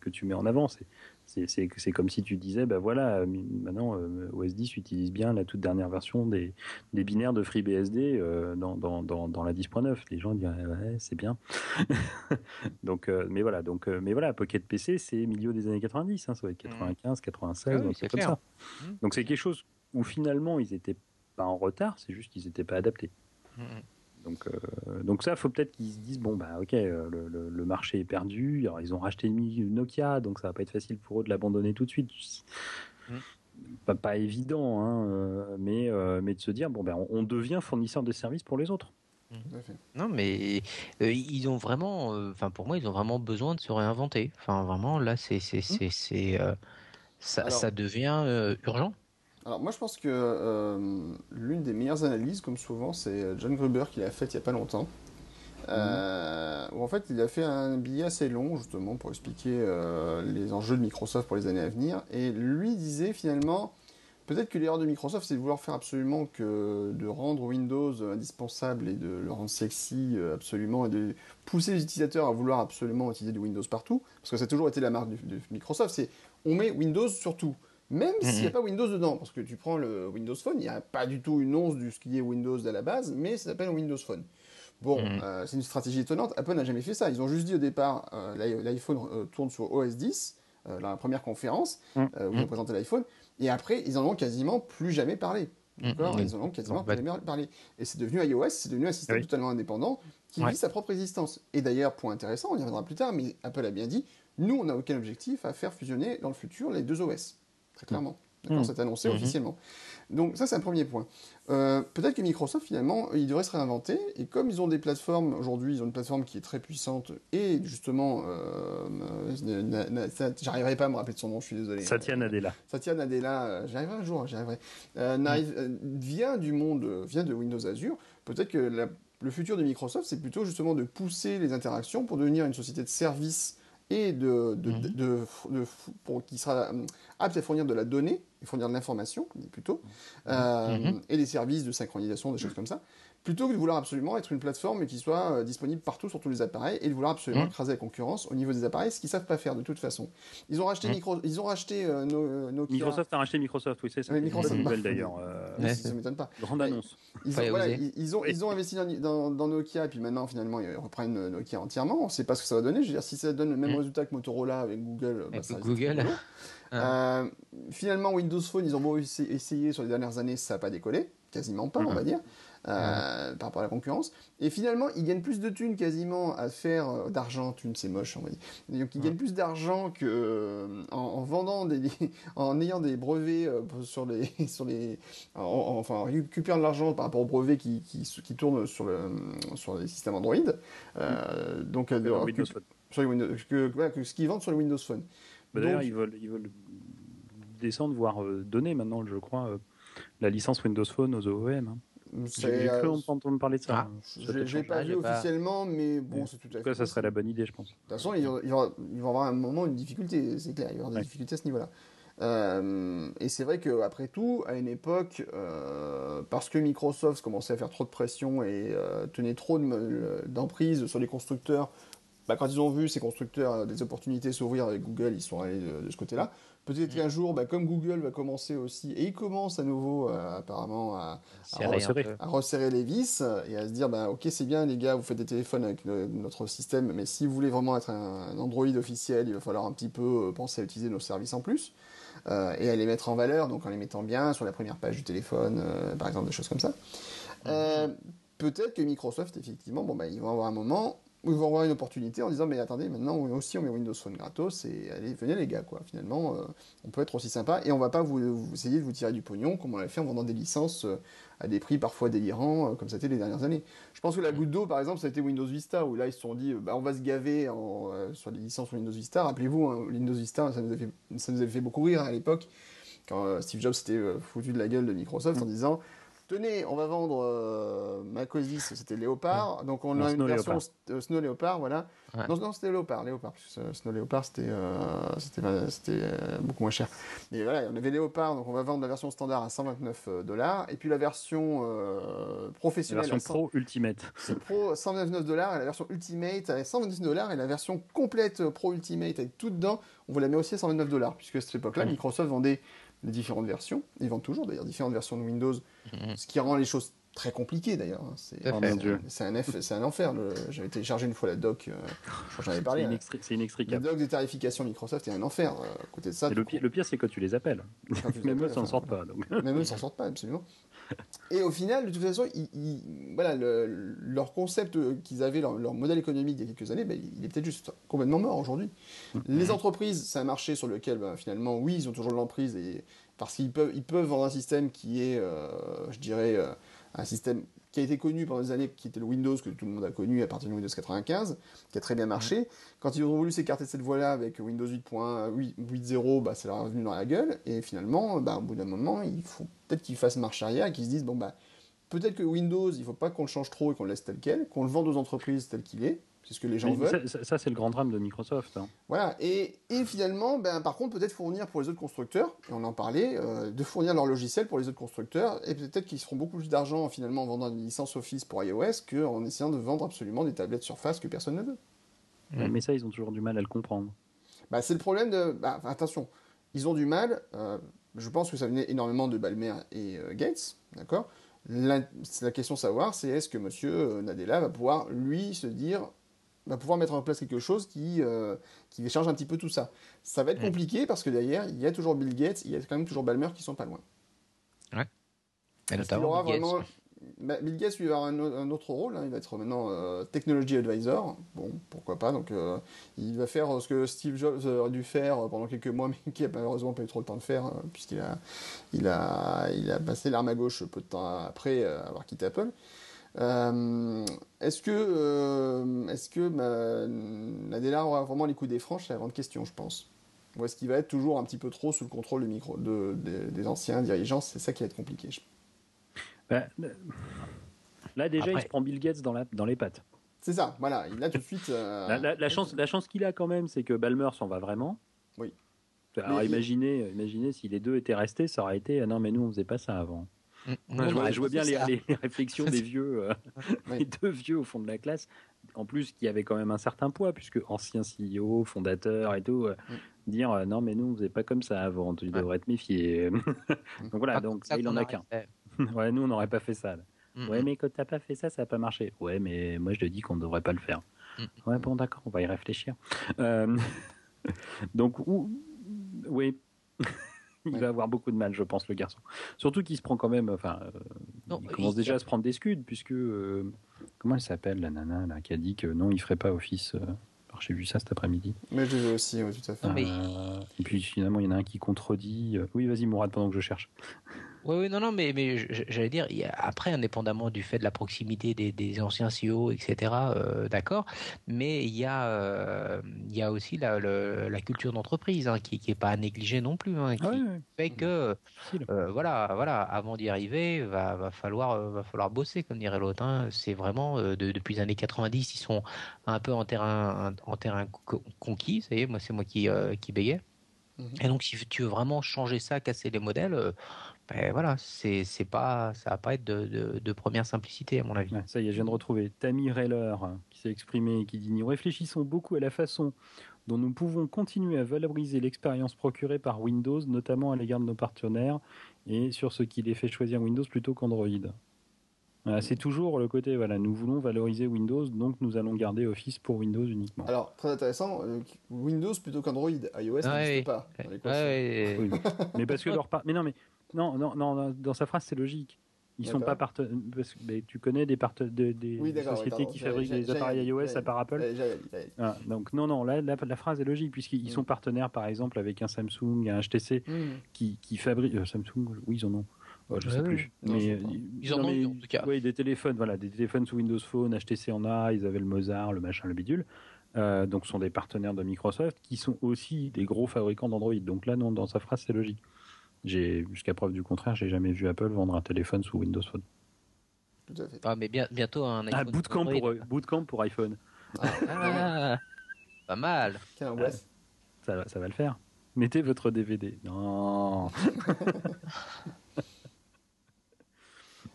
que tu mets en avant. C'est c'est c'est, c'est comme si tu disais ben bah voilà, maintenant euh, O S dix utilise bien la toute dernière version des des binaires de FreeBSD euh, dans dans dans dans la dix point neuf. Les gens disent ouais c'est bien. donc euh, mais voilà donc euh, mais voilà Pocket P C c'est milieu des années quatre-vingt-dix, hein, ça va être quatre-vingt-quinze, quatre-vingt-seize. Ah oui, c'est comme ça. Mmh. Donc c'est quelque chose où finalement ils n'étaient pas en retard, c'est juste qu'ils n'étaient pas adaptés. Mmh. Donc, euh, donc ça, il faut peut-être qu'ils se disent bon bah ok, le, le, le marché est perdu. Alors, ils ont racheté Nokia, donc ça va pas être facile pour eux de l'abandonner tout de suite. Mmh. Pas, pas évident, hein, mais euh, mais de se dire bon ben bah, on, on devient fournisseur de services pour les autres. Non mais euh, ils ont vraiment, enfin euh, pour moi ils ont vraiment besoin de se réinventer. Enfin vraiment là c'est c'est c'est, c'est euh, ça, alors, ça devient euh, urgent. Alors moi je pense que euh, l'une des meilleures analyses comme souvent c'est John Gruber qui l'a faite il y a pas longtemps. Euh, mmh. Où en fait il a fait un billet assez long justement pour expliquer euh, les enjeux de Microsoft pour les années à venir et lui disait finalement peut-être que l'erreur de Microsoft, c'est de vouloir faire absolument que de rendre Windows indispensable et de le rendre sexy absolument et de pousser les utilisateurs à vouloir absolument utiliser du Windows partout, parce que ça a toujours été la marque de Microsoft, c'est on met Windows sur tout, même mm-hmm. s'il n'y a pas Windows dedans, parce que tu prends le Windows Phone, il n'y a pas du tout une once de ce qui est Windows à la base, mais ça s'appelle Windows Phone. Bon, mm-hmm. euh, c'est une stratégie étonnante, Apple n'a jamais fait ça, ils ont juste dit au départ, euh, l'iPhone euh, tourne sur O S dix, Euh, dans la première conférence mmh. euh, où ils ont présenté l'iPhone, et après ils en ont quasiment plus jamais parlé. D'accord, mmh. ils en ont quasiment plus jamais parlé. Et c'est devenu iOS, c'est devenu un système oui. totalement indépendant qui ouais. vit sa propre existence. Et d'ailleurs, point intéressant, on y reviendra plus tard, mais Apple a bien dit, nous on n'a aucun objectif à faire fusionner dans le futur les deux O S. Très clairement. D'accord, mmh. c'est annoncé mmh. officiellement. Donc ça c'est un premier point. Euh, peut-être que Microsoft finalement ils devraient se réinventer et comme ils ont des plateformes aujourd'hui, ils ont une plateforme qui est très puissante et justement euh, euh, na, na, ça, j'arriverai pas à me rappeler de son nom, je suis désolé. Satya Nadella. Satya Nadella, euh, j'y arriverai un jour, j'y arriverai. Euh, n'arrive, euh, vient du monde, vient de Windows Azure. Peut-être que la, le futur de Microsoft c'est plutôt justement de pousser les interactions pour devenir une société de services et de, de, mmh. de, de, de, pour, qui sera apte à fournir de la donnée, et fournir de l'information, plutôt, euh, mmh. et des services de synchronisation, des choses comme ça, plutôt que de vouloir absolument être une plateforme qui soit disponible partout sur tous les appareils, et de vouloir absolument mmh. écraser la concurrence au niveau des appareils, ce qu'ils savent pas faire de toute façon. Ils ont racheté, mmh. micro, ils ont racheté euh, nos, nos Microsoft a racheté Microsoft, oui, c'est ça. Mais Microsoft, c'est une nouvelle d'ailleurs. Euh... Oui, ça ne m'étonne pas. Grande annonce. Ils ont, voilà, ils, ils, ont, ils ont investi dans, dans, dans Nokia, et puis maintenant, finalement, ils reprennent Nokia entièrement. On ne sait pas ce que ça va donner. Je veux dire, si ça donne le même mmh. résultat que Motorola avec Google, bah, ça Google. Ah. Euh, finalement, Windows Phone, ils ont beau essayer sur les dernières années, ça n'a pas décollé, quasiment pas, mm-hmm. on va dire, euh, mm-hmm. par rapport à la concurrence. Et finalement, ils gagnent plus de thunes quasiment à faire euh, d'argent, thunes, c'est moche, on va dire. Donc, ils mm-hmm. gagnent plus d'argent que euh, en, en vendant des, en ayant des brevets euh, sur les, sur les, en, en, enfin, en récupérant de l'argent par rapport aux brevets qui, qui, qui tournent sur le, sur les systèmes Android. Euh, mm-hmm. Donc, euh, alors, Windows que, sur les Windows, que, voilà, que ce qu'ils vendent sur le Windows Phone. Bah d'ailleurs, donc, ils veulent, ils veulent descendre, voire euh, donner maintenant, je crois, euh, la licence Windows Phone aux O E M. Hein. J'ai, j'ai cru entendre parler de ça. Ah, hein. Je ne l'ai pas vu officiellement, pas... mais bon, mais c'est tout à fait. En tout cas, ça serait la bonne idée, je pense. De toute façon, ils vont avoir à un moment une difficulté, c'est clair, il va y avoir des ouais. difficultés à ce niveau-là. Euh, et c'est vrai qu'après tout, à une époque, euh, parce que Microsoft commençait à faire trop de pression et euh, tenait trop de, d'emprise sur les constructeurs, bah, quand ils ont vu ces constructeurs euh, des opportunités s'ouvrir avec Google, ils sont allés de, de ce côté-là. Peut-être mmh. qu'un jour, bah, comme Google va commencer aussi, et ils commencent à nouveau euh, apparemment à, à, resserrer, à resserrer les vis et à se dire, bah, ok, c'est bien les gars, vous faites des téléphones avec le, notre système, mais si vous voulez vraiment être un, un Android officiel, il va falloir un petit peu euh, penser à utiliser nos services en plus euh, et à les mettre en valeur, donc en les mettant bien sur la première page du téléphone, euh, par exemple, des choses comme ça. Mmh. Euh, peut-être que Microsoft, effectivement, bon, bah, ils vont avoir un moment où ils vont avoir une opportunité en disant mais attendez, maintenant aussi on met Windows Phone gratos et allez, venez les gars quoi, finalement euh, on peut être aussi sympa et on va pas vous, vous essayer de vous tirer du pognon comme on l'a fait en vendant des licences euh, à des prix parfois délirants euh, comme ça a été les dernières années. Je pense que la goutte d'eau par exemple ça a été Windows Vista où là ils se sont dit euh, bah, on va se gaver en, euh, sur les licences Windows Vista. Rappelez-vous hein, Windows Vista ça nous avait fait, ça nous avait fait beaucoup rire hein, à l'époque quand euh, Steve Jobs s'était euh, foutu de la gueule de Microsoft mmh. en disant tenez, on va vendre euh, Mac O S dix, c'était Léopard. Donc on non, a une Snow version Léopard. Euh, Snow Léopard, voilà. Ouais. Non, non, c'était Léopard, Léopard. Parce que Snow Léopard, c'était, euh, c'était, c'était euh, beaucoup moins cher. Mais voilà, on avait Léopard, donc on va vendre la version standard à cent vingt-neuf dollars, et puis la version euh, professionnelle. La version à cent... Pro Ultimate. C'est Pro cent vingt-neuf dollars, et la version Ultimate à cent vingt-neuf dollars, et la version complète Pro Ultimate avec tout dedans, on vous la met aussi à cent vingt-neuf dollars, puisque à cette époque-là, mmh. Microsoft vendait les différentes versions. Ils vendent toujours d'ailleurs différentes versions de Windows, mmh. ce qui rend les choses très compliquées d'ailleurs. C'est, c'est, un, c'est, un, F, c'est un enfer. Le, j'avais téléchargé une fois la doc, euh, j'en avais parlé. C'est inextricable. La doc des tarifications Microsoft est un enfer. Euh, à côté de ça, le, coup, le pire, c'est quand tu les appelles. Tu les Même appelles, eux s'en enfin, sortent pas. Donc. Même eux s'en sortent pas, absolument. Et au final, de toute façon, ils, ils, voilà, le, leur concept qu'ils avaient, leur, leur modèle économique il y a quelques années, ben, il est peut-être juste complètement mort aujourd'hui. Les entreprises, c'est un marché sur lequel, ben, finalement, oui, ils ont toujours de l'emprise, et, parce qu'ils peuvent, ils peuvent vendre un système qui est, euh, je dirais, euh, un système qui a été connu pendant des années, qui était le Windows, que tout le monde a connu à partir de Windows quatre-vingt-quinze, qui a très bien marché. Quand ils ont voulu s'écarter de cette voie-là avec Windows huit point huit point zéro, bah, ça leur est revenu dans la gueule. Et finalement, bah, au bout d'un moment, il faut peut-être qu'ils fassent marche arrière et qu'ils se disent, bon, bah, peut-être que Windows, il ne faut pas qu'on le change trop et qu'on le laisse tel quel, qu'on le vende aux entreprises tel qu'il est. C'est ce que les gens mais veulent. Ça, ça, c'est le grand drame de Microsoft. Hein. Voilà. Et, et finalement, ben, par contre, peut-être fournir pour les autres constructeurs, et on en parlait, euh, de fournir leur logiciel pour les autres constructeurs, et peut-être qu'ils feront beaucoup plus d'argent, finalement, en vendant une licence Office pour iOS qu'en essayant de vendre absolument des tablettes Surface que personne ne veut. Ouais, mmh. Mais ça, ils ont toujours du mal à le comprendre. Bah, c'est le problème de... Bah, attention, ils ont du mal... Euh, je pense que ça venait énormément de Ballmer et euh, Gates, d'accord ? La, la question savoir, c'est est-ce que monsieur Nadella va pouvoir, lui, se dire... va pouvoir mettre en place quelque chose qui, euh, qui décharge un petit peu tout ça. Ça va être compliqué parce que derrière, il y a toujours Bill Gates, il y a quand même toujours Ballmer qui sont pas loin. Ouais. Et notamment Bill Gates. Vraiment... Bah, Bill Gates, lui, va avoir un, un autre rôle. Hein. Il va être maintenant euh, Technology Advisor. Bon, pourquoi pas. Donc, euh, il va faire ce que Steve Jobs aurait dû faire pendant quelques mois, mais qui a malheureusement pas eu trop le temps de faire, euh, puisqu'il a, il a, il a passé l'arme à gauche peu de temps après euh, avoir quitté Apple. Euh, est-ce que, euh, est-ce que bah, Nadella aura vraiment les coups des franches ? C'est la grande question, je pense. Ou est-ce qu'il va être toujours un petit peu trop sous le contrôle du micro, de, de, des anciens dirigeants ? C'est ça qui va être compliqué. Je... Bah, là, déjà, après... il se prend Bill Gates dans, la, dans les pattes. C'est ça, voilà. Il a tout de suite... Euh... La, la, la, chance, la chance qu'il a quand même, c'est que Ballmer s'en va vraiment. Oui. Alors mais imaginez, il... imaginez si les deux étaient restés, ça aurait été... Ah, non, mais nous, on faisait pas ça avant. On ouais, ouais, je vois bien les, les, les réflexions des vieux, euh, ouais. les deux vieux au fond de la classe, en plus qui avaient quand même un certain poids, puisque ancien C E O, fondateur et tout, euh, ouais. dire euh, non mais nous on faisait pas comme ça avant, tu ouais. devrais te méfier. donc voilà, donc ça, ça il en a qu'un. ouais, nous on n'aurait pas fait ça. Là. Mm-hmm. Ouais, mais quand t'as pas fait ça, ça a pas marché. Ouais, mais moi je te dis qu'on devrait pas le faire. Mm-hmm. Ouais, bon d'accord, on va y réfléchir. Euh, donc, ou, oui. Il ouais. va avoir beaucoup de mal, je pense, le garçon. Surtout qu'il se prend quand même... Enfin, euh, non, il commence il... déjà à se prendre des scuds, puisque... Euh, comment elle s'appelle, la nana, là, qui a dit que non, il ne ferait pas office... Euh... Alors, j'ai vu ça cet après-midi. Mais je l'ai vu aussi, oui, tout à fait. Euh, mais... Et puis, finalement, il y en a un qui contredit... Oui, vas-y, Mourad, pendant que je cherche. Oui, oui, non, non, mais, mais j'allais dire, après, indépendamment du fait de la proximité des, des anciens C E O, et cetera, euh, d'accord, mais il y a, euh, il y a aussi la, le, la culture d'entreprise hein, qui n'est pas à négliger non plus, hein, qui ah, oui, oui. fait que, euh, voilà, voilà, avant d'y arriver, va, va, falloir, va falloir bosser, comme dirait l'autre. Hein. C'est vraiment, de, depuis les années quatre-vingt-dix, ils sont un peu en terrain, en terrain conquis, ça y est, moi, c'est moi qui, euh, qui bégayais. Et donc, si tu veux vraiment changer ça, casser les modèles, euh, ben voilà, c'est, c'est pas, ça va pas être de, de, de première simplicité, à mon avis. Ouais, ça y est, je viens de retrouver Tammy Raylor qui s'est exprimée et qui dit « Nous réfléchissons beaucoup à la façon dont nous pouvons continuer à valoriser l'expérience procurée par Windows, notamment à l'égard de nos partenaires, et sur ce qui les fait choisir Windows plutôt qu'Android. » Voilà, c'est toujours le côté, voilà, nous voulons valoriser Windows, donc nous allons garder Office pour Windows uniquement. Alors, très intéressant, euh, Windows plutôt qu'Android, iOS ah n'existe oui. pas. Dans les ah oui. Oui. Mais parce que leur part... mais non, mais non, non, non, dans sa phrase c'est logique. Ils sont pas partenaires. Tu connais des, parten... de, des oui, sociétés oui, qui fabriquent des appareils iOS à part Apple. Ah, donc non, non, là la, la phrase est logique puisqu'ils mm. sont partenaires, par exemple, avec un Samsung, un H T C mm. qui, qui fabrique euh, Samsung. Oui, ils en ont. Oh, je ne ouais, sais plus. Non, mais, euh, ils non, en ont mais, en tout cas. Oui, des téléphones, voilà, des téléphones sous Windows Phone, H T C en a. Ils avaient le Mozart, le machin, le bidule. Euh, donc, sont des partenaires de Microsoft qui sont aussi des gros fabricants d'Android. Donc là, non, dans sa phrase, c'est logique. J'ai, jusqu'à preuve du contraire, j'ai jamais vu Apple vendre un téléphone sous Windows Phone. Tout à fait. Ah, mais bien, bientôt un iPhone. Ah, bootcamp pour, bootcamp pour iPhone. Ah, ah, pas mal. Quelle angoisse. Ah, ça, ça va le faire. Mettez votre D V D. Non.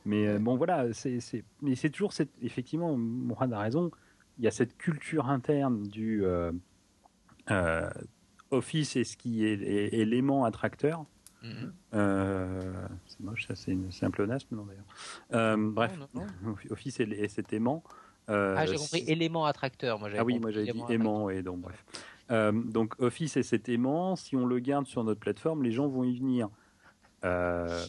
Mais euh, bon, voilà. C'est, c'est, mais c'est toujours cette. Effectivement, Mourad a raison. Il y a cette culture interne du euh, euh, Office et ce qui est, est, est l'élément attracteur. Mmh. Euh, c'est moche, ça, c'est, une, c'est un pléonasme, non d'ailleurs. Euh, bref, non, non, non. Office et, et cet aimant. Euh, ah, j'ai compris c'est... élément attracteur. Moi, ah oui, moi j'avais dit aimant, et donc bref. Euh, donc Office et cet aimant, si on le garde sur notre plateforme, les gens vont y venir. Euh...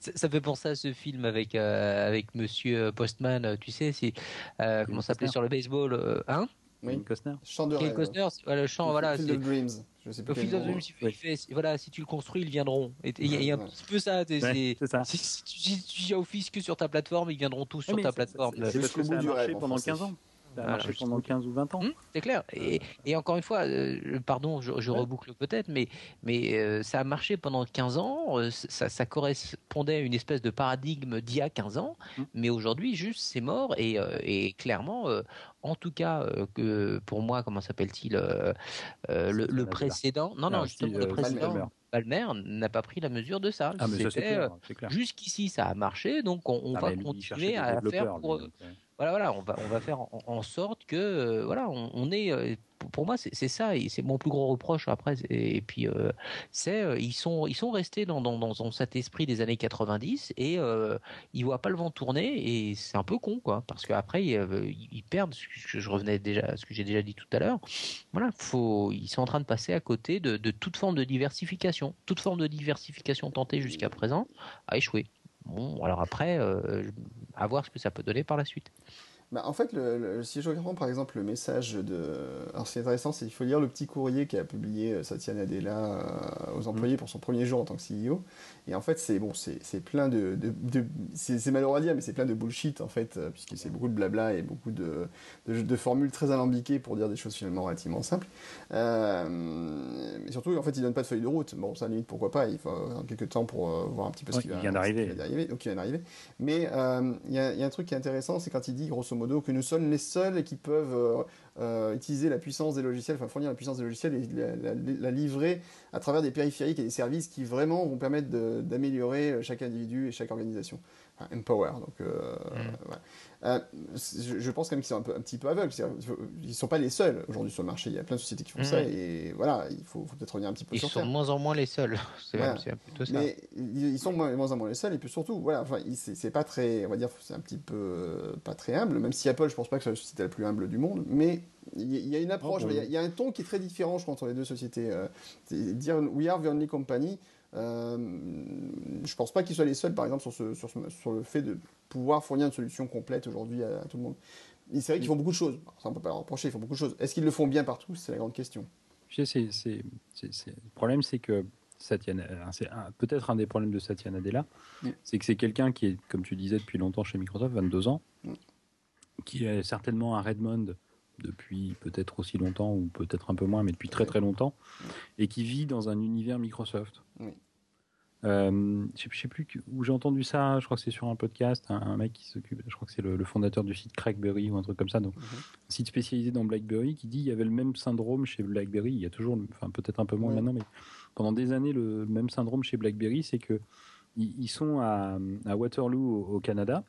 Ça, ça fait penser à ce film avec euh, avec Monsieur Postman, tu sais, si euh, comment ça s'appelait sur le baseball, euh, hein? Oui, Costner. Chant de rêve. Costner, voilà, le chant, voilà. Field of Dreams. Je sais plus. Field of Dreams, il fait, voilà, si tu le construis, ils viendront. Et il y a, y a ouais. un petit peu ça. C'est, ouais, c'est ça. Si, si, tu, si tu y as Office que sur ta plateforme, ils viendront tous ouais, sur ta c'est, plateforme. C'est, c'est, c'est parce que ça a marché pendant quinze ans. Ça a marché pendant quinze ou vingt ans. Mmh, c'est clair. Et, et encore une fois, euh, pardon, je, je ouais. reboucle peut-être, mais, mais euh, ça a marché pendant quinze ans. Euh, ça, ça correspondait à une espèce de paradigme d'il y a quinze ans. Mmh. Mais aujourd'hui, juste, c'est mort. Et, euh, et clairement, euh, en tout cas, euh, que pour moi, comment s'appelle-t-il euh, euh, le, le précédent là. Non, non, non justement, si, euh, le précédent. Palmer. Palmer n'a pas pris la mesure de ça. Ah, mais ça, c'est clair, c'est clair. Jusqu'ici, ça a marché, donc on, on ah, va lui, continuer à faire pour. Lui, donc, ouais. Voilà, voilà, on va, on va faire en, en sorte que, euh, voilà, on, on est. Euh, pour moi, c'est, c'est ça, et c'est mon plus gros reproche après. Et, et puis, euh, c'est, euh, ils sont, ils sont restés dans, dans, dans cet esprit des années quatre-vingt-dix, et euh, ils voient pas le vent tourner, et c'est un peu con, quoi, parce qu'après, ils, ils perdent. Ce que je revenais déjà, ce que j'ai déjà dit tout à l'heure. Voilà, faut, ils sont en train de passer à côté de, de toute forme de diversification, toute forme de diversification tentée jusqu'à présent a échoué. Bon, alors après, euh, à voir ce que ça peut donner par la suite. Bah en fait, le, le, si je regarde par exemple le message de... Alors ce qui est intéressant, c'est qu'il faut lire le petit courrier qu'a publié Satya Nadella euh, aux employés pour son premier jour en tant que C E O. Et en fait, c'est, bon, c'est, c'est plein de... de, de c'est, c'est malheureux à dire, mais c'est plein de bullshit, en fait, puisque c'est beaucoup de blabla et beaucoup de, de, de formules très alambiquées pour dire des choses finalement relativement simples. Euh, mais surtout, en fait, il donne pas de feuille de route. Bon, ça, limite, pourquoi pas. Il faut avoir quelques temps pour euh, voir un petit peu ce qui vient d'arriver. Donc, il vient d'arriver. Mais il euh, y, a, y a un truc qui est intéressant, c'est quand il dit, grosso modo, que nous sommes les seuls qui peuvent euh, euh, utiliser la puissance des logiciels, enfin fournir la puissance des logiciels et la, la, la livrer à travers des périphériques et des services qui vraiment vont permettre de, d'améliorer chaque individu et chaque organisation. Enfin, empower. Donc, euh, mmh. voilà. Euh, je, je pense quand même qu'ils sont un, peu, un petit peu aveugles. Ils ne sont pas les seuls aujourd'hui sur le marché. Il y a plein de sociétés qui font mmh. ça et voilà, il faut, faut peut-être revenir un petit peu ils sur ça. Ils sont de moins en moins les seuls. C'est, voilà. même, c'est plutôt ça. Mais ils sont de moins, moins en moins les seuls et puis surtout, voilà, enfin, c'est, c'est pas très, on va dire, c'est un petit peu euh, pas très humble. Même si Apple, je pense pas que c'est la société la plus humble du monde, mais il y a une approche, oh, il oui. y, y a un ton qui est très différent, je crois, entre les deux sociétés. Euh, dire We are the only company, euh, je pense pas qu'ils soient les seuls, par exemple, sur, ce, sur, ce, sur le fait de pouvoir fournir une solution complète aujourd'hui à, à tout le monde. Et c'est vrai qu'ils font beaucoup de choses. Alors, ça, on peut pas leur reprocher, ils font beaucoup de choses. Est-ce qu'ils le font bien partout? C'est la grande question. Je sais, c'est, c'est, c'est, c'est... Le problème, c'est que Satya, c'est un, peut-être un des problèmes de Satya Nadella, mm. c'est que c'est quelqu'un qui est, comme tu disais, depuis longtemps chez Microsoft, vingt-deux ans, mm. qui est certainement à Redmond depuis peut-être aussi longtemps, ou peut-être un peu moins, mais depuis très très longtemps, et qui vit dans un univers Microsoft. Oui. Euh, je ne sais plus où j'ai entendu ça, je crois que c'est sur un podcast, un, un mec qui s'occupe, je crois que c'est le, le fondateur du site Crackberry ou un truc comme ça, donc, mm-hmm. un site spécialisé dans BlackBerry, qui dit qu'il y avait le même syndrome chez BlackBerry, il y a toujours, enfin peut-être un peu moins oui. maintenant, mais pendant des années, le même syndrome chez BlackBerry, c'est que ils, ils sont à, à Waterloo au, au Canada,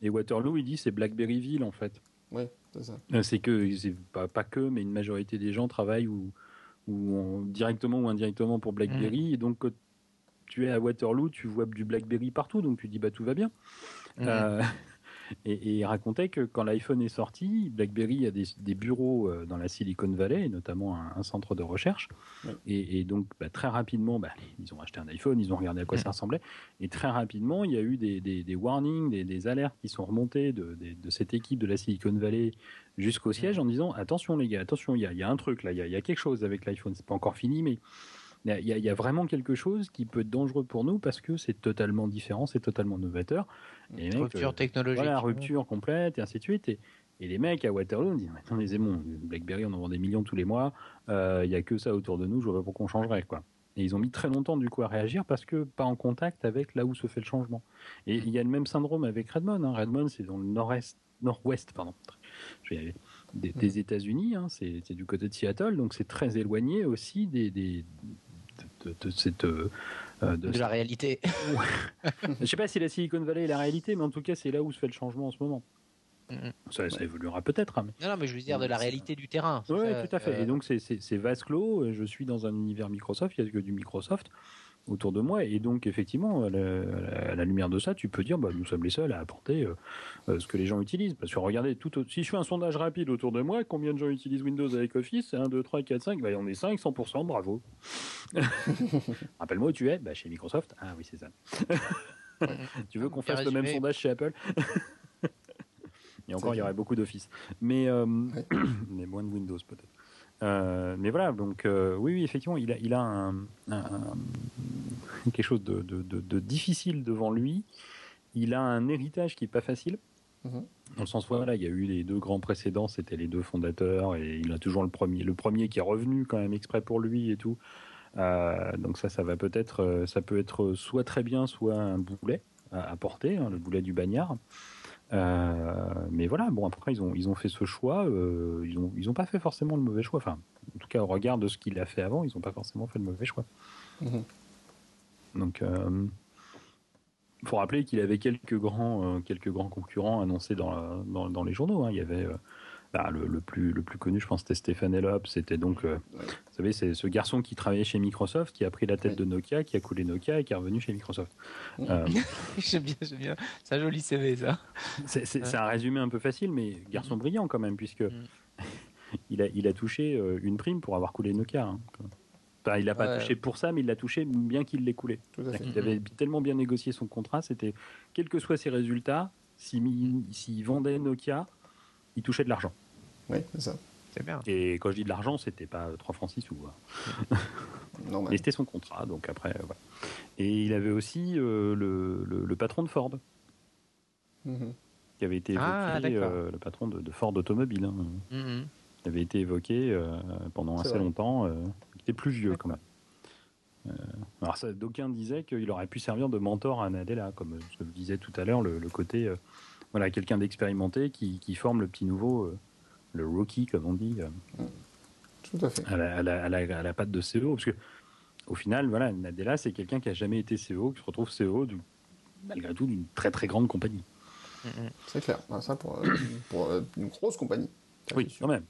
et Waterloo, il dit c'est Blackberryville en fait. Ouais, c'est ça. C'est que, c'est pas, pas que, mais une majorité des gens travaillent ou, ou en, directement ou indirectement pour BlackBerry. Mmh. Et donc, quand tu es à Waterloo, tu vois du BlackBerry partout, donc tu dis bah tout va bien. Mmh. Euh, Et, et il racontait que quand l'iPhone est sorti, BlackBerry a des, des bureaux dans la Silicon Valley, notamment un, un centre de recherche. Ouais. Et, et donc, bah, très rapidement, bah, ils ont acheté un iPhone, ils ont regardé à quoi ouais. ça ressemblait. Et très rapidement, il y a eu des, des, des warnings, des, des alertes qui sont remontées de, de, de cette équipe de la Silicon Valley jusqu'au siège ouais. en disant « Attention les gars, attention, il y a, y a un truc là, il y a, y a quelque chose avec l'iPhone, c'est pas encore fini, mais... » Il y, y a vraiment quelque chose qui peut être dangereux pour nous parce que c'est totalement différent, c'est totalement novateur. Et mecs, rupture euh, technologique. Voilà, rupture complète et ainsi de suite. Et, et les mecs à Waterloo disent attendez, c'est bon, BlackBerry, on en vend des millions tous les mois, il euh, n'y a que ça autour de nous, je vois pas pourquoi on changerait, quoi. Et ils ont mis très longtemps du coup à réagir parce que pas en contact avec là où se fait le changement. Et il y a le même syndrome avec Redmond. Hein. Redmond, c'est dans le nord-est, nord-ouest, pardon. Je vais y aller. Des, des États-Unis, hein, c'est, c'est du côté de Seattle, donc c'est très éloigné aussi des, des de, de, de cette euh, de, de la réalité. Je sais pas si la Silicon Valley est la réalité, mais en tout cas c'est là où se fait le changement en ce moment. Ça, ça évoluera peut-être. Hein, mais... Non, non, mais je veux dire de la réalité du terrain. Oui, tout à fait. Euh... Et donc c'est, c'est, c'est vase clos. Je suis dans un univers Microsoft. Il y a que du Microsoft autour de moi, et donc effectivement à la, à la lumière de ça, tu peux dire bah, nous sommes les seuls à apporter euh, ce que les gens utilisent, parce que regardez, tout, si je fais un sondage rapide autour de moi, combien de gens utilisent Windows avec Office, un, deux, trois, quatre, cinq, bah, on est cinq, cent pour cent, bravo. Rappelle-moi où tu es, bah, chez Microsoft. Ah oui, c'est ça. Tu veux qu'on fasse le même sondage chez Apple? Et encore, il y aurait beaucoup d'Office, mais, euh, ouais. mais moins de Windows peut-être. Euh, mais voilà, donc euh, oui, oui, effectivement, il a, il a un, un, un, quelque chose de, de, de, de difficile devant lui. Il a un héritage qui est pas facile. Mm-hmm. Dans le sens où voilà, il y a eu les deux grands précédents, c'était les deux fondateurs, et il a toujours le premier, le premier qui est revenu quand même exprès pour lui et tout. Euh, donc ça, ça va peut-être, ça peut être soit très bien, soit un boulet à, à porter, hein, le boulet du bagnard. Euh, mais voilà, bon, après ils ont ils ont fait ce choix, euh, ils ont ils ont pas fait forcément le mauvais choix. Enfin, en tout cas au regard de ce qu'il a fait avant, ils ont pas forcément fait le mauvais choix. Mmh. Donc, euh, faut rappeler qu'il avait quelques grands euh, quelques grands concurrents annoncés dans la, dans, dans les journaux. Hein. Il y avait euh, bah, le, le plus le plus connu, je pense, c'était Stéphane Elop. C'était donc, euh, ouais. vous savez, c'est ce garçon qui travaillait chez Microsoft, qui a pris la tête ouais. de Nokia, qui a coulé Nokia et qui est revenu chez Microsoft. Euh, j'aime bien, j'aime bien. C'est un joli C V, ça. C'est, c'est, ouais. c'est un résumé un peu facile, mais garçon brillant quand même, puisque mm. il a il a touché une prime pour avoir coulé Nokia. Hein. Enfin, il l'a pas ouais. touché pour ça, mais il l'a touché bien qu'il l'ait coulé. Il avait tellement bien négocié son contrat, c'était quels que soient ses résultats, s'il si, si vendait Nokia, il touchait de l'argent. Oui, c'est ça. C'est bien. Et quand je dis de l'argent, c'était pas trois francs six sous. Hein. Non, mais c'était son contrat, donc après, euh, voilà. Et il avait aussi euh, le, le, le patron de Ford, mm-hmm. qui avait été évoqué, ah, euh, le patron de, de Ford Automobile, hein, mm-hmm. qui avait été évoqué euh, pendant c'est assez vrai. longtemps, euh, qui était plus vieux d'accord. quand même. Euh, alors ça, d'aucuns disaient qu'il aurait pu servir de mentor à Nadella, comme je le disais tout à l'heure, le, le côté... Euh, Voilà, quelqu'un d'expérimenté qui, qui forme le petit nouveau, euh, le rookie, comme on dit, euh, tout à fait. À, la, à, la, à, la, à la patte de C E O. Parce que, au final, voilà, Nadella, c'est quelqu'un qui n'a jamais été C E O, qui se retrouve C E O, du, malgré tout, d'une très très grande compagnie. C'est clair, ça pour, pour une grosse compagnie. Oui, quand même.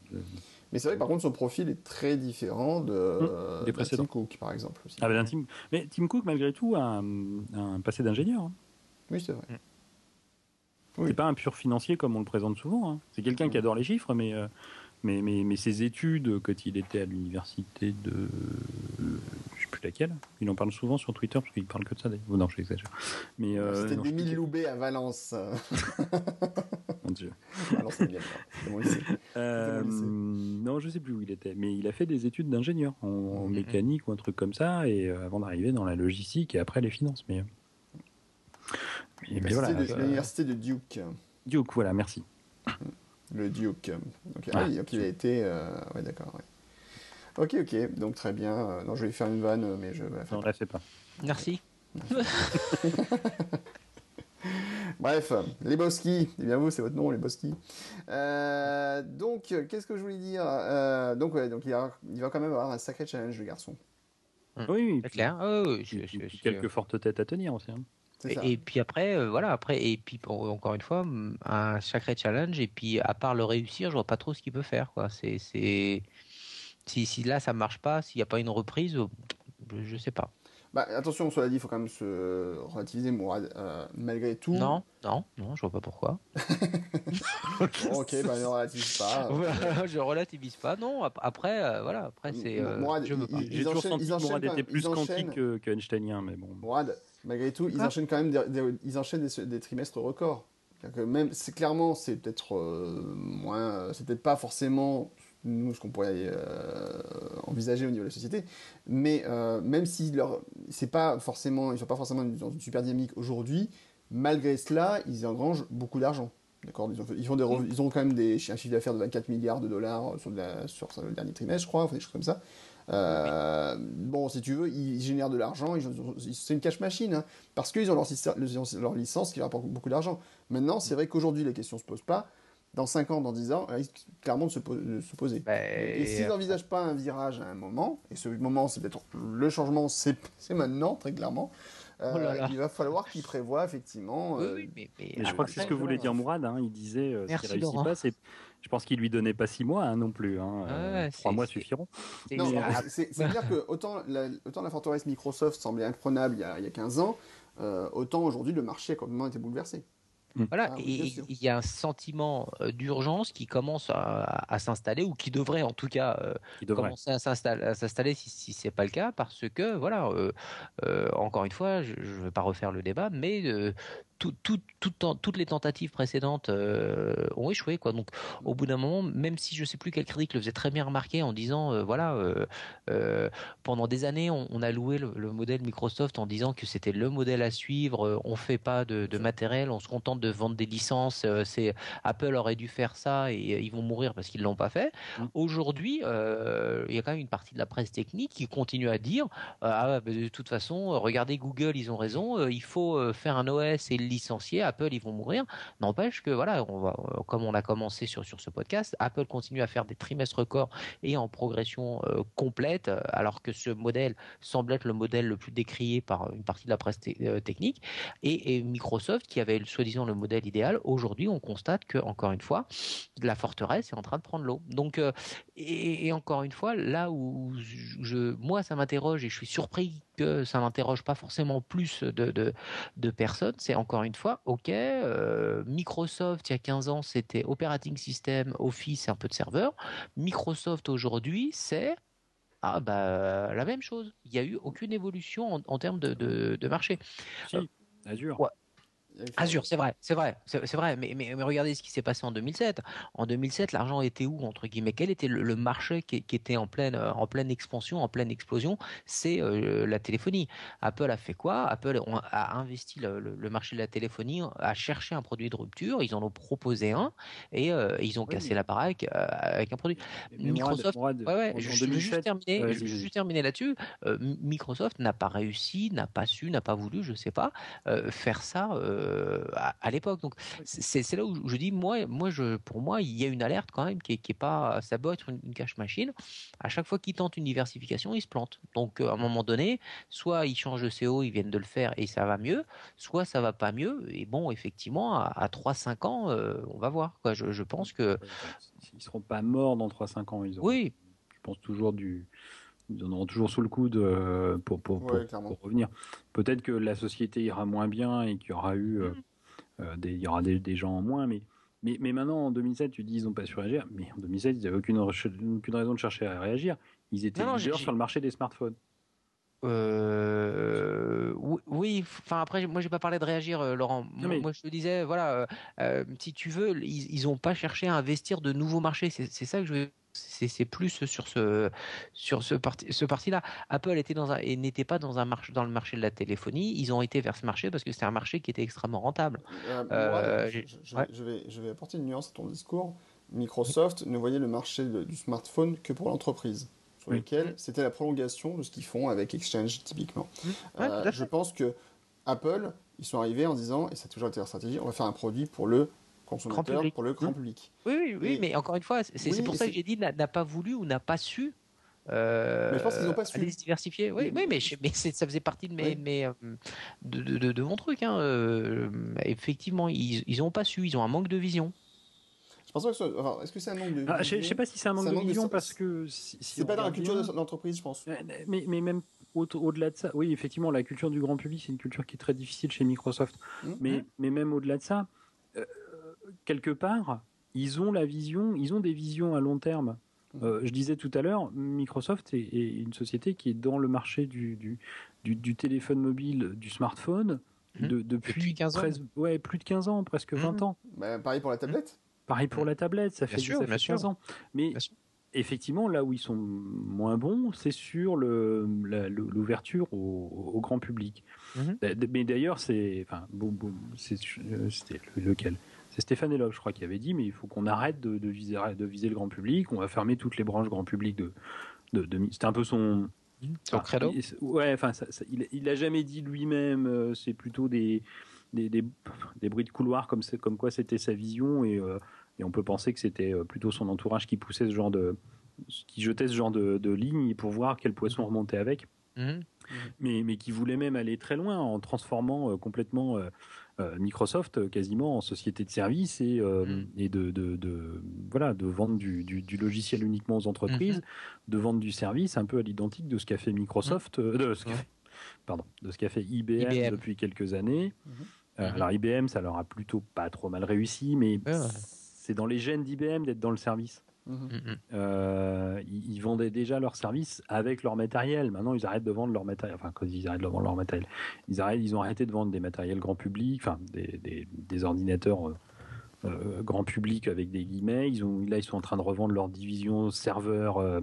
Mais c'est vrai que par contre, son profil est très différent de, des précédents. De Tim Cook, par exemple. Aussi. Ah, ben, Tim, mais Tim Cook, malgré tout, a un, un passé d'ingénieur. Hein. Oui, c'est vrai. Mm. C'est oui. pas un pur financier comme on le présente souvent. Hein. C'est quelqu'un qui adore les chiffres, mais, euh, mais, mais, mais ses études, quand il était à l'université de... Euh, je sais plus laquelle. Il en parle souvent sur Twitter, parce qu'il parle que de ça. Oh, non, je l'exagère. Mais, euh, c'était Émile Loubet à Valence. Mon Dieu. Valence, c'est bien. C'est bon, ici. Euh, c'est bon, ici. Non, je sais plus où il était. Mais il a fait des études d'ingénieur en, en mm-hmm. mécanique ou un truc comme ça, et euh, avant d'arriver dans la logistique et après les finances. Mais... Euh, Et l'université, voilà, de, euh, l'université de Duke. Duke, voilà, merci. Le Duke. Donc, ah, oui, okay, il a été... Euh, ouais, d'accord, ouais. Ok, ok, donc très bien. Non, je vais faire une vanne, mais je ne la fais pas. Non, la fais pas. Merci. merci. Bref, les Boski, eh bien vous, c'est votre nom, les Boski. Euh, donc, qu'est-ce que je voulais dire euh, Donc, ouais, donc il, a, il va quand même avoir un sacré challenge, le garçon. Mmh. Oui, c'est clair. Oh, oui, je, je, je, quelques je... fortes têtes à tenir aussi, hein. Et, et puis après, euh, voilà, après, et puis pour, encore une fois, un sacré challenge, et puis à part le réussir, je vois pas trop ce qu'il peut faire, quoi. C'est, c'est... Si, si là ça marche pas, s'il n'y a pas une reprise, je sais pas. Bah, attention, cela dit, il faut quand même se relativiser, Mourad, euh, malgré tout. Non, non, non, je vois pas pourquoi. Bon, ok, bah ne relativise pas. Euh, je relativise pas, non. Après, euh, voilà, après c'est. Euh, Mourad, je veux pas. J'ai toujours senti que Mourad était plus quantique que, que Einsteinien, mais bon. Mourad, malgré tout, ah. ils enchaînent quand même des, des, ils enchaînent des, des trimestres records. Que même, c'est clairement, c'est peut-être euh, moins, c'est peut-être pas forcément. Nous, ce qu'on pourrait euh, envisager au niveau de la société, mais euh, même si leur, c'est pas forcément, ils sont pas forcément dans une super dynamique aujourd'hui, malgré cela, ils engrangent beaucoup d'argent. D'accord, ils ont, ils font des, ils ont quand même des, un chiffre d'affaires de vingt-quatre milliards de dollars sur, de la, sur le dernier trimestre, je crois, enfin, des choses comme ça. Euh, bon, si tu veux, ils génèrent de l'argent, ils, ils, c'est une cash machine, hein, parce qu'ils ont leur, leur licence qui leur apporte beaucoup d'argent. Maintenant, c'est vrai qu'aujourd'hui, les questions se posent pas. Dans cinq ans, dans dix ans, ils risquent clairement de se, po- de se poser. Bah, et, et s'ils n'envisagent pas un virage à un moment, et ce moment, c'est peut-être le changement, c'est, c'est maintenant, très clairement, euh, oh là là. Il va falloir qu'ils prévoient, effectivement... Euh... Oui, mais, mais, mais je ah, crois que c'est ce que voulait dire Mourad, hein, il disait, euh, s'il ne réussit pas, c'est... Je pense qu'il lui donnait pas six mois hein, non plus. Hein. Ah, euh, trois mois c'est, suffiront. C'est, non, c'est, c'est clair que autant la, autant la forteresse Microsoft semblait imprenable il y a, il y a quinze ans, euh, autant aujourd'hui le marché a complètement été bouleversé. Voilà, ah, et il y a un sentiment d'urgence qui commence à, à s'installer, ou qui devrait en tout cas euh, commencer à s'installer, à s'installer si, si c'est pas le cas, parce que voilà, euh, euh, encore une fois, je ne vais pas refaire le débat, mais euh, tout, tout, tout, toutes les tentatives précédentes euh, ont échoué, quoi. Donc, au bout d'un moment, même si je ne sais plus quel critique le faisait très bien remarquer en disant, euh, voilà, euh, euh, pendant des années, on, on a loué le, le modèle Microsoft en disant que c'était le modèle à suivre, euh, on ne fait pas de, de matériel, on se contente de vendre des licences, euh, c'est, Apple aurait dû faire ça et euh, ils vont mourir parce qu'ils ne l'ont pas fait. Mmh. Aujourd'hui, il euh, y a quand même une partie de la presse technique qui continue à dire, euh, ah, bah, de toute façon, regardez Google, ils ont raison, euh, il faut euh, faire un O S et licenciés, Apple, ils vont mourir. N'empêche que, voilà, on va, comme on a commencé sur, sur ce podcast, Apple continue à faire des trimestres records et en progression euh, complète, alors que ce modèle semble être le modèle le plus décrié par une partie de la presse t- euh, technique. Et, et Microsoft, qui avait soi-disant le modèle idéal, aujourd'hui, on constate que, encore une fois, la forteresse est en train de prendre l'eau. Donc, euh, et, et encore une fois, là où je, moi, ça m'interroge et je suis surpris que ça n'interroge pas forcément plus de, de, de personnes, c'est encore une fois, ok, euh, Microsoft il y a quinze ans c'était Operating System, Office, un peu de serveur. Microsoft aujourd'hui c'est ah, bah, la même chose. Il n'y a eu aucune évolution en, en termes de, de, de marché. Si, euh, Azure. Ouais. Azure, c'est vrai, c'est vrai, c'est, c'est vrai. Mais, mais, mais regardez ce qui s'est passé en deux mille sept. En deux mille sept, l'argent était où entre guillemets ? Quel était le, le marché qui, qui était en pleine, en pleine expansion, en pleine explosion ? C'est euh, la téléphonie. Apple a fait quoi ? Apple a investi le, le, le marché de la téléphonie, a cherché un produit de rupture. Ils en ont proposé un et euh, ils ont oui, cassé la baraque euh, avec un produit. Mais Microsoft. Moi de, moi de, ouais, ouais. Je, deux mille sept, je vais juste terminer. Euh, je vais juste terminer là-dessus. Euh, Microsoft n'a pas réussi, n'a pas su, n'a pas voulu, je sais pas, euh, faire ça. Euh, À, à l'époque, donc c'est, c'est là où je dis moi, moi je, pour moi, il y a une alerte quand même qui est, qui est pas, ça doit être une, une cash machine. À chaque fois qu'ils tentent une diversification, ils se plantent. Donc à un moment donné, soit ils changent de C E O, ils viennent de le faire et ça va mieux, soit ça va pas mieux. Et bon, effectivement, à, à trois à cinq ans, euh, on va voir. Quoi. Je, je pense que ils seront pas morts dans trois à cinq ans. Ils auront, oui, je pense toujours du. Ils en auront toujours sous le coude pour, pour, ouais, pour, pour revenir. Peut-être que la société ira moins bien et qu'il y aura eu euh, des, il y aura des, des gens en moins. Mais, mais, mais maintenant, en deux mille sept, tu dis ils n'ont pas su réagir. Mais en deux mille sept, ils n'avaient aucune, aucune raison de chercher à réagir. Ils étaient non, leaders j'ai... sur le marché des smartphones. Euh, oui, enfin après, moi j'ai pas parlé de réagir, euh, Laurent. Moi, oui. moi je te disais, voilà, euh, si tu veux, ils, ils ont pas cherché à investir de nouveaux marchés. C'est, c'est ça que je veux. C'est, c'est plus sur ce sur ce parti ce parti là. Apple était dans un et n'était pas dans un marché dans le marché de la téléphonie. Ils ont été vers ce marché parce que c'est un marché qui était extrêmement rentable. Euh, euh, je, je, ouais. je vais je vais apporter une nuance à ton discours. Microsoft ne voyait le marché de, du smartphone que pour l'entreprise, sur oui. lequel c'était la prolongation de ce qu'ils font avec Exchange typiquement. Ouais, euh, je pense que Apple ils sont arrivés en disant et ça a toujours été leur stratégie. On va faire un produit pour le consommateur, pour le grand public. Oui, oui, oui, et, mais encore une fois, c'est, oui, c'est pour ça que j'ai dit n'a, n'a pas voulu ou n'a pas su. Euh, mais je pense qu'ils n'ont pas su. Aller se diversifier. Oui, oui, oui mais, je, mais c'est, ça faisait partie de, mes, oui. mes, de, de, de, de mon truc. Hein. Euh, effectivement, ils n'ont pas su. Ils ont un manque de vision. Je pense pas que ce, enfin, est-ce que c'est un manque de vision ? Je ne sais pas si c'est un manque, c'est un manque de vision de, parce que. Si, si c'est pas dans la culture de l'entreprise, je pense. Mais, mais même Au-delà de ça, oui, effectivement, la culture du grand public, c'est une culture qui est très difficile chez Microsoft. Mmh. Mais, mais même au-delà de ça, euh, quelque part, ils ont la vision, ils ont des visions à long terme. Euh, je disais tout à l'heure, Microsoft est, est une société qui est dans le marché du, du, du, du téléphone mobile, du smartphone, mmh. de, depuis, depuis quinze ans. treize, ouais, plus de quinze ans, presque vingt mmh. ans. Bah, pareil pour la tablette. Pareil pour la tablette, ça bien fait, sûr, ça fait quinze sûr. ans. Mais effectivement, là où ils sont moins bons, c'est sur le, la, l'ouverture au, au grand public. Mm-hmm. Mais d'ailleurs, c'est, enfin, boum, boum, c'est, c'était lequel ? C'est Stéphane Elop, je crois, qui avait dit, mais il faut qu'on arrête de, de, viser, de viser le grand public, on va fermer toutes les branches grand public de... de, de c'était un peu son... Son credo ? Ouais, enfin, ça, ça, il, il a jamais dit lui-même, c'est plutôt des... Des, des, des bruits de couloir comme, c'est, comme quoi c'était sa vision et, euh, et on peut penser que c'était plutôt son entourage qui poussait ce genre de qui jetait ce genre de, de ligne pour voir quel poisson remontait avec mmh. Mmh. mais, mais qui voulait même aller très loin en transformant euh, complètement euh, euh, Microsoft quasiment en société de service et, euh, mmh. et de, de, de, de, voilà, de vendre du, du, du logiciel uniquement aux entreprises, mmh. de vendre du service un peu à l'identique de ce qu'a fait Microsoft mmh. euh, de, ce qu'a fait, pardon, de ce qu'a fait I B M, I B M depuis quelques années mmh. Euh, mmh. Alors I B M, ça leur a plutôt pas trop mal réussi, mais ah. c'est dans les gènes d'I B M d'être dans le service. Mmh. Euh, ils, ils vendaient déjà leur service avec leur matériel. Maintenant, ils arrêtent de vendre leur matériel. Enfin, quand ils arrêtent de vendre leur matériel, ils arrêtent, ils ont arrêté de vendre des matériels grand public, enfin des, des, des ordinateurs euh, euh, grand public avec des guillemets. Ils ont, là, ils sont en train de revendre leur division serveur. Euh,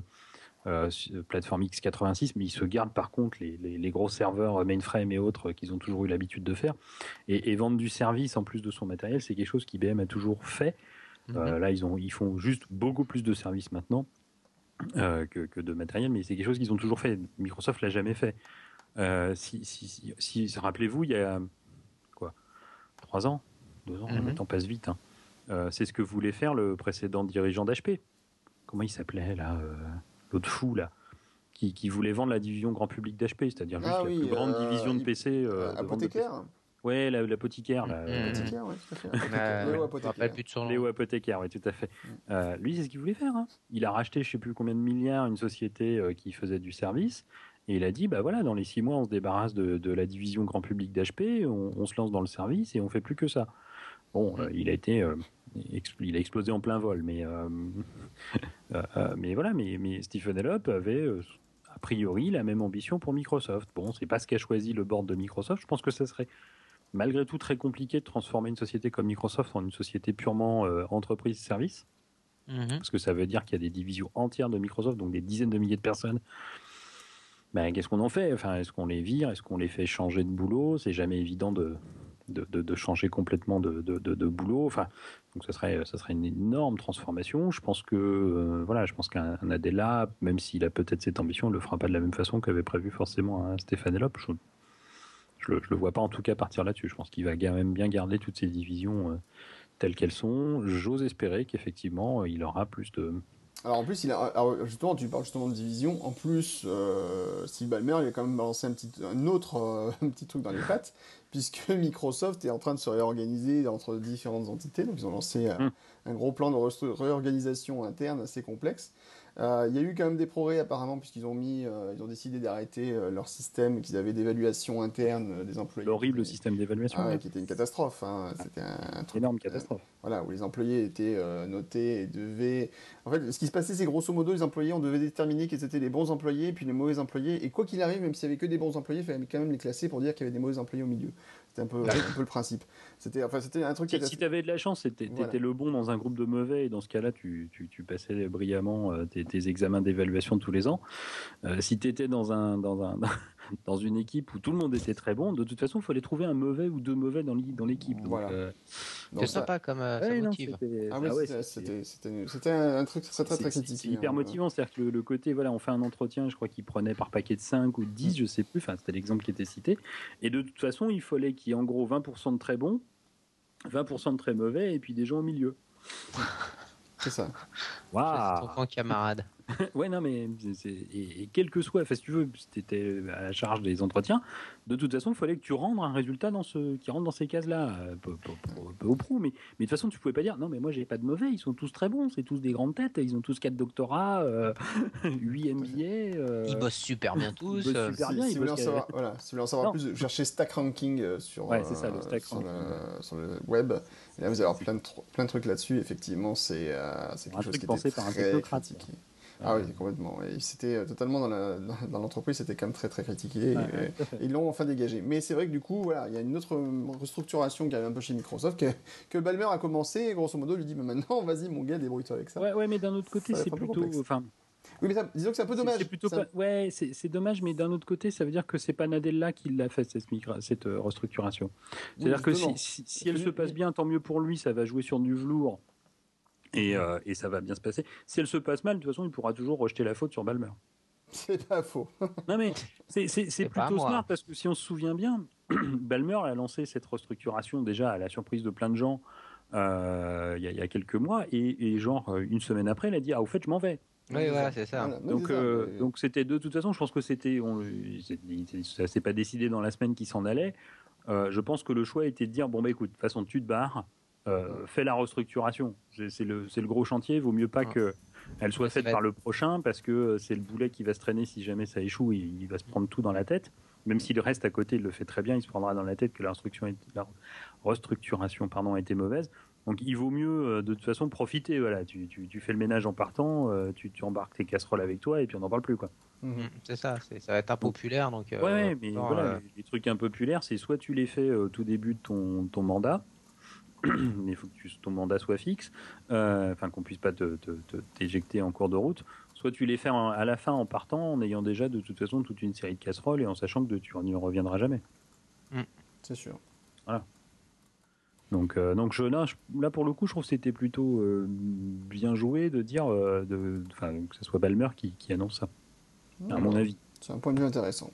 Euh, plateforme x quatre-vingt-six, mais ils se gardent par contre les, les, les gros serveurs mainframe et autres qu'ils ont toujours eu l'habitude de faire et, et vendre du service en plus de son matériel, c'est quelque chose qu'I B M a toujours fait. Mm-hmm. euh, là ils, ont, ils font juste beaucoup plus de services maintenant euh, que, que de matériel, mais c'est quelque chose qu'ils ont toujours fait. Microsoft l'a jamais fait. euh, si, si, si, si, rappelez-vous, il y a quoi, trois ans, deux ans, mm-hmm. le temps passe vite, hein. euh, c'est ce que voulait faire le précédent dirigeant d'H P. Comment il s'appelait là, euh... l'autre fou là, qui, qui voulait vendre la division grand public d'H P, c'est-à-dire juste ah oui, la plus grande euh, division de P C. Euh, apothicaire. Ouais, la, l'apothicaire. Mmh. L'apothicaire, oui, tout à fait. euh, Léo Apothicaire. Léo Apothicaire, oui, tout à fait. Mmh. Euh, lui, c'est ce qu'il voulait faire. Hein. Il a racheté, je ne sais plus combien de milliards, une société euh, qui faisait du service, et il a dit, bah voilà, dans les six mois, on se débarrasse de, de la division grand public d'H P, on, on se lance dans le service et on ne fait plus que ça. Bon, mmh. euh, il a été... Euh, il a explosé en plein vol, mais euh, euh, mais voilà, mais, mais Stephen Elop avait euh, a priori la même ambition pour Microsoft. Bon, c'est pas ce qu'a choisi le board de Microsoft. Je pense que ça serait malgré tout très compliqué de transformer une société comme Microsoft en une société purement euh, entreprise-service, mm-hmm. parce que ça veut dire qu'il y a des divisions entières de Microsoft, donc des dizaines de milliers de personnes. Ben, qu'est-ce qu'on en fait ? Enfin, est-ce qu'on les vire ? Est-ce qu'on les fait changer de boulot ? C'est jamais évident de De, de, de changer complètement de, de, de, de boulot, enfin, donc ça serait, ça serait une énorme transformation. Je pense que euh, voilà, je pense qu'un Nadella, même s'il a peut-être cette ambition, ne le fera pas de la même façon qu'avait prévu forcément un Stéphane Elop. Je, je, le, je le vois pas en tout cas partir là-dessus. Je pense qu'il va quand même bien garder toutes ces divisions euh, telles qu'elles sont. J'ose espérer qu'effectivement il aura plus de... Alors en plus, il a, alors justement, tu parles justement de division. En plus, euh, Steve Ballmer, il a quand même balancé un petit, un autre euh, un petit truc dans les pattes, puisque Microsoft est en train de se réorganiser entre différentes entités. Donc ils ont lancé euh, un gros plan de re- réorganisation interne assez complexe. Euh, il y a eu quand même des progrès apparemment, puisqu'ils ont mis, euh, ils ont décidé d'arrêter euh, leur système qu'ils avaient d'évaluation interne euh, des employés. L'horrible système d'évaluation. Ah, ouais, qui était une catastrophe. Hein. Ah, c'était un, un truc, énorme catastrophe. Euh, voilà, où les employés étaient euh, notés et devaient. En fait, ce qui se passait, c'est grosso modo, les employés, on devait déterminer qu'ils étaient les bons employés et puis les mauvais employés. Et quoi qu'il arrive, même s'il n'y avait que des bons employés, il fallait quand même les classer pour dire qu'il y avait des mauvais employés au milieu. C'était un peu, un peu le principe. C'était, enfin, c'était un truc. Si, si tu avais de la chance, t'étais, t'étais voilà. le bon dans un groupe de mauvais, et dans ce cas-là, tu, tu, tu passais brillamment euh, tes, tes examens d'évaluation tous les ans. Euh, si tu étais dans, un, dans, un, dans une équipe où tout le monde était très bon, de toute façon, il fallait trouver un mauvais ou deux mauvais dans l'équipe. Donc, voilà. euh, donc, c'est sympa ça... comme euh, ça ouais, motive. Non, ah oui, ah ouais, c'était, c'était, c'était, c'était un truc très, très, très critique. C'est hyper motivant, c'est-à-dire que le, le côté, voilà, on fait un entretien, je crois qu'il prenait par paquet de cinq ou dix, je sais plus, enfin, c'était l'exemple qui était cité, et de toute façon, il fallait qu'il y ait en gros vingt pour cent de très bons, vingt pour cent de très mauvais et puis des gens au milieu. C'est ça. Waouh. Ton camarade. Ouais, non, mais c'est, et, et quel que soit, enfin, si tu veux, si tu étais à la charge des entretiens, de toute façon, il fallait que tu rendes un résultat dans ce, qui rentre dans ces cases-là, peu, peu, peu au prou, mais, mais de toute façon, tu pouvais pas dire, non, mais moi, j'ai pas de mauvais, ils sont tous très bons, c'est tous des grandes têtes, ils ont tous quatre doctorats, euh, huit M B A. Euh, ils bossent super bien tous. Ils bossent super bien. Si, si, vous voulez en savoir, voilà, si vous voulez en savoir non. plus, cherchez Stack Ranking sur, ouais, c'est ça, le, stack sur, ranking. Le, sur le web, et là, vous allez avoir plein de, plein de trucs là-dessus, effectivement, c'est, euh, c'est quelque un chose qui était par un technocrate. Ah oui, complètement. Et c'était totalement dans, la, dans l'entreprise, c'était quand même très très critiqué. Ah, et, ouais, et ils l'ont enfin dégagé. Mais c'est vrai que du coup, voilà, il y a une autre restructuration qui arrive un peu chez Microsoft, que, que Ballmer a commencé. Et grosso modo, lui dit :« Mais maintenant, vas-y, mon gars, débrouille-toi avec ça. » Ouais, ouais, mais d'un autre côté, ça c'est plutôt, enfin. Oui, mais ça, disons que c'est un peu dommage. C'est, c'est plutôt ça... pas... Ouais, c'est, c'est dommage, mais d'un autre côté, ça veut dire que c'est pas Nadella qui l'a fait, cette, migra... cette euh, restructuration. C'est-à-dire oui, que si, si, si elle oui, se passe oui. bien, tant mieux pour lui, ça va jouer sur du velours. Et, euh, et ça va bien se passer. Si elle se passe mal, de toute façon, il pourra toujours rejeter la faute sur Ballmer. C'est pas faux. Non, mais c'est, c'est, c'est, c'est plutôt smart, parce que si on se souvient bien, Ballmer a lancé cette restructuration déjà à la surprise de plein de gens euh, il y a, il y a quelques mois, et, et genre une semaine après, il a dit « Ah, au fait, je m'en vais ». Oui, voilà, ouais, c'est ça. Voilà, donc, c'est ça. Euh, donc c'était de toute façon, je pense que c'était, on, ça s'est pas décidé dans la semaine qu'il s'en allait. Euh, je pense que le choix était de dire « Bon, bah écoute, de toute façon, tu te barres. » Euh, fait la restructuration, c'est, c'est, le, c'est le gros chantier, vaut mieux pas que elle soit faite par le prochain, parce que c'est le boulet qui va se traîner si jamais ça échoue, il, il va se prendre tout dans la tête, même si le reste à côté il le fait très bien, il se prendra dans la tête que la, est, la restructuration pardon, a été mauvaise, donc il vaut mieux de toute façon profiter, voilà. tu, tu, tu fais le ménage en partant, tu, tu embarques tes casseroles avec toi et puis on n'en parle plus, quoi. Mmh, c'est ça, c'est, ça va être impopulaire donc, euh, ouais, mais genre, voilà, euh... les trucs impopulaires c'est soit tu les fais au tout début de ton, ton mandat, il faut que tu, ton mandat soit fixe, euh, enfin qu'on puisse pas te, te, te, t'éjecter en cours de route, soit tu les fais en, à la fin en partant, en ayant déjà de toute façon toute une série de casseroles et en sachant que de, tu n'y reviendras jamais. Mmh, c'est sûr. Voilà. Donc, euh, donc je, là, je, là pour le coup je trouve que c'était plutôt euh, bien joué de dire euh, de, que ce soit Ballmer qui, qui annonce ça, mmh, à mon avis. C'est un point de vue intéressant.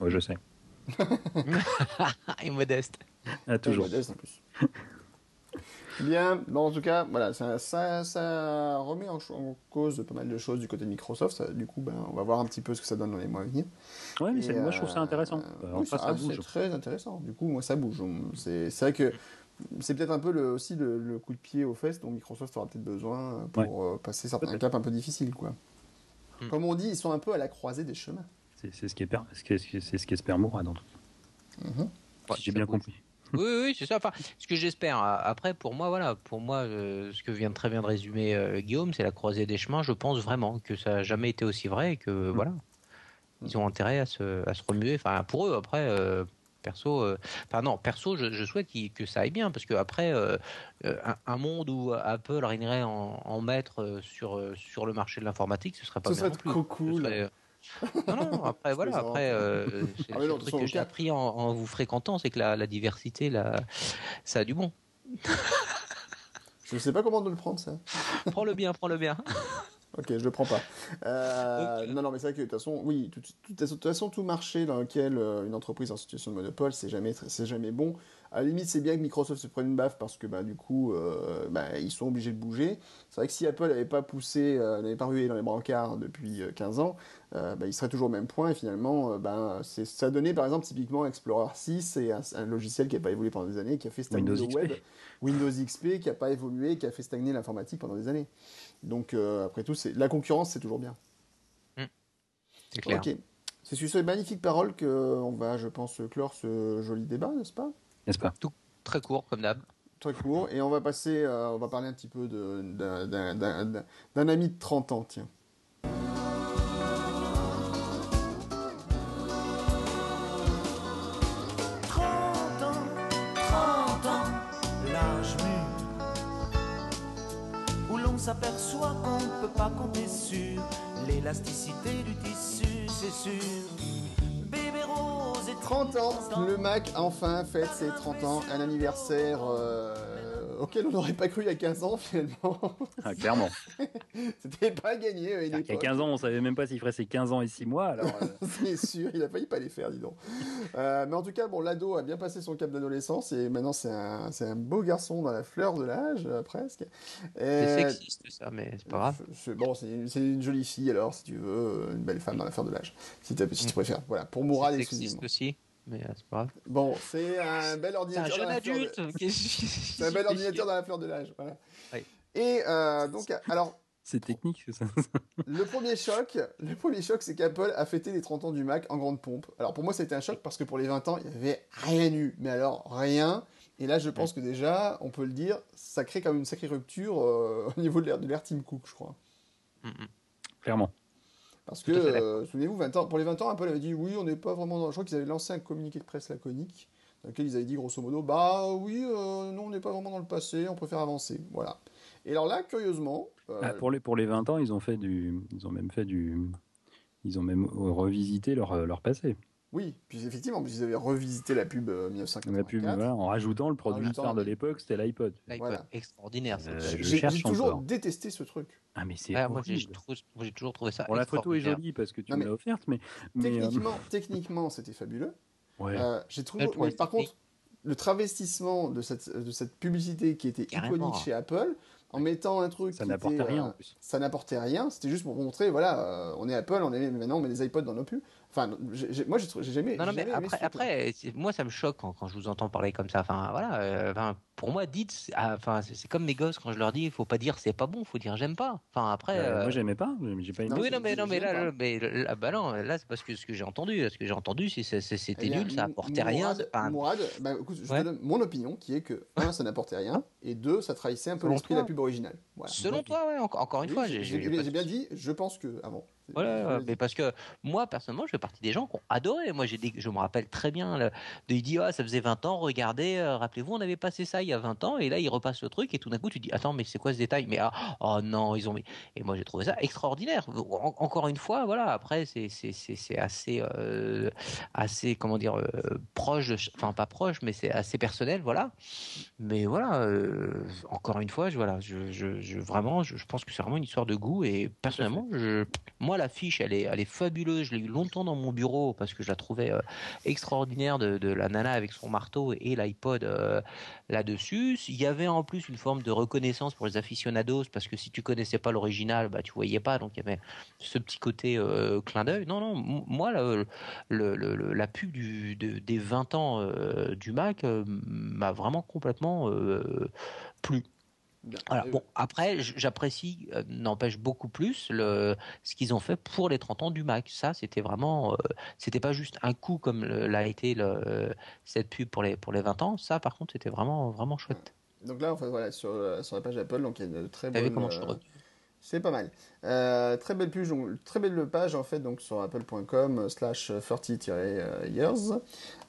Oui, je sais. Et modeste. Ah, toujours. Et modeste en plus. Bien, bon, en tout cas, voilà, ça, ça, ça remet en, en cause pas mal de choses du côté de Microsoft. Ça, du coup, ben, on va voir un petit peu ce que ça donne dans les mois à venir. Ouais, mais c'est, euh, moi je trouve ça intéressant. Euh, oui, ça, ça ah, bouge. C'est très intéressant. Du coup, moi ça bouge. C'est, c'est vrai que c'est peut-être un peu le, aussi le, le coup de pied aux fesses dont Microsoft aura peut-être besoin pour ouais. euh, passer certains caps un peu difficiles, quoi. Hmm. Comme on dit, ils sont un peu à la croisée des chemins. C'est, c'est ce qu'espère, c'est, c'est ce qu'espère Mourad, en tout cas. Mm-hmm. Ouais, si j'ai bien bouge. compris. Oui, oui, c'est ça. Enfin, ce que j'espère. Après, pour moi, voilà, pour moi, euh, ce que vient de très bien de résumer euh, Guillaume, c'est la croisée des chemins. Je pense vraiment que ça n'a jamais été aussi vrai et que mmh. voilà, ils ont intérêt à se, à se remuer. Enfin, pour eux, après, euh, perso, euh, enfin non, perso, je, je souhaite que ça aille bien, parce que après, euh, un, un monde où Apple régnerait en, en maître sur sur le marché de l'informatique, ce serait pas ce bien serait non plus. Cool. Ce serait, non, non, après, je voilà, après, euh, c'est ah, le non, truc que j'ai appris en, en vous fréquentant, c'est que la, la diversité, la, ça a du bon. Je ne sais pas comment de le prendre, ça. Prends-le bien, prends-le bien. Ok, je le prends pas. Euh, okay. Non, non, mais c'est vrai que de toute façon, oui, de toute, toute, toute façon, tout marché dans lequel euh, une entreprise est en situation de monopole, c'est jamais, c'est jamais bon. À la limite, c'est bien que Microsoft se prenne une baffe parce que, bah, du coup, euh, bah, ils sont obligés de bouger. C'est vrai que si Apple n'avait pas poussé, euh, n'avait pas rué dans les brancards depuis euh, quinze ans, euh, bah, il serait toujours au même point. Et finalement, euh, bah, c'est, ça donnait, par exemple, typiquement Explorer six, c'est un, un logiciel qui n'a pas évolué pendant des années, qui a fait stagner le web. Windows X P, qui n'a pas évolué, qui a fait stagner l'informatique pendant des années. Donc, euh, après tout, c'est... la concurrence, c'est toujours bien. Mmh. C'est clair. Ok. C'est sur ces magnifiques paroles qu'on va, je pense, clore ce joli débat, n'est-ce pas ? N'est-ce pas ? Tout très court, comme d'hab. Très court. Et on va passer, euh, on va parler un petit peu de, d'un, d'un, d'un, d'un, d'un ami de trente ans, tiens. trente ans, trente ans, l'âge mûr, où l'on s'aperçoit qu'on ne peut pas compter sur l'élasticité du tissu, c'est sûr. trente ans, le Mac enfin fête ses trente ans, un anniversaire euh, euh, auquel on n'aurait pas cru il y a quinze ans, finalement. Ah, clairement. C'était pas gagné à une époque. Il y a quinze ans, on ne savait même pas s'il ferait ses quinze ans et six mois. Alors, euh... c'est sûr, il a failli pas les faire, dis donc. Euh, mais en tout cas, bon, l'ado a bien passé son cap d'adolescence et maintenant, c'est un, c'est un beau garçon dans la fleur de l'âge, euh, presque. Et... C'est sexiste, ça, mais c'est pas grave. C'est, bon, c'est une, c'est une jolie fille, alors, si tu veux, une belle femme dans la fleur de l'âge, si, si tu préfères. Voilà, pour Mourad, excusez-moi. C'est sexiste aussi. Mais c'est pas grave. Bon, c'est un bel ordinateur. C'est un jeune adulte. De... c'est un bel ordinateur dans la fleur de l'âge. Voilà. Oui. Et euh, donc, alors. C'est technique, c'est ça. Le premier choc, le premier choc, c'est qu'Apple a fêté les trente ans du Mac en grande pompe. Alors pour moi, c'était un choc parce que pour les vingt ans, il n'y avait rien eu. Mais alors rien. Et là, je pense que déjà, on peut le dire, ça crée quand même une sacrée rupture euh, au niveau de l'ère, de l'ère Tim Cook, je crois. Mm-hmm. Clairement. Parce que, euh, souvenez-vous, vingt ans, pour les vingt ans, Apple avait dit, oui, on n'est pas vraiment dans... Je crois qu'ils avaient lancé un communiqué de presse laconique, dans lequel ils avaient dit, grosso modo, bah oui, euh, non, on n'est pas vraiment dans le passé, on préfère avancer, voilà. Et alors là, curieusement... Euh... Ah, pour, les, pour les vingt ans, ils ont, fait du, ils ont même fait du... Ils ont même revisité leur, leur passé. Oui, puis effectivement, ils avaient revisité la pub euh, mille neuf cent quatre-vingt-quatre. La pub, voilà, en rajoutant le produit phare de l'époque, c'était l'iPod. L'iPod, voilà. Extraordinaire. Euh, je j'ai, cherche j'ai toujours encore. détesté ce truc. Ah, mais c'est ah, moi, j'ai, trou... moi, j'ai toujours trouvé ça. Bon, la photo est jolie parce que tu non, me l'as offerte, mais... Techniquement, mais, euh... techniquement c'était fabuleux. Ouais. Euh, j'ai trouvé... Mais par contre, le travestissement de cette, de cette publicité qui était Carrément. iconique chez Apple, en mettant un truc... Ça n'apportait était, rien, euh, en plus. Ça n'apportait rien, c'était juste pour montrer, voilà, euh, on est Apple, on est, maintenant on met des iPods dans nos pubs. Enfin, j'ai, moi, j'ai, j'ai jamais... Non, non, jamais mais après, après moi, ça me choque quand, quand je vous entends parler comme ça. Enfin, voilà, euh, enfin, pour moi, dites... Enfin, c'est, c'est comme mes gosses, quand je leur dis, il ne faut pas dire c'est pas bon, il faut dire j'aime pas. Enfin, après... Euh, euh... Moi, j'aimais pas, j'ai pas aimé. Non, oui, non, mais, non, mais, là, mais là, bah non, là, c'est parce que ce que j'ai entendu. Ce que j'ai entendu, c'est, c'est, c'était nul, ça n'apportait rien. Mourad, bah, écoute, je te donne mon opinion, qui est que, un, ça n'apportait rien, et deux, ça trahissait un peu l'esprit de la pub originale. Selon toi, ouais, encore une fois. J'ai bien dit, je pense que... avant. Voilà, mais parce que moi, personnellement, je fais partie des gens qui ont adoré. Moi, j'ai des, je me rappelle très bien, le, de, il dit, ah, ça faisait vingt ans, regardez, euh, rappelez-vous, on avait passé ça il y a vingt ans, et là, il repasse le truc, et tout d'un coup, tu dis, attends, mais c'est quoi ce détail? Mais, ah, oh non, ils ont mis. Et moi, j'ai trouvé ça extraordinaire. En, encore une fois, voilà, après, c'est, c'est, c'est, c'est assez, euh, assez, comment dire, euh, proche, enfin, pas proche, mais c'est assez personnel, voilà. Mais voilà, euh, encore une fois, je, voilà, je, je, je vraiment, je, je pense que c'est vraiment une histoire de goût, et personnellement, je, moi, l'affiche, elle est, elle est fabuleuse. Je l'ai eu longtemps dans mon bureau parce que je la trouvais euh, extraordinaire de, de la nana avec son marteau et l'iPod euh, là-dessus. Il y avait en plus une forme de reconnaissance pour les aficionados parce que si tu connaissais pas l'original, bah tu voyais pas. Donc il y avait ce petit côté euh, clin d'œil. Non, non, m- moi, le, le, le, la pub du, de, des vingt ans euh, du Mac euh, m'a vraiment complètement euh, plu. Voilà. Bon, après, j'apprécie, euh, n'empêche beaucoup plus le, ce qu'ils ont fait pour les trente ans du Mac. Ça, c'était vraiment, euh, c'était pas juste un coup comme le, l'a été le, cette pub pour les, pour les vingt ans. Ça, par contre, c'était vraiment, vraiment chouette. Donc là, enfin, voilà, sur, sur la page Apple, donc il y a une très bonne. Comment je te... C'est pas mal. Euh, très belle page, très belle page en fait, donc sur apple dot com slash thirty years.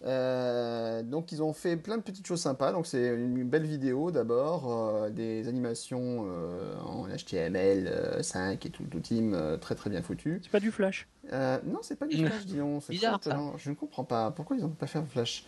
Euh, donc ils ont fait plein de petites choses sympas. Donc c'est une belle vidéo d'abord, euh, des animations euh, en H T M L cinq euh, et tout le team euh, très très bien foutu. C'est pas du Flash. Euh, non, c'est pas du Flash, disons. C'est bizarre. Je ne comprends pas pourquoi ils n'ont pas fait un Flash.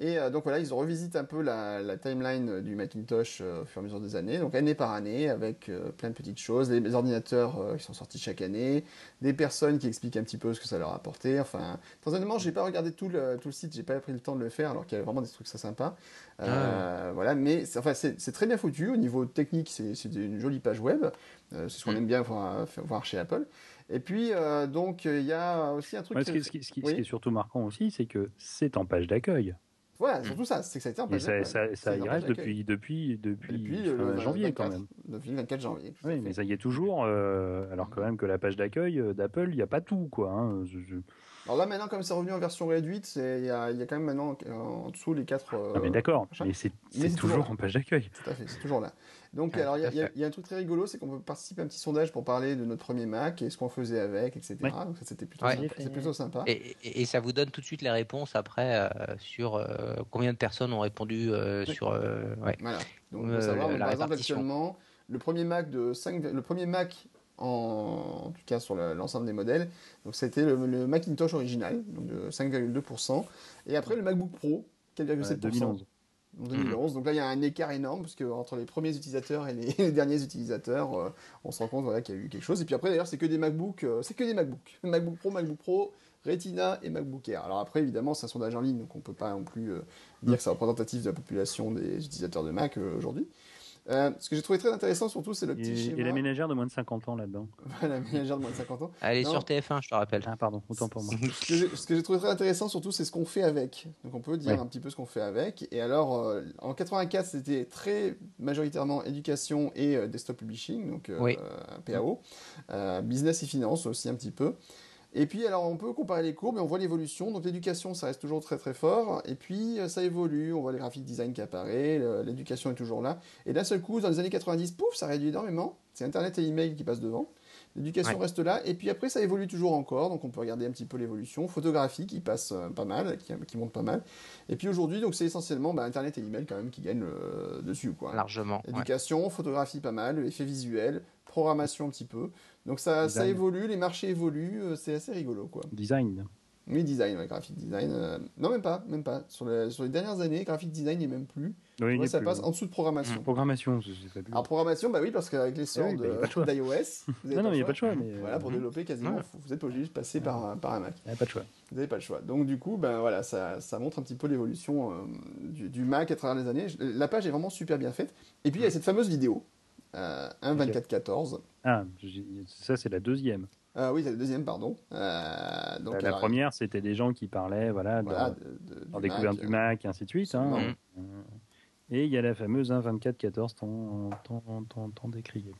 Et euh, donc voilà, ils revisitent un peu la, la timeline du Macintosh euh, au fur et à mesure des années, donc année par année, avec euh, plein de petites choses, les ordinateurs euh, qui sont sortis chaque année, des personnes qui expliquent un petit peu ce que ça leur a apporté. Enfin, personnellement, j'ai pas regardé tout le tout le site, j'ai pas pris le temps de le faire, alors qu'il y avait vraiment des trucs ça sympas. Euh, ah. Voilà, mais c'est, enfin, c'est, c'est très bien foutu au niveau technique. C'est, c'est une jolie page web. Euh, c'est ce qu'on aime bien voir, voir chez Apple. Et puis, euh, donc, il y a aussi un truc... Ouais, ce, qui, ce, qui, ce, qui, oui. ce qui est surtout marquant aussi, c'est que c'est en page d'accueil. Voilà, surtout ça, c'est que ça a été en page d'accueil. Ça, ça, ça y reste depuis, depuis, depuis, depuis le, le janvier, vingt-quatre, quand même. Depuis le vingt-quatre janvier. Oui, mais ça y est toujours, euh, alors quand même que la page d'accueil d'Apple, il n'y a pas tout, quoi. Hein, je, je... Alors là, maintenant, comme c'est revenu en version réduite, il y, y a quand même maintenant en, en dessous les quatre... Euh, ah, mais d'accord, mais c'est, c'est, mais c'est toujours, toujours en page d'accueil. Tout à fait, c'est toujours là. Donc, ah, alors, il y, y a un truc très rigolo, c'est qu'on peut participer à un petit sondage pour parler de notre premier Mac et ce qu'on faisait avec, et cetera. Ouais. Donc, ça, c'était plutôt, ouais, sympa. C'est plutôt sympa. Et, et, et ça vous donne tout de suite les réponses après euh, sur euh, combien de personnes ont répondu euh, oui. sur. Euh, ouais. Voilà. Donc, euh, savoir, le, donc par exemple, actuellement, le premier Mac de cinq, le premier Mac en, en tout cas sur la, l'ensemble des modèles, donc c'était le, le Macintosh original, donc de cinq virgule deux pour cent, et après le MacBook Pro, quatre virgule sept pour cent. en deux mille onze. Mmh. Donc là, il y a un écart énorme, parce que entre les premiers utilisateurs et les, les derniers utilisateurs, euh, on se rend compte voilà, qu'il y a eu quelque chose. Et puis après, d'ailleurs, c'est que des MacBooks, euh, c'est que des MacBooks. MacBook Pro, MacBook Pro, Retina et MacBook Air. Alors après, évidemment, c'est un sondage en ligne, donc on ne peut pas non plus euh, dire que c'est représentatif de la population des utilisateurs de Mac euh, aujourd'hui. Euh, ce que j'ai trouvé très intéressant, surtout, c'est le petit et, schéma. Et la ménagère de moins de cinquante ans là-dedans. La ménagère de moins de cinquante ans. Elle est non. sur T F un, je te rappelle. Ah, pardon, autant pour moi. Ce que, j'ai, ce que j'ai trouvé très intéressant, surtout, c'est ce qu'on fait avec. Donc, on peut dire ouais. un petit peu ce qu'on fait avec. Et alors, euh, en quatre-vingt-quatre, c'était très majoritairement éducation et euh, desktop publishing, donc euh, oui. euh, P A O. Euh, business et finance aussi, un petit peu. Et puis, alors, on peut comparer les courbes et on voit l'évolution. Donc, l'éducation, ça reste toujours très, très fort. Et puis, ça évolue. On voit les graphiques design qui apparaissent. L'éducation est toujours là. Et d'un seul coup, dans les années quatre-vingt-dix, pouf, ça réduit énormément. C'est Internet et l'email qui passent devant. L'éducation ouais. reste là. Et puis après, ça évolue toujours encore. Donc, on peut regarder un petit peu l'évolution. Photographie qui passe euh, pas mal, qui, qui monte pas mal. Et puis aujourd'hui, donc, c'est essentiellement bah, Internet et l'email quand même qui gagnent euh, dessus, quoi. Largement. Éducation, ouais. photographie pas mal, effets visuels, programmation un petit peu. Donc ça, ça évolue, les marchés évoluent, euh, c'est assez rigolo, quoi. Design. Oui, design, ouais, graphic design. Euh... Non, même pas, même pas. Sur les, sur les dernières années, graphic design n'est même plus. Oui, ouais, ça plus, passe ouais. en dessous de programmation. Mmh. Programmation, je sais pas plus. Alors programmation, bah oui, parce qu'avec les sorts oui, bah, de, d'iOS, vous avez non, non, il n'y a pas de choix. Mais voilà, pour mmh. développer quasiment, ouais. vous n'êtes pas obligé de passer ouais. par, par un Mac. Il n'y a pas de choix. Vous n'avez pas le choix. Donc du coup, ben bah, voilà, ça, ça montre un petit peu l'évolution euh, du, du Mac à travers les années. La page est vraiment super bien faite. Et puis il y a cette fameuse vidéo. Euh, un vingt-quatre quatorze. Okay. Ah, ça c'est la deuxième. Euh, oui, c'est la deuxième, pardon. Euh, donc, la alors, première, c'était des gens qui parlaient, voilà, voilà dans de, découverte du Mac, et ainsi de suite. Hein. Et il y a la fameuse un vingt-quatre quatorze, tant, tant, tant, tant décriée.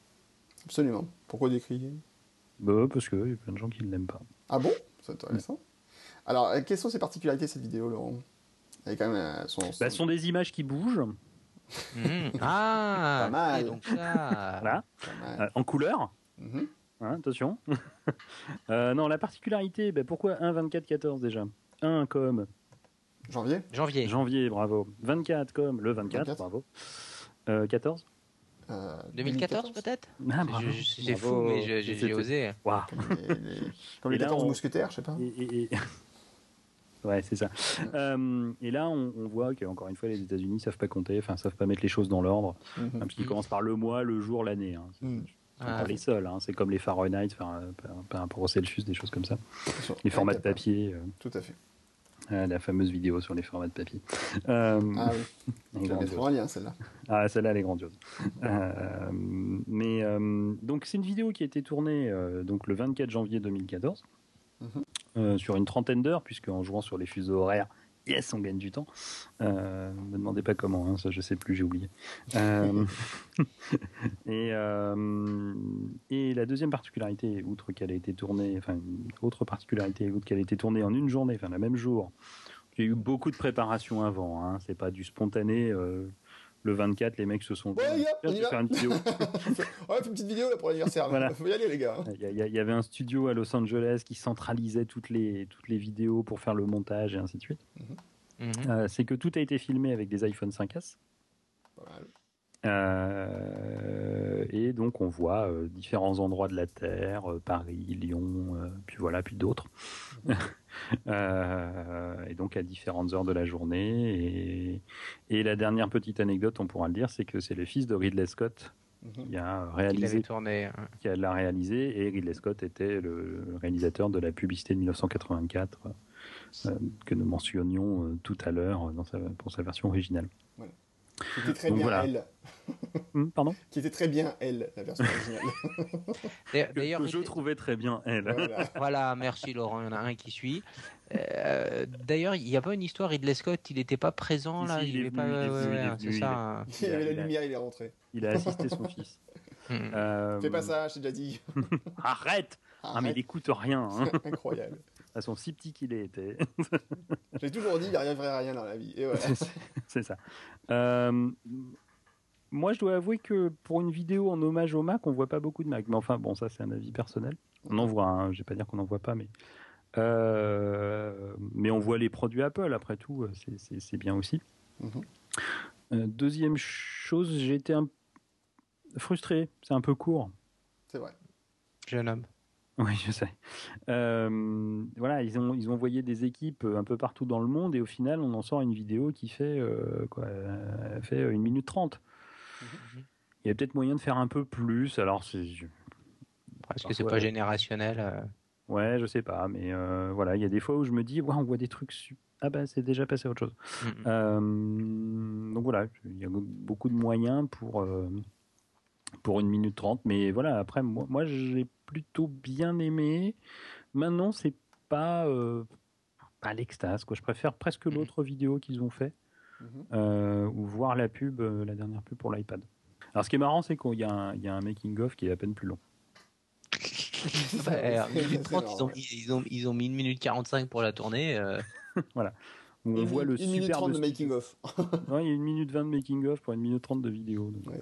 Absolument. Pourquoi décriée ? Bah, parce qu'il y a plein de gens qui ne l'aiment pas. Ah bon ? C'est intéressant. Ouais. Alors, quelles sont ses particularités, cette vidéo, Laurent ? Elle est quand même, son, son... Bah, sont des images qui bougent. Mmh. Ah, pas mal. Donc ça. Voilà. Pas mal. Euh, en couleur. Mmh. Hein, attention. euh, non, la particularité, ben, pourquoi un vingt-quatre quatorze déjà ? un comme janvier. Janvier. Janvier, bravo. vingt-quatre comme le vingt-quatre, vingt-quatre. Bravo. Euh, quatorze. Euh, deux mille quatorze, deux mille quatorze peut-être. Ah, je, je, c'est bravo. Fou, mais je, je, j'ai osé. Wow. Les, les... Comme les quatorze on... mousquetaires, je sais pas. Et, et, et... Ouais, c'est ça. Euh, et là, on, on voit qu'encore une fois, les États-Unis ne savent pas compter, enfin, ne savent pas mettre les choses dans l'ordre, mm-hmm. hein, parce qu'ils commencent par le mois, le jour, l'année. Hein. C'est, mm. c'est ah, pas oui. les seuls, hein. C'est comme les Fahrenheit, enfin, par rapport au Celsius, des choses comme ça. Sûr, les formats de papier. Euh, Tout à fait. Euh, la fameuse vidéo sur les formats de papier. Euh, ah oui. Elle est en lien, celle-là. Ah, celle-là, elle est grandiose. euh, mais euh, donc, c'est une vidéo qui a été tournée euh, donc, le vingt-quatre janvier deux mille quatorze. Mm-hmm. Euh, sur une trentaine d'heures, puisque en jouant sur les fuseaux horaires, yes, on gagne du temps. Euh, ne me demandez pas comment, hein, ça je sais plus, j'ai oublié. Euh, et, euh, et la deuxième particularité, outre qu'elle a été tournée, enfin, autre particularité, outre qu'elle a été tournée en une journée, enfin, le même jour, il y a eu beaucoup de préparation avant, hein, c'est pas du spontané. Euh, Le vingt-quatre, les mecs se sont dit, ouais, on y va. Faire une vidéo. On va faire une petite vidéo là, pour l'anniversaire. Il voilà. faut y aller, les gars. Il y, y, y avait un studio à Los Angeles qui centralisait toutes les, toutes les vidéos pour faire le montage et ainsi de suite. Mm-hmm. Euh, c'est que tout a été filmé avec des iPhone cinq S. Pas mal. Euh, et donc, on voit euh, différents endroits de la Terre, euh, Paris, Lyon, euh, puis voilà, puis d'autres. euh, et donc, à différentes heures de la journée. Et, et la dernière petite anecdote, on pourra le dire, c'est que c'est le fils de Ridley Scott mm-hmm. qui a réalisé, tourné, hein. qui a, l'a réalisé. Et Ridley Scott était le, le réalisateur de la publicité de dix-neuf cent quatre-vingt-quatre euh, que nous mentionnions euh, tout à l'heure dans sa, pour sa version originale. Voilà. Qui était très donc bien, voilà. elle. Mmh, pardon ? Qui était très bien, elle, la version originale. D'ailleurs, d'ailleurs, je trouvais très bien, elle. Voilà, voilà, merci Laurent, il y en a un qui suit. Euh, d'ailleurs, il n'y a pas une histoire, Ridley Scott, il n'était pas présent, là. Il avait la lumière, il est rentré. Il a assisté son fils. euh... Fais pas ça, je t'ai déjà dit. Arrête, Arrête. Ah, mais il n'écoute rien. Hein. C'est incroyable. De toute façon, si petit qu'il ait été. J'ai toujours dit, il n'y arriverait à rien dans la vie. Et voilà. c'est, c'est ça. Euh, moi, je dois avouer que pour une vidéo en hommage au Mac, on ne voit pas beaucoup de Mac. Mais enfin, bon, ça, c'est un avis personnel. On en voit, hein. Je ne vais pas dire qu'on n'en voit pas, mais... Euh, mais on voit les produits Apple, après tout. C'est, c'est, c'est bien aussi. Mm-hmm. Euh, deuxième chose, j'ai été un... frustré. C'est un peu court. C'est vrai. Jeune homme. Oui, je sais. Euh, voilà, ils ont, ils ont envoyé des équipes un peu partout dans le monde et au final, on en sort une vidéo qui fait, euh, quoi, elle fait une minute trente. Mmh. Il y a peut-être moyen de faire un peu plus. Alors, c'est... Est-ce que c'est pas générationnel ? Ouais, je sais pas, mais euh, voilà, il y a des fois où je me dis, ouais, on voit des trucs super. Ah ben, c'est déjà passé à autre chose. Mmh. Euh, donc voilà, il y a beaucoup de moyens pour, euh, pour une minute trente. Mais voilà, après, moi, moi j'ai plutôt bien aimé. Maintenant, c'est pas, euh, pas l'extase, quoi. Je préfère presque mmh. l'autre vidéo qu'ils ont fait, mmh. euh, ou voir la pub, euh, la dernière pub pour l'iPad. Alors, ce qui est marrant, c'est qu'il y a un, il y a un making-of qui est à peine plus long. Bah, une minute trente, ils, ont, ils, ont, ils ont mis une minute quarante-cinq pour la tournée. Euh... voilà. On une, voit le une minute trente de, de making-of. Ouais, il y a une minute vingt de making-of pour une minute trente de vidéo. Donc. Ouais,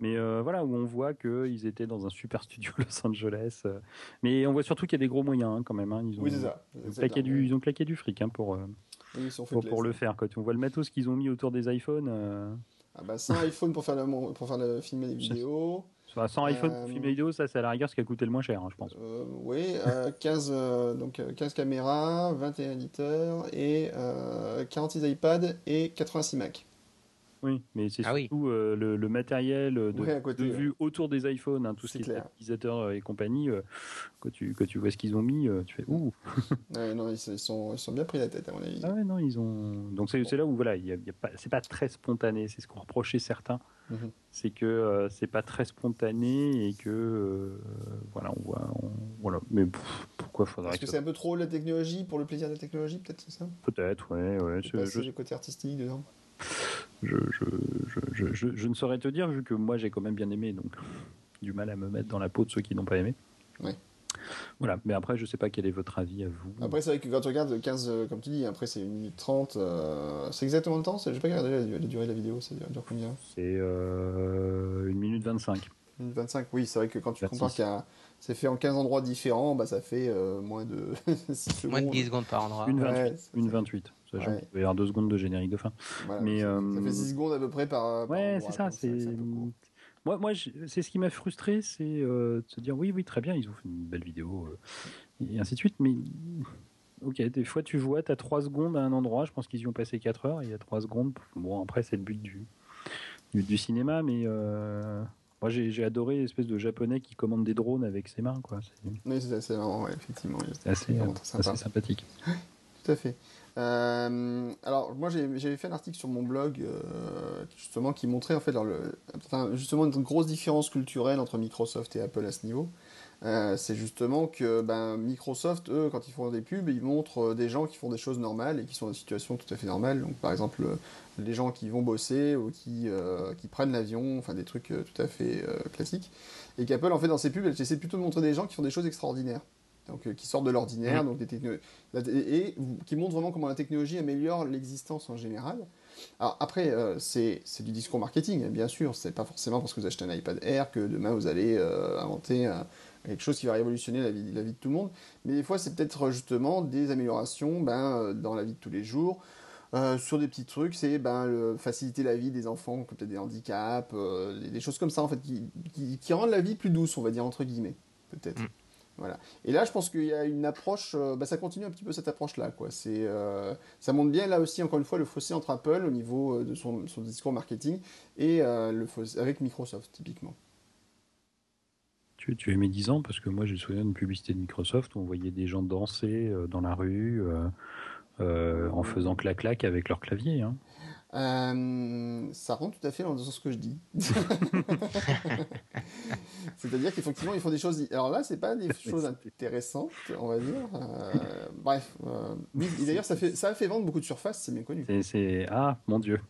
mais euh, voilà, où on voit qu'ils étaient dans un super studio à Los Angeles. Euh, mais on voit surtout qu'il y a des gros moyens hein, quand même. Hein. Ils ont, oui, c'est ça. Ils ont, claqué du, ils ont claqué du fric hein, pour, euh, oui, ils sont pour, pour le faire. Quoi. On voit le matos qu'ils ont mis autour des iPhones. Euh... Ah bah, c'est un iPhone pour faire, le, pour faire le, filmer les vidéos. Enfin, sans iPhone pour euh, filmer vidéo, ça c'est à la rigueur ce qui a coûté le moins cher, hein, je pense. Euh, oui, euh, quinze, euh, donc, quinze caméras, vingt et un éditeurs, et euh, quarante-six iPads et quatre-vingt-six Mac. Oui, mais c'est ah surtout oui. euh, le, le matériel de, ouais, côté, de ouais. vue autour des iPhones, hein, tout c'est ce qui est stabilisateur et compagnie. Euh, quand, tu, quand tu vois ce qu'ils ont mis, euh, tu fais ouh. Ouais, non, ils, ils, sont, ils sont bien pris la tête à mon avis. Ah ouais, non, ils ont. Donc c'est, c'est là où voilà, y a, y a pas, c'est pas très spontané. C'est ce qu'on reprochait certains, mm-hmm. c'est que euh, c'est pas très spontané et que euh, voilà, on voit, on, voilà. Mais pff, pourquoi faudrait. Est-ce que, que c'est ça... un peu trop la technologie pour le plaisir de la technologie, peut-être c'est ça. Peut-être, ouais, ouais. C'est je... le côté artistique dedans. Je, je, je, je, je, je ne saurais te dire, vu que moi j'ai quand même bien aimé, donc du mal à me mettre dans la peau de ceux qui n'ont pas aimé. Ouais. Voilà, mais après je sais pas quel est votre avis à vous. Après c'est vrai que quand tu regardes quinze, comme tu dis, après c'est une minute trente, euh, c'est exactement le temps, c'est, j'ai pas regardé la, la durée de la vidéo, ça dure combien ? C'est euh, une minute vingt-cinq. vingt-cinq, oui, c'est vrai que quand tu vingt-six. Compares qu'à. C'est fait en quinze endroits différents, bah ça fait euh, moins de secondes. Moins de dix secondes par endroit. Une vingt-huit. Ouais, une vingt-huit. Sachant qu'il peut y avoir deux secondes de générique de fin. Voilà, mais, euh... ça fait six secondes à peu près par. par ouais, endroit, c'est ça. C'est... c'est moi, moi je... c'est ce qui m'a frustré, c'est euh, de se dire oui, oui, très bien, ils ont fait une belle vidéo, euh, et ainsi de suite, mais. Ok, des fois tu vois, t'as trois secondes à un endroit, je pense qu'ils y ont passé quatre heures, et il y a trois secondes. Bon, après, c'est le but du, du, du cinéma, mais. Euh... Moi, j'ai, j'ai adoré l'espèce de japonais qui commande des drones avec ses mains, quoi. C'est... Oui, c'est assez marrant, ouais, effectivement. C'est assez, vraiment, euh, assez sympathique. Tout à fait. Euh, alors, moi, j'ai, j'avais fait un article sur mon blog, euh, justement, qui montrait, en fait, alors, le, enfin, justement, une grosse différence culturelle entre Microsoft et Apple à ce niveau. Euh, c'est justement que ben, Microsoft, eux, quand ils font des pubs, ils montrent euh, des gens qui font des choses normales et qui sont dans des situations tout à fait normales. Donc, par exemple, euh, les gens qui vont bosser ou qui, euh, qui prennent l'avion, enfin des trucs euh, tout à fait euh, classiques. Et qu'Apple, en fait, dans ses pubs, elle essaie plutôt de montrer des gens qui font des choses extraordinaires. Donc, euh, qui sortent de l'ordinaire, donc des techno- et qui montrent vraiment comment la technologie améliore l'existence en général. Alors après, euh, c'est, c'est du discours marketing, bien sûr. C'est pas forcément parce que vous achetez un iPad Air que demain vous allez euh, inventer un, quelque chose qui va révolutionner la vie, la vie de tout le monde. Mais des fois, c'est peut-être justement des améliorations ben, dans la vie de tous les jours. Euh, sur des petits trucs, c'est ben, le, faciliter la vie des enfants, comme peut-être des handicaps, euh, des, des choses comme ça, en fait, qui, qui, qui rendent la vie plus douce, on va dire, entre guillemets, peut-être. Mmh. Voilà. Et là, je pense qu'il y a une approche... Euh, bah, ça continue un petit peu cette approche-là, quoi. C'est, euh, ça montre bien, là aussi, encore une fois, le fossé entre Apple au niveau euh, de son, son discours marketing et euh, le fossé avec Microsoft, typiquement. Tu, tu es médisant, parce que moi, j'ai le souvenir d'une publicité de Microsoft où on voyait des gens danser euh, dans la rue euh, euh, en faisant clac-clac avec leur clavier, hein. Euh, ça rentre tout à fait dans ce que je dis. C'est-à-dire qu'effectivement, ils font des choses... Alors là, c'est pas des choses intéressantes, on va dire. Euh, bref. Euh... Et d'ailleurs, ça fait, ça fait vendre beaucoup de surface, c'est bien connu. C'est, c'est... Ah, mon Dieu.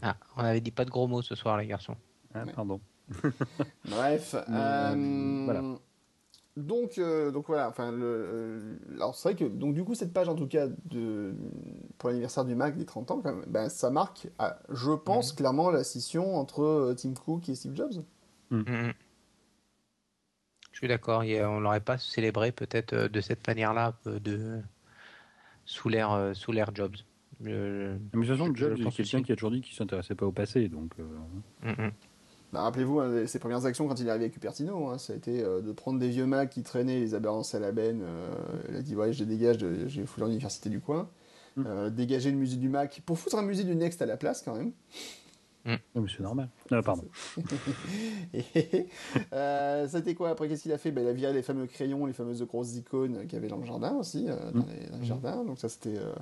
Ah, on avait dit pas de gros mots ce soir, les garçons. Ah, ouais. Pardon. Bref. Euh... Voilà. Donc, euh, donc voilà. Enfin, le, euh, alors c'est vrai que donc du coup cette page en tout cas de pour l'anniversaire du Mac des trente ans, quand même, ben ça marque, à, je pense mmh. clairement la scission entre euh, Tim Cook et Steve Jobs. Mmh. Mmh. Je suis d'accord. Il, on l'aurait pas célébré peut-être euh, de cette manière-là euh, de euh, sous l'ère euh, sous l'ère Jobs. Euh, Mais de toute façon, Jobs, c'est quelqu'un qui a toujours dit qu'il s'intéressait pas au passé, donc. Euh... Mmh. Bah, rappelez-vous, hein, ses premières actions quand il est arrivé à Cupertino, hein, ça a été euh, de prendre des vieux Macs qui traînaient, les abalancer à la benne. Euh, il a dit ouais, je les dégage, j'ai foutu l'université du coin. Mm. Euh, dégager le musée du Mac pour foutre un musée du Next à la place quand même. Mm. Non, mais c'est normal. Euh, pardon. Et, euh, ça a été quoi après? Qu'est-ce qu'il a fait? Ben, il a viré les fameux crayons, les fameuses grosses icônes qu'il y avait dans le jardin aussi, euh, dans, mm. les, dans les jardins. Donc ça c'était. Euh,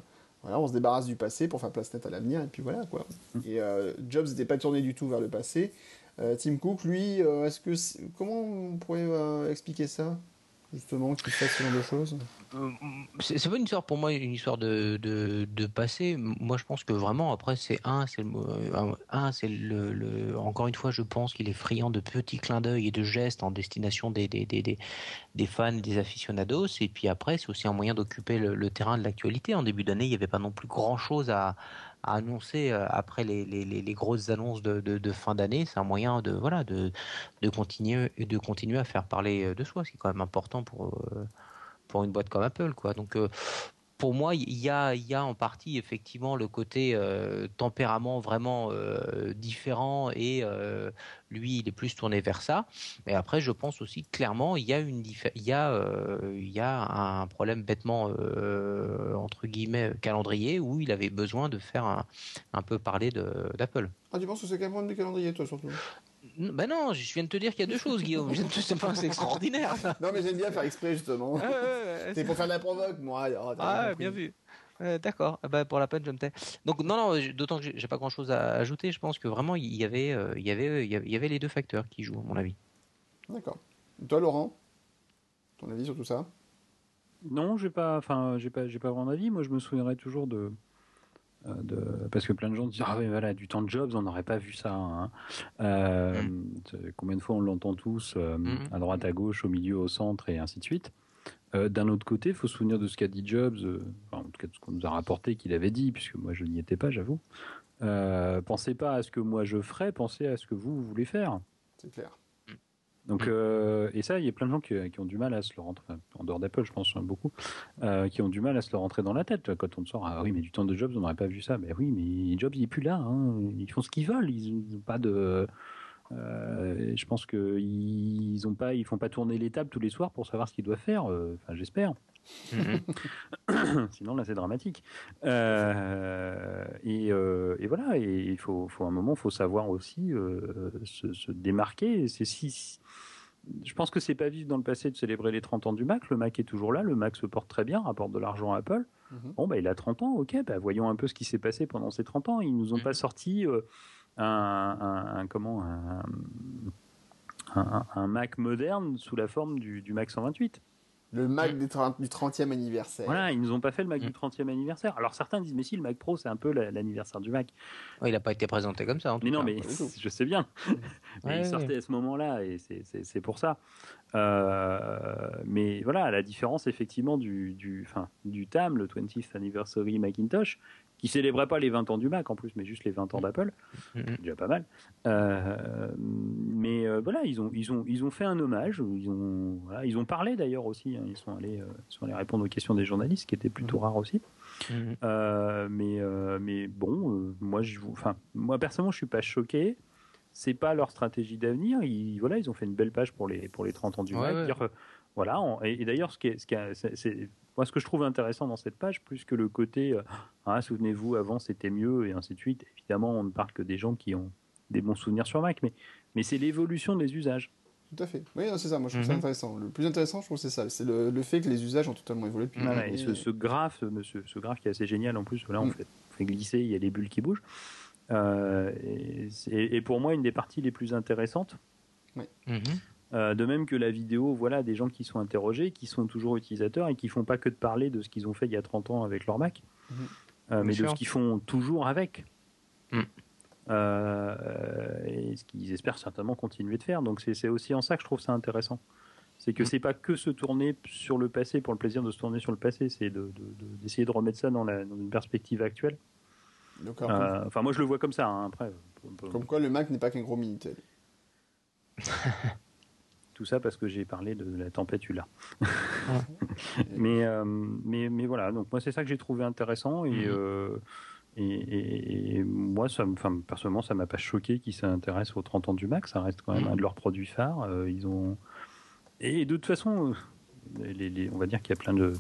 Voilà, on se débarrasse du passé pour faire place nette à l'avenir, et puis voilà, quoi. Et euh, Jobs n'était pas tourné du tout vers le passé. Euh, Tim Cook, lui, euh, est-ce que c'est... comment on pourrait euh, expliquer ça, justement, qu'il fasse ce genre de choses? euh, c'est, c'est pas une histoire, pour moi, une histoire de, de, de passé. Moi, je pense que vraiment, après, c'est un, c'est, le, un, c'est le, le... Encore une fois, je pense qu'il est friand de petits clins d'œil et de gestes en destination des, des, des, des, des fans, des aficionados. Et puis après, c'est aussi un moyen d'occuper le, le terrain de l'actualité. En début d'année, il n'y avait pas non plus grand-chose à... à annoncer après les, les, les grosses annonces de, de, de fin d'année. C'est un moyen de, voilà, de, de, continuer, de continuer à faire parler de soi, ce qui est quand même important pour, pour une boîte comme Apple, quoi. Donc pour moi, il y a, y a en partie effectivement le côté euh, tempérament vraiment euh, différent, et euh, lui, il est plus tourné vers ça. Mais après, je pense aussi clairement, il y a une diffé- il y a, euh, il y a un problème bêtement euh, entre guillemets calendrier, où il avait besoin de faire un, un peu parler de, d'Apple. Ah, tu penses que c'est quand même du calendrier, toi, surtout? Ben non, je viens de te dire qu'il y a deux choses, Guillaume. C'est extraordinaire, ça. Non, mais j'aime bien faire exprès, justement. Ah, ouais, ouais, c'est, c'est pour faire de la provoque, moi. Oh, ah, bien vu. Euh, d'accord. Bah, pour la peine, je me tais. Donc, non, non, d'autant que j'ai, j'ai pas grand chose à ajouter. Je pense que vraiment, il y avait, euh, il y avait, il y avait les deux facteurs qui jouent, à mon avis. D'accord. Et toi, Laurent, ton avis sur tout ça? Non, j'ai pas, enfin, j'ai pas, j'ai pas vraiment d'avis. Moi, je me souviendrai toujours de. De... Parce que plein de gens disent ah oui, voilà, du temps de Jobs, on n'aurait pas vu ça, hein. euh, mmh. Combien de fois on l'entend tous, euh, mmh. à droite, à gauche, au milieu, au centre, et ainsi de suite. Euh, d'un autre côté, il faut se souvenir de ce qu'a dit Jobs, euh, enfin, en tout cas de ce qu'on nous a rapporté qu'il avait dit, puisque moi je n'y étais pas, j'avoue. Euh, pensez pas à ce que moi je ferais, pensez à ce que vous, vous voulez faire. C'est clair. Donc, euh, et ça, il y a plein de gens qui, qui ont du mal à se le rentrer, en dehors d'Apple, je pense, beaucoup, euh, qui ont du mal à se le rentrer dans la tête. Quand on te sort, ah oui, mais du temps de Jobs, on n'aurait pas vu ça. Ben oui, mais Jobs, il n'est plus là, hein. Ils font ce qu'ils veulent. Ils n'ont pas de. Euh, je pense qu'ils n'ont pas, ils font pas tourner les tables tous les soirs pour savoir ce qu'ils doivent faire. Enfin, j'espère. Sinon là c'est dramatique, euh, et, euh, et voilà, et il faut, faut un moment, il faut savoir aussi euh, se, se démarquer. C'est si, je pense que c'est pas vivre dans le passé de célébrer les trente ans du Mac. Le Mac est toujours là, le Mac se porte très bien, rapporte de l'argent à Apple. Mm-hmm. Bon bah il a trente ans, ok, bah voyons un peu ce qui s'est passé pendant ces trente ans. Ils nous ont mm-hmm. pas sorti euh, un, un, un comment un, un, un Mac moderne sous la forme du, du Mac cent vingt-huit. Le Mac du trentième anniversaire. Voilà, ils nous ont pas fait le Mac mmh. du trentième anniversaire. Alors certains disent mais si, le Mac Pro c'est un peu l'anniversaire du Mac. Ouais, il n'a pas été présenté comme ça en tout mais cas. Non, mais je sais bien. mais ouais, il sortait ouais. à ce moment-là, et c'est, c'est, c'est pour ça. Euh, mais voilà, la différence effectivement du, du, enfin, du T A M, le twentieth Anniversary Macintosh, qui célébrait pas les vingt ans du Mac en plus, mais juste les vingt ans d'Apple, mm-hmm. déjà pas mal. Euh, mais euh, voilà, ils ont ils ont ils ont fait un hommage. Ils ont voilà, ils ont parlé d'ailleurs aussi. Hein, ils sont allés euh, ils sont allés répondre aux questions des journalistes, qui étaient plutôt mm-hmm. rares aussi. Mm-hmm. Euh, mais euh, mais bon, euh, moi je enfin moi personnellement je suis pas choqué. C'est pas leur stratégie d'avenir. Ils voilà, ils ont fait une belle page pour les pour les trente ans du ouais, Mac. Ouais. Dire, euh, voilà. On, et, et d'ailleurs ce qui est, ce qui est, c'est, c'est moi, ce que je trouve intéressant dans cette page, plus que le côté euh, « Ah, souvenez-vous, avant, c'était mieux », et ainsi de suite. Évidemment, on ne parle que des gens qui ont des bons souvenirs sur Mac, mais, mais c'est l'évolution des usages. Tout à fait. Oui, non, c'est ça. Moi, je trouve mm-hmm. ça intéressant. Le plus intéressant, je trouve, c'est ça. C'est le, le fait que les usages ont totalement évolué depuis... Voilà, et ce, ce, graphe, ce, ce graphe qui est assez génial, en plus, là, on, mm. fait, on fait glisser, il y a les bulles qui bougent. Euh, et, et pour moi, une des parties les plus intéressantes... Oui. Mm-hmm. Euh, de même que la vidéo, voilà, des gens qui sont interrogés, qui sont toujours utilisateurs et qui font pas que de parler de ce qu'ils ont fait il y a trente ans avec leur Mac, mmh. euh, mais de ce qu'ils font toujours avec, mmh. euh, et ce qu'ils espèrent certainement continuer de faire. Donc c'est, c'est aussi en ça que je trouve ça intéressant, c'est que mmh. c'est pas que se tourner sur le passé pour le plaisir de se tourner sur le passé, c'est de, de, de, d'essayer de remettre ça dans, la, dans une perspective actuelle. Enfin euh, moi je le vois comme ça, hein, après. Comme quoi le Mac n'est pas qu'un gros Minitel. Tout ça parce que j'ai parlé de la tempête Ulla. mais, euh, mais, mais voilà, donc moi c'est ça que j'ai trouvé intéressant, et, mm-hmm. euh, Et, et, et moi, ça, enfin, personnellement, ça m'a pas choqué qu'ils s'intéressent aux trente ans du Mac. Ça reste quand même un de leurs produits phares. Euh, ils ont... Et de toute façon, les, les, on va dire qu'il y a plein de,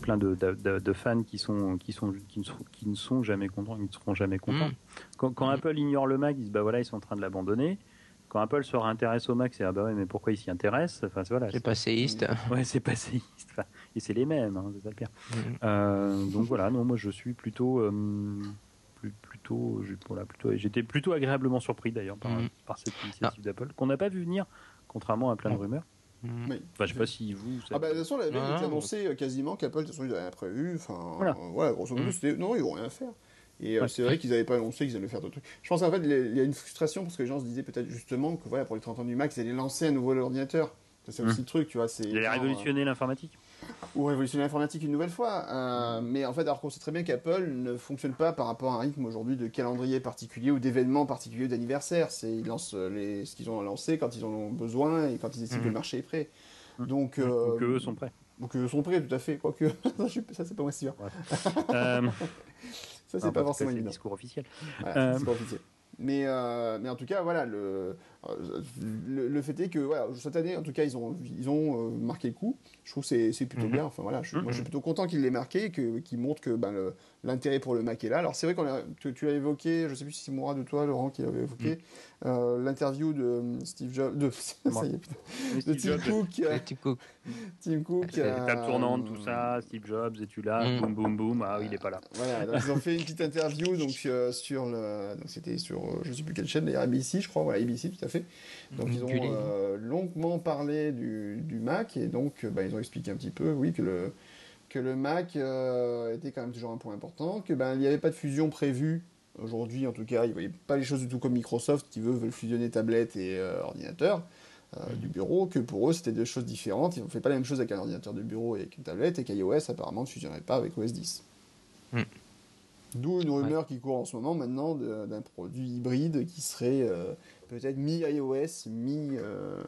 plein de, de, de, de fans qui, sont, qui, sont, qui, ne sont, qui ne sont jamais contents, qui ne seront jamais contents. Mmh. Quand, quand mmh. Apple ignore le Mac, ils disent bah voilà, ils sont en train de l'abandonner. Quand Apple se réintéresse au Mac, c'est ah bah ouais, mais pourquoi ils s'y intéressent, enfin, c'est, voilà, c'est, c'est passéiste. Ouais, c'est passéiste. Enfin, et c'est les mêmes, hein, c'est ça le pire. Mmh. Euh, donc voilà, non, moi je suis plutôt, euh, plus, plutôt, voilà, plutôt, j'étais plutôt agréablement surpris d'ailleurs par, mmh. par cette initiative ah. d'Apple qu'on n'a pas vu venir, contrairement à plein de rumeurs. Mmh. Enfin, je sais pas si vous. Ah bah, de toute façon, la veille ah, était annoncé ouais. quasiment qu'Apple, de toute façon, ils n'avaient rien prévu. Enfin, voilà. Euh, ouais, grosso modo, mmh. c'était non, ils vont rien faire. Et euh, ouais. c'est vrai qu'ils n'avaient pas annoncé qu'ils allaient faire d'autres trucs. Je pense qu'en fait, il y a une frustration parce que les gens se disaient peut-être justement que voilà, pour les trente ans du Mac, ils allaient lancer à nouveau l'ordinateur. Ça, c'est mmh. aussi le truc, tu vois. C'est, ils allaient révolutionner euh... l'informatique. Ou révolutionner l'informatique une nouvelle fois. Euh, mais en fait, alors qu'on sait très bien qu'Apple ne fonctionne pas par rapport à un rythme aujourd'hui de calendrier particulier ou d'événements particuliers ou d'anniversaires. C'est, ils lancent les, ce qu'ils ont lancé quand ils en ont besoin et quand ils estiment mmh. que le marché est prêt. Mmh. Donc, euh, ou qu'eux sont prêts. Ou qu'eux sont prêts, tout à fait. Quoique, ça, c'est pas moi sûr. Ouais. euh... Ça, c'est non, pas forcément évident. C'est le discours officiel. Voilà, euh... discours officiel. Mais, euh, mais en tout cas, voilà, le, le, le fait est que voilà, cette année, en tout cas, ils ont, ils ont euh, marqué le coup. Je trouve que c'est, c'est plutôt mm-hmm. bien. Enfin, voilà, je, mm-hmm. moi, je suis plutôt content qu'ils l'aient marqué et que, qu'ils montrent que ben, le, l'intérêt pour le Mac est là. Alors, c'est vrai qu'on a, tu, tu l'as évoqué, je ne sais plus si c'est Mourad ou toi, Laurent, qui l'avait évoqué, mm-hmm. euh, l'interview de Steve Jobs, de, ça y est, de Tim Cook. Tim Cook. Tim Cook. Étape tournante, tout ça, Steve Jobs, et tu là, mm-hmm. boum, boum, boum, ah oui, il n'est pas là. Voilà, donc ils ont fait une petite interview, donc, euh, sur le, donc c'était sur je ne sais plus quelle chaîne, d'ailleurs A B C je crois, voilà A B C tout à fait, donc ils ont euh, longuement parlé du, du Mac et donc bah, ils ont expliqué un petit peu oui que le, que le Mac euh, était quand même toujours un point important, que ben bah, il n'y avait pas de fusion prévue aujourd'hui en tout cas, ils ne voyaient pas les choses du tout comme Microsoft qui veut, veulent fusionner tablette et euh, ordinateur euh, du bureau, que pour eux c'était deux choses différentes, ils ne faisaient pas la même chose avec un ordinateur de bureau et avec une tablette et qu'iOS apparemment ne fusionnerait pas avec O S dix. Mm. D'où une rumeur ouais. qui court en ce moment maintenant de, d'un produit hybride qui serait euh, peut-être mi-iOS, mi, euh,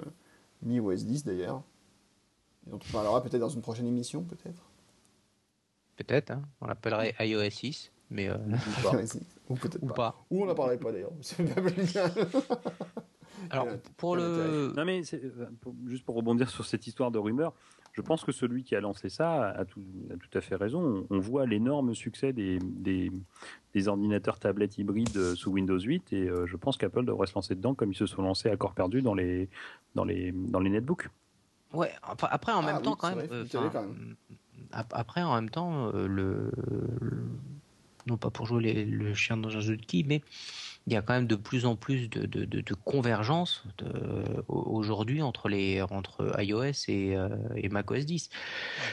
mi-O S dix d'ailleurs. Et dont on parlera peut-être dans une prochaine émission, peut-être. Peut-être, hein. On l'appellerait iOS six, mais... Euh... Ou, pas. Ou peut-être Ou pas. pas. Ou on n'en parlerait pas d'ailleurs. C'est pas Alors, là, pour le... Non mais, c'est, pour, juste pour rebondir sur cette histoire de rumeur, je pense que celui qui a lancé ça a tout, a tout à fait raison. On voit l'énorme succès des, des, des ordinateurs tablettes hybrides sous Windows huit et je pense qu'Apple devrait se lancer dedans comme ils se sont lancés à corps perdu dans les, dans les, dans les netbooks. Ouais, après en même ah, temps oui, quand, même, vrai, euh, quand même. Après en même temps, euh, le, le... non pas pour jouer les, le chien dans un jeu de qui, mais il y a quand même de plus en plus de, de, de, de convergence de, aujourd'hui entre, les, entre iOS et, euh, et macOS dix.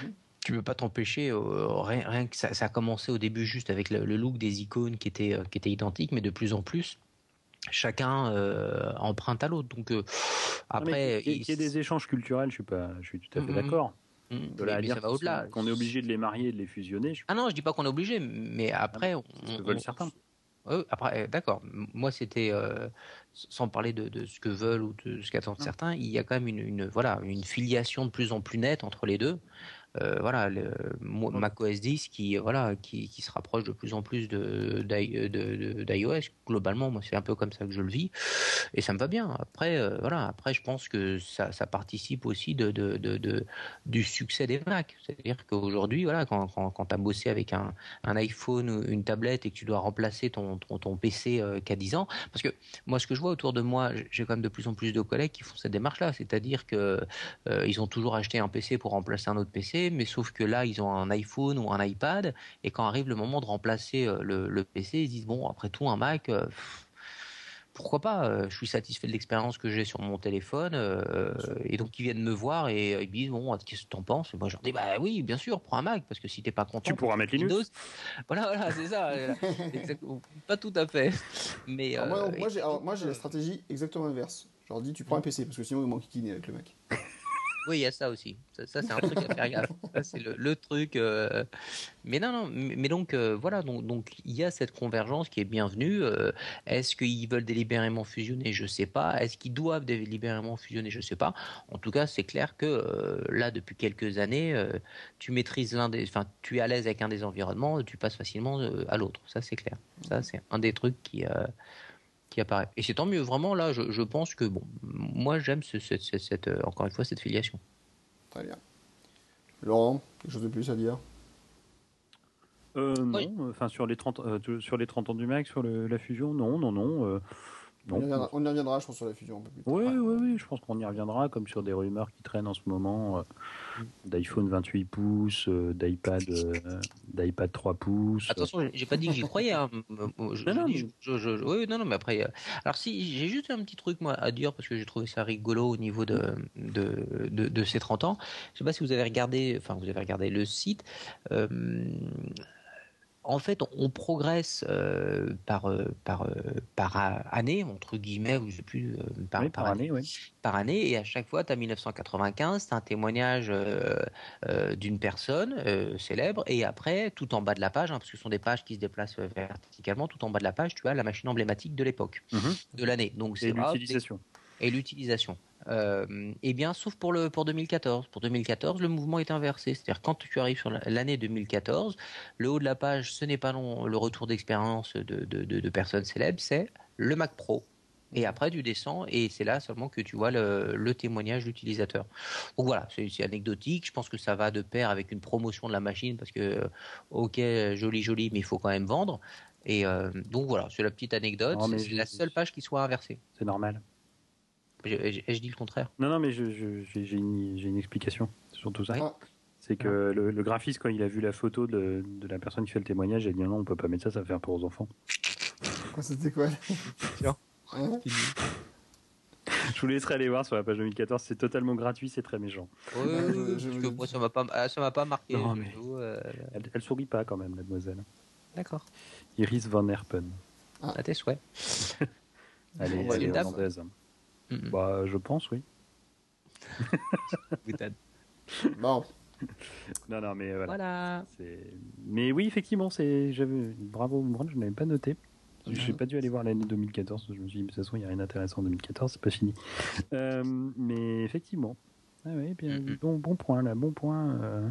Mmh. Tu ne peux pas t'empêcher, euh, rien, rien que ça, ça a commencé au début juste avec le, le look des icônes qui était, qui était identique, mais de plus en plus, chacun euh, emprunte à l'autre. Donc, euh, après, qu'il y, y ait des échanges culturels, je suis, pas, je suis tout à fait mmh. d'accord. De là mais à mais dire ça va au-delà. Qu'on est obligé de les marier et de les fusionner. Je... Ah non, je ne dis pas qu'on est obligé, mais après... Ah, on, ce on, veulent certains. Euh, après, d'accord. Moi, c'était euh, sans parler de, de ce que veulent ou de ce qu'attendent certains. Il y a quand même une, une voilà une filiation de plus en plus nette entre les deux. Euh, voilà, le, macOS dix qui voilà qui, qui se rapproche de plus en plus de, de, de d'iOS. Globalement, moi, c'est un peu comme ça que je le vis et ça me va bien. Après, euh, voilà. Après, je pense que ça, ça participe aussi de, de, de, de du succès des Mac. C'est-à-dire qu'aujourd'hui, voilà, quand quand, quand t'as bossé avec un, un iPhone ou une tablette et que tu dois remplacer ton Ton, ton P C euh, qu'à dix ans, parce que moi ce que je vois autour de moi, j'ai quand même de plus en plus de collègues qui font cette démarche là, c'est-à-dire que euh, ils ont toujours acheté un P C pour remplacer un autre P C, mais sauf que là ils ont un iPhone ou un iPad et quand arrive le moment de remplacer euh, le, le P C, ils se disent bon après tout un Mac euh, pff, pourquoi pas, euh, je suis satisfait de l'expérience que j'ai sur mon téléphone euh, et donc ils viennent me voir et euh, ils me disent bon qu'est-ce que t'en penses, et moi je leur dis bah oui bien sûr prends un Mac parce que si t'es pas content tu pourras mettre Windows. Voilà voilà c'est ça exactement. Pas tout à fait mais euh, moi, moi, j'ai, alors, moi j'ai la stratégie exactement inverse, je leur dis tu prends un P C parce que sinon ils vont kikiner avec le Mac. Oui, il y a ça aussi. Ça, ça c'est un truc à faire gaffe. Ça, c'est le, le truc. Euh... Mais non, non. Mais donc, euh, voilà. Donc, donc, il y a cette convergence qui est bienvenue. Euh, est-ce qu'ils veulent délibérément fusionner? Je sais pas. Est-ce qu'ils doivent délibérément fusionner? Je sais pas. En tout cas, c'est clair que euh, là, depuis quelques années, euh, tu maîtrises l'un des. Enfin, tu es à l'aise avec un des environnements, tu passes facilement euh, à l'autre. Ça, c'est clair. Ça, c'est un des trucs qui. Euh... qui apparaît. Et c'est tant mieux, vraiment, là, je, je pense que, bon, moi, j'aime, ce, ce, ce, cette, euh, encore une fois, cette filiation. Très bien. Laurent, quelque chose de plus à dire ? euh, oui. Non, enfin, sur les trente, euh, sur les trente ans du Mac, sur le, la fusion, non, non, non. Euh, non. On, y reviendra, on y reviendra, je pense, sur la fusion un peu plus tard. Oui, ouais. oui, oui, je pense qu'on y reviendra, comme sur des rumeurs qui traînent en ce moment, euh, d'iPhone vingt-huit pouces, euh, d'iPad, euh, d'iPad trois pouces. Attention, euh... j'ai pas dit que j'y croyais. Hein. Je, non, non, je, je, je, je, oui, non, non, mais après. Euh, alors, si, j'ai juste un petit truc, moi, à dire, parce que j'ai trouvé ça rigolo au niveau de, de, de, de ces trente ans. Je sais pas si vous avez regardé, enfin, vous avez regardé le site. Euh, En fait, on progresse euh, par euh, par euh, par année entre guillemets, ou je sais plus euh, par, oui, par par année, année oui. par année, et à chaque fois, tu as mille neuf cent quatre-vingt-quinze, c'est un témoignage euh, euh, d'une personne euh, célèbre, et après, tout en bas de la page, hein, parce que ce sont des pages qui se déplacent verticalement, tout en bas de la page, tu as la machine emblématique de l'époque, mm-hmm. de l'année. Donc c'est et rare, l'utilisation. Et l'utilisation. Euh, et bien, sauf pour le pour deux mille quatorze. Pour deux mille quatorze, le mouvement est inversé. C'est-à-dire, quand tu arrives sur l'année deux mille quatorze, le haut de la page, ce n'est pas non, le retour d'expérience de, de, de, de personnes célèbres, c'est le Mac Pro. Et après, tu descends et c'est là seulement que tu vois le, le témoignage de l'utilisateur. Donc voilà, c'est, c'est anecdotique. Je pense que ça va de pair avec une promotion de la machine parce que, ok, joli, joli, mais il faut quand même vendre. Et euh, donc voilà, c'est la petite anecdote. Non, mais c'est je... la seule page qui soit inversée. C'est normal. Je, je, je dis le contraire. Non, non, mais je, je, j'ai, j'ai, une, j'ai une explication sur tout ça. Ah. C'est que ah. le, le graphiste, quand il a vu la photo de, de la personne qui fait le témoignage, il a dit non, on peut pas mettre ça, ça va faire peur aux enfants. Quoi, c'était quoi? Tiens. Hein? Je vous laisserai aller voir sur la page deux mille quatorze, c'est totalement gratuit, c'est très méchant. Oui, oui, oui. Moi, ça m'a pas, ça m'a pas marqué. Non, mais euh... elle, elle sourit pas quand même, mademoiselle. D'accord. Iris Van Herpen. Ah. À tes souhaits. Elle est, elle est hollandaise. Mm-hmm. Bah, je pense, oui. Bon. Non, non, mais voilà. voilà. C'est... Mais oui, effectivement, c'est. J'avais... Bravo, Mourad, je n'avais pas noté. Mm-hmm. Je n'ai pas dû aller voir l'année deux mille quatorze. Je me suis dit, de toute façon, il n'y a rien d'intéressant en deux mille quatorze, c'est pas fini. Euh, mais effectivement. Ah oui, bien, mm-hmm. bon, bon point, là, bon point. Euh...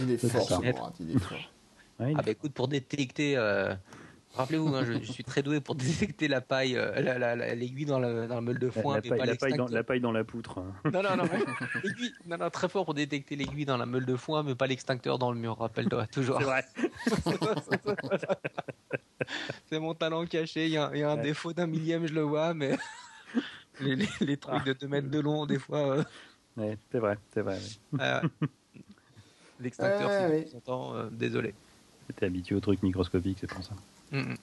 Il est fort, ce Mourad, il est fort. Ouais, il ah, est... bah écoute, pour détecter. Euh... Rappelez-vous, hein, je, je suis très doué pour détecter la paille, euh, la, la, la, l'aiguille dans le, dans le meule de foin. La, mais paille, pas la, paille dans, la paille dans la poutre. Non, non, non, l'aiguille, non, non, très fort pour détecter l'aiguille dans la meule de foin, mais pas l'extincteur dans le mur, rappelle-toi, toujours. C'est vrai. C'est mon talent caché, il y a, il y a un ouais. défaut d'un millième, je le vois, mais les, les, les trucs ah. de deux mètres de long, des fois... Euh... Ouais, c'est vrai, c'est vrai. Ouais. Ah, ouais. L'extincteur, ah, ouais, si on s'entend, euh, désolé. T'es habitué aux trucs microscopiques, c'est pour ça. Mmh.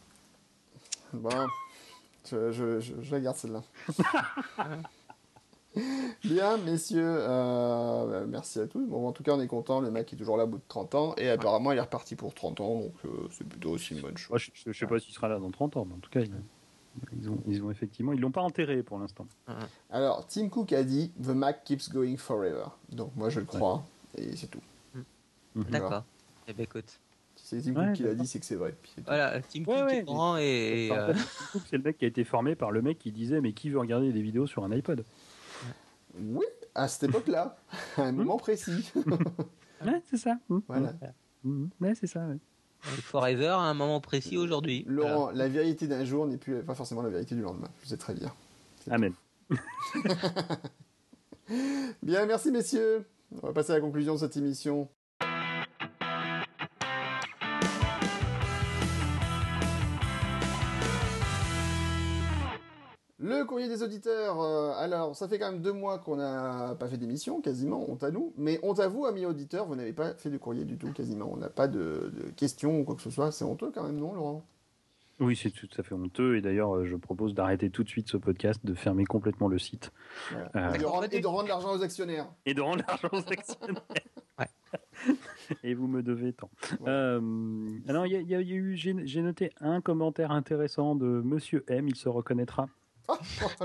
Bon, je, je, je, je la garde celle-là. Bien, messieurs, euh, merci à tous. Bon, en tout cas, on est content. Le mec est toujours là au bout de trente ans et apparemment, il est reparti pour trente ans, donc euh, c'est plutôt aussi une bonne chose. Moi, je, je sais pas s'il sera là dans trente ans, mais en tout cas, il... Ils ont, ils ont effectivement, ils l'ont pas enterré pour l'instant. Alors, Tim Cook a dit "The Mac keeps going forever", donc moi, je le crois ouais. et c'est tout. Mmh. D'accord. Eh ben, écoute. C'est Tim Cook ouais, qui l'a dit, c'est que c'est vrai. C'est voilà, Tim Cook ouais, ouais. est grand et... Euh... C'est le mec qui a été formé par le mec qui disait « Mais qui veut regarder des vidéos sur un iPod ?» Oui, à cette époque-là, à un moment précis. Ouais, c'est ça. Voilà. Ouais, c'est ça, ouais. Forever à un moment précis aujourd'hui. Laurent, voilà. La vérité d'un jour n'est plus pas forcément la vérité du lendemain. Je sais très bien. C'est Amen. Bien, merci messieurs. On va passer à la conclusion de cette émission. Le courrier des auditeurs, euh, alors ça fait quand même deux mois qu'on n'a pas fait d'émission, quasiment, honte à nous, mais honte à vous, amis auditeurs, vous n'avez pas fait de courrier du tout, quasiment, on n'a pas de, de questions ou quoi que ce soit, c'est honteux quand même, non Laurent ? Oui, c'est tout à fait honteux, et d'ailleurs je propose d'arrêter tout de suite ce podcast, de fermer complètement le site. Voilà. Euh... Et, de rendre, et de rendre l'argent aux actionnaires. Et de rendre l'argent aux actionnaires. Ouais. Et vous me devez tant. Ouais. Euh, alors, y a, y a, y a eu, j'ai, j'ai noté un commentaire intéressant de Monsieur M, il se reconnaîtra.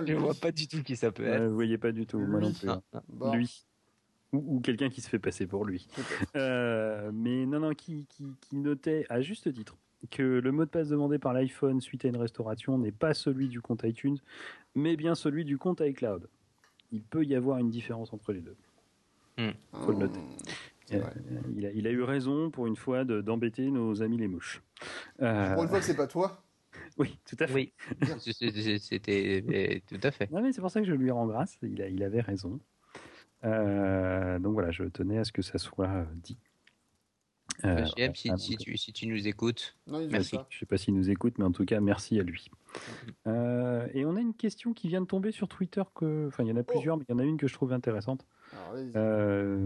Je ne vois pas du tout qui ça peut être. Euh, vous ne voyez pas du tout, lui. Moi non plus. Ah, bon. Lui. ou, ou quelqu'un qui se fait passer pour lui. Euh, mais non, non, qui, qui, qui notait à juste titre que le mot de passe demandé par l'iPhone suite à une restauration n'est pas celui du compte iTunes, mais bien celui du compte iCloud. Il peut y avoir une différence entre les deux. Mmh. Faut le noter. Euh, il, a, il a eu raison pour une fois de, d'embêter nos amis les mouches. Euh... Pour une fois que c'est pas toi. Oui, tout à fait. Oui. C'était tout à fait. Non mais c'est pour ça que je lui rends grâce. Il, a, il avait raison. Euh, donc voilà, je tenais à ce que ça soit dit. Euh, G M, si, si, tu, si tu nous écoutes, non, merci. Je ne sais pas s'il nous écoute, mais en tout cas, merci à lui. Mm-hmm. Euh, et on a une question qui vient de tomber sur Twitter. Que... Enfin, il y en a plusieurs, oh. mais il y en a une que je trouve intéressante. Alors, euh...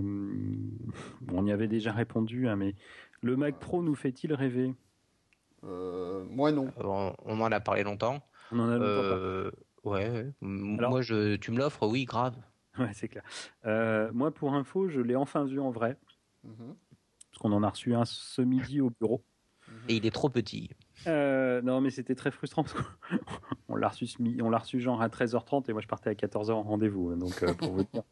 bon, on y avait déjà répondu, hein, mais le Mac euh... Pro nous fait-il rêver ? euh, Moi, non. Euh, on en a parlé longtemps. On en a euh... longtemps. Ouais, ouais. Alors... Moi, je... tu me l'offres, oui, grave. Ouais, c'est clair. Euh, moi, pour info, je l'ai enfin vu en vrai. Mm-hmm. Parce qu'on en a reçu un ce midi au bureau. Et il est trop petit. Euh, non, mais c'était très frustrant parce qu'on l'a reçu, on l'a reçu genre à treize heures trente et moi je partais à quatorze heures en rendez-vous. Donc euh, pour vous dire,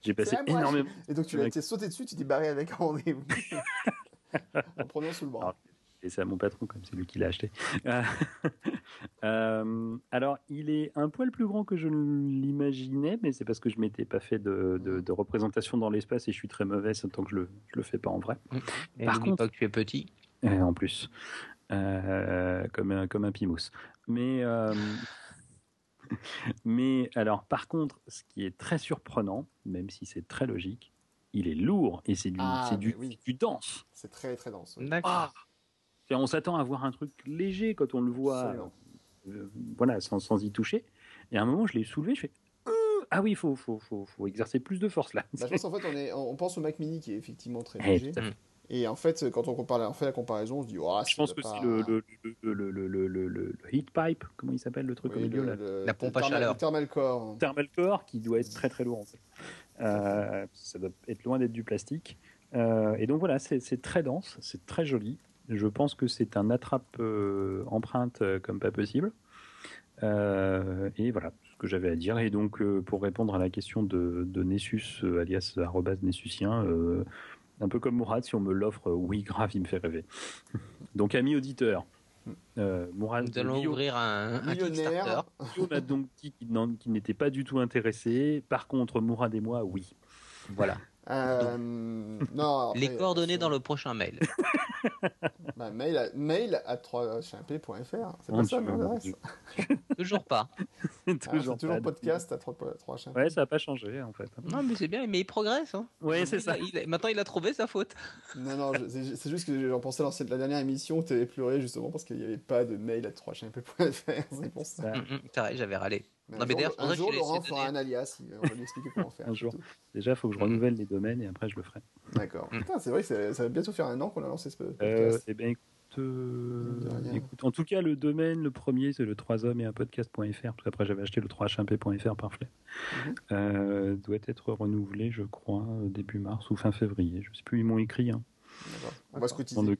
j'ai passé vrai, énormément. Et donc tu l'as été sauté dessus, tu t'es barré avec un rendez-vous. En prenant sous le bras. Alors, et c'est à mon patron, comme c'est lui qui l'a acheté. Euh, euh, alors, il est un poil plus grand que je l'imaginais, mais c'est parce que je ne m'étais pas fait de, de, de représentation dans l'espace et je suis très mauvais, tant que je ne le, le fais pas en vrai. Et par contre, pas que tu es petit. Euh, en plus, euh, comme un, comme un pimousse. Mais, euh, mais alors, par contre, ce qui est très surprenant, même si c'est très logique, il est lourd et c'est du, ah, c'est du, oui. du dense. C'est très, très dense. Oui. D'accord. Ah, on s'attend à voir un truc léger quand on le voit euh, voilà, sans, sans y toucher. Et à un moment, je l'ai soulevé, je fais euh, ah oui, il faut, faut, faut, faut exercer plus de force là. Bah, je pense en fait, on, est, on pense au Mac Mini qui est effectivement très hey, léger. Putain. Et en fait, quand on, compare, on fait la comparaison, on se dit oh, je pense que pas... c'est le, le, le, le, le, le, le heat pipe, comment il s'appelle le truc oui, au milieu le, là le, la pompe à chaleur. Le thermal core. Thermal core qui doit être très très lourd en fait. Euh, ça doit être loin d'être du plastique. Euh, et donc voilà, c'est, c'est très dense, c'est très joli. Je pense que c'est un attrape-empreinte euh, comme pas possible. Euh, et voilà ce que j'avais à dire. Et donc, euh, pour répondre à la question de, de Nessus, euh, alias arrobas Nessusien, euh, un peu comme Mourad, si on me l'offre, euh, oui, grave, il me fait rêver. Donc, ami auditeur, euh, Mourad... Nous allons Guillaume, ouvrir un, un Kickstarter. Guillaume a donc dit qu'il n'était pas du tout intéressé. Par contre, Mourad et moi, oui. Voilà. Euh, donc, non, après, les coordonnées c'est... dans le prochain mail. Bah, mail à, mail à trois h p point f r, c'est pas bon, ça mon adresse. Toujours pas. C'est toujours, ah, c'est toujours pas podcast de... à trois h p point f r. Ouais, ça n'a pas changé en fait. Non, mais c'est bien, mais il progresse. Hein. Ouais, donc, c'est il ça. A, il a, maintenant, il a trouvé sa faute. Non, non, je, c'est, c'est juste que j'en pensais dans cette, la dernière émission où tu avais pleuré justement parce qu'il n'y avait pas de mail à trois h p point f r. C'est pour ça. C'est vrai, j'avais râlé. Mais non, mais jour, un jour, Laurent fera un alias, on va lui expliquer comment faire. Un jour. Déjà, il faut que je renouvelle les domaines et après je le ferai. D'accord. Putain, c'est vrai que ça, ça va bientôt faire un an qu'on a lancé ce podcast. Eh bien, écoute, euh, écoute, en tout cas, le domaine, le premier, c'est le trois hommes et un podcast point f r, parce qu'après j'avais acheté le trois h p point f r par flemme. Mm-hmm. Euh, doit être renouvelé, je crois, début mars ou fin février. Je ne sais plus, ils m'ont écrit. Hein. D'accord. On va se cotiser.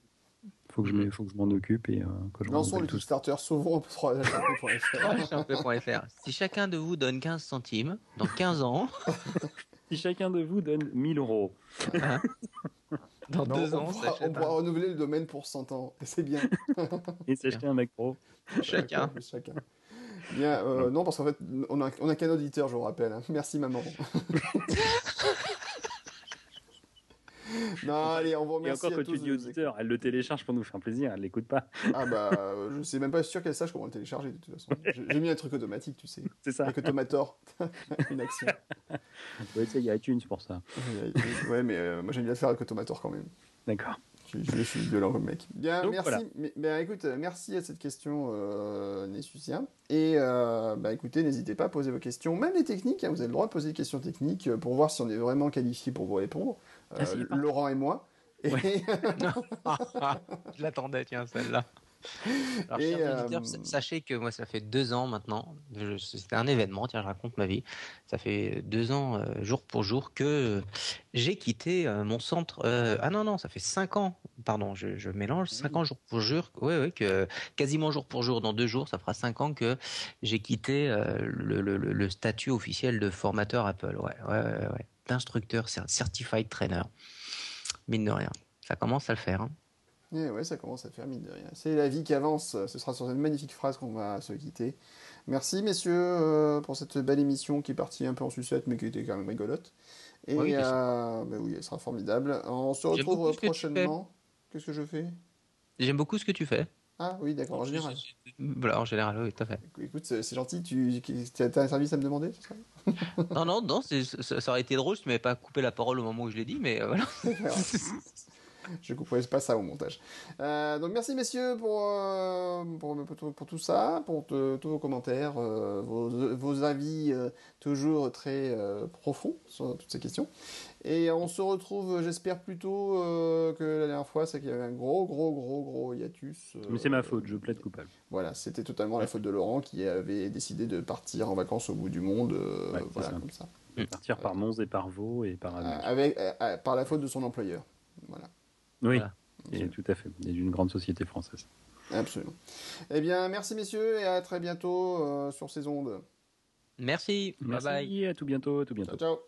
Faut que je faut que je m'en occupe et euh, que je lançons le Kickstarter, sauvons trois h p point f r. Si chacun de vous donne quinze centimes dans quinze ans, si chacun de vous donne mille euros dans non, deux on ans, pourra, on pourra renouveler le domaine pour cent ans et c'est bien. Et s'acheter un Mac Pro chacun. Ouais, chacun. Bien, euh, non parce qu'en fait on a on a qu'un auditeur, je vous rappelle. Merci maman. Non, allez, on vous remercie. Et encore, quand tu dis auditeur, elle le télécharge pour nous faire plaisir, elle l'écoute pas. Ah, bah, euh, je sais même pas sûr qu'elle sache comment le télécharger, de toute façon. Ouais. J'ai mis un truc automatique, tu sais. C'est ça. Avec Automator. Une action. Ouais, tu sais, il y a iTunes pour ça. Ouais, mais euh, moi, j'aime bien le faire avec Automator quand même. D'accord. Je, je suis violent comme mec. Bien, donc, merci. Voilà. Mais, bah, écoute, merci à cette question, euh, Nessusien. Et, euh, bah, écoutez, n'hésitez pas à poser vos questions, même les techniques. Hein, vous avez le droit de poser des questions techniques pour voir si on est vraiment qualifié pour vous répondre. Euh, ah, Laurent et moi. Et... Ouais. Je l'attendais, tiens, celle-là. Alors, et chers euh... auditeurs, sachez que moi, ça fait deux ans maintenant. Je, c'était un événement, tiens, je raconte ma vie. Ça fait deux ans, euh, jour pour jour, que j'ai quitté euh, mon centre. Euh, ah non, non, ça fait cinq ans. Pardon, je, je mélange. Cinq oui. ans jour pour jour. Oui, oui, que quasiment jour pour jour. Dans deux jours, ça fera cinq ans que j'ai quitté euh, le, le, le statut officiel de formateur Apple. Ouais, ouais, ouais. ouais. l'instructeur, c'est un certified trainer. Mine de rien, ça commence à le faire. Hein. Et ouais, ça commence à le faire, mine de rien. C'est la vie qui avance. Ce sera sur cette magnifique phrase qu'on va se quitter. Merci, messieurs, euh, pour cette belle émission qui est partie un peu en sucette, mais qui était quand même rigolote. Et oui, euh, bah oui, elle sera formidable. On se retrouve prochainement. Que Qu'est-ce que je fais? J'aime beaucoup ce que tu fais. Ah oui, d'accord, en général. Voilà, en général, oui, tout à fait. Écoute, c'est gentil, tu as un service à me demander? Non, non, non, c'est, ça, ça aurait été drôle si tu m'avais pas coupé la parole au moment où je l'ai dit, mais euh, voilà. Je ne couperai pas ça au montage. Euh, donc merci messieurs pour, euh, pour, pour, pour tout ça, pour te, tous vos commentaires, euh, vos, vos avis euh, toujours très euh, profonds sur toutes ces questions. Et on se retrouve, j'espère, plus tôt euh, que la dernière fois, c'est qu'il y avait un gros, gros, gros, gros hiatus. Euh, Mais c'est ma faute, je plaide coupable. Voilà, c'était totalement ouais. la faute de Laurent qui avait décidé de partir en vacances au bout du monde, euh, ouais, voilà, ça. comme ça. De partir euh, par Mons et par Vaud et par... Avec, euh, par la faute de son employeur, voilà. Oui, voilà. Et tout à fait. Et d'une grande société française. Absolument. Eh bien, merci messieurs et à très bientôt euh, sur ces ondes. Merci. Merci. Bye bye. À tout bientôt. À tout bientôt. Ciao. Ciao.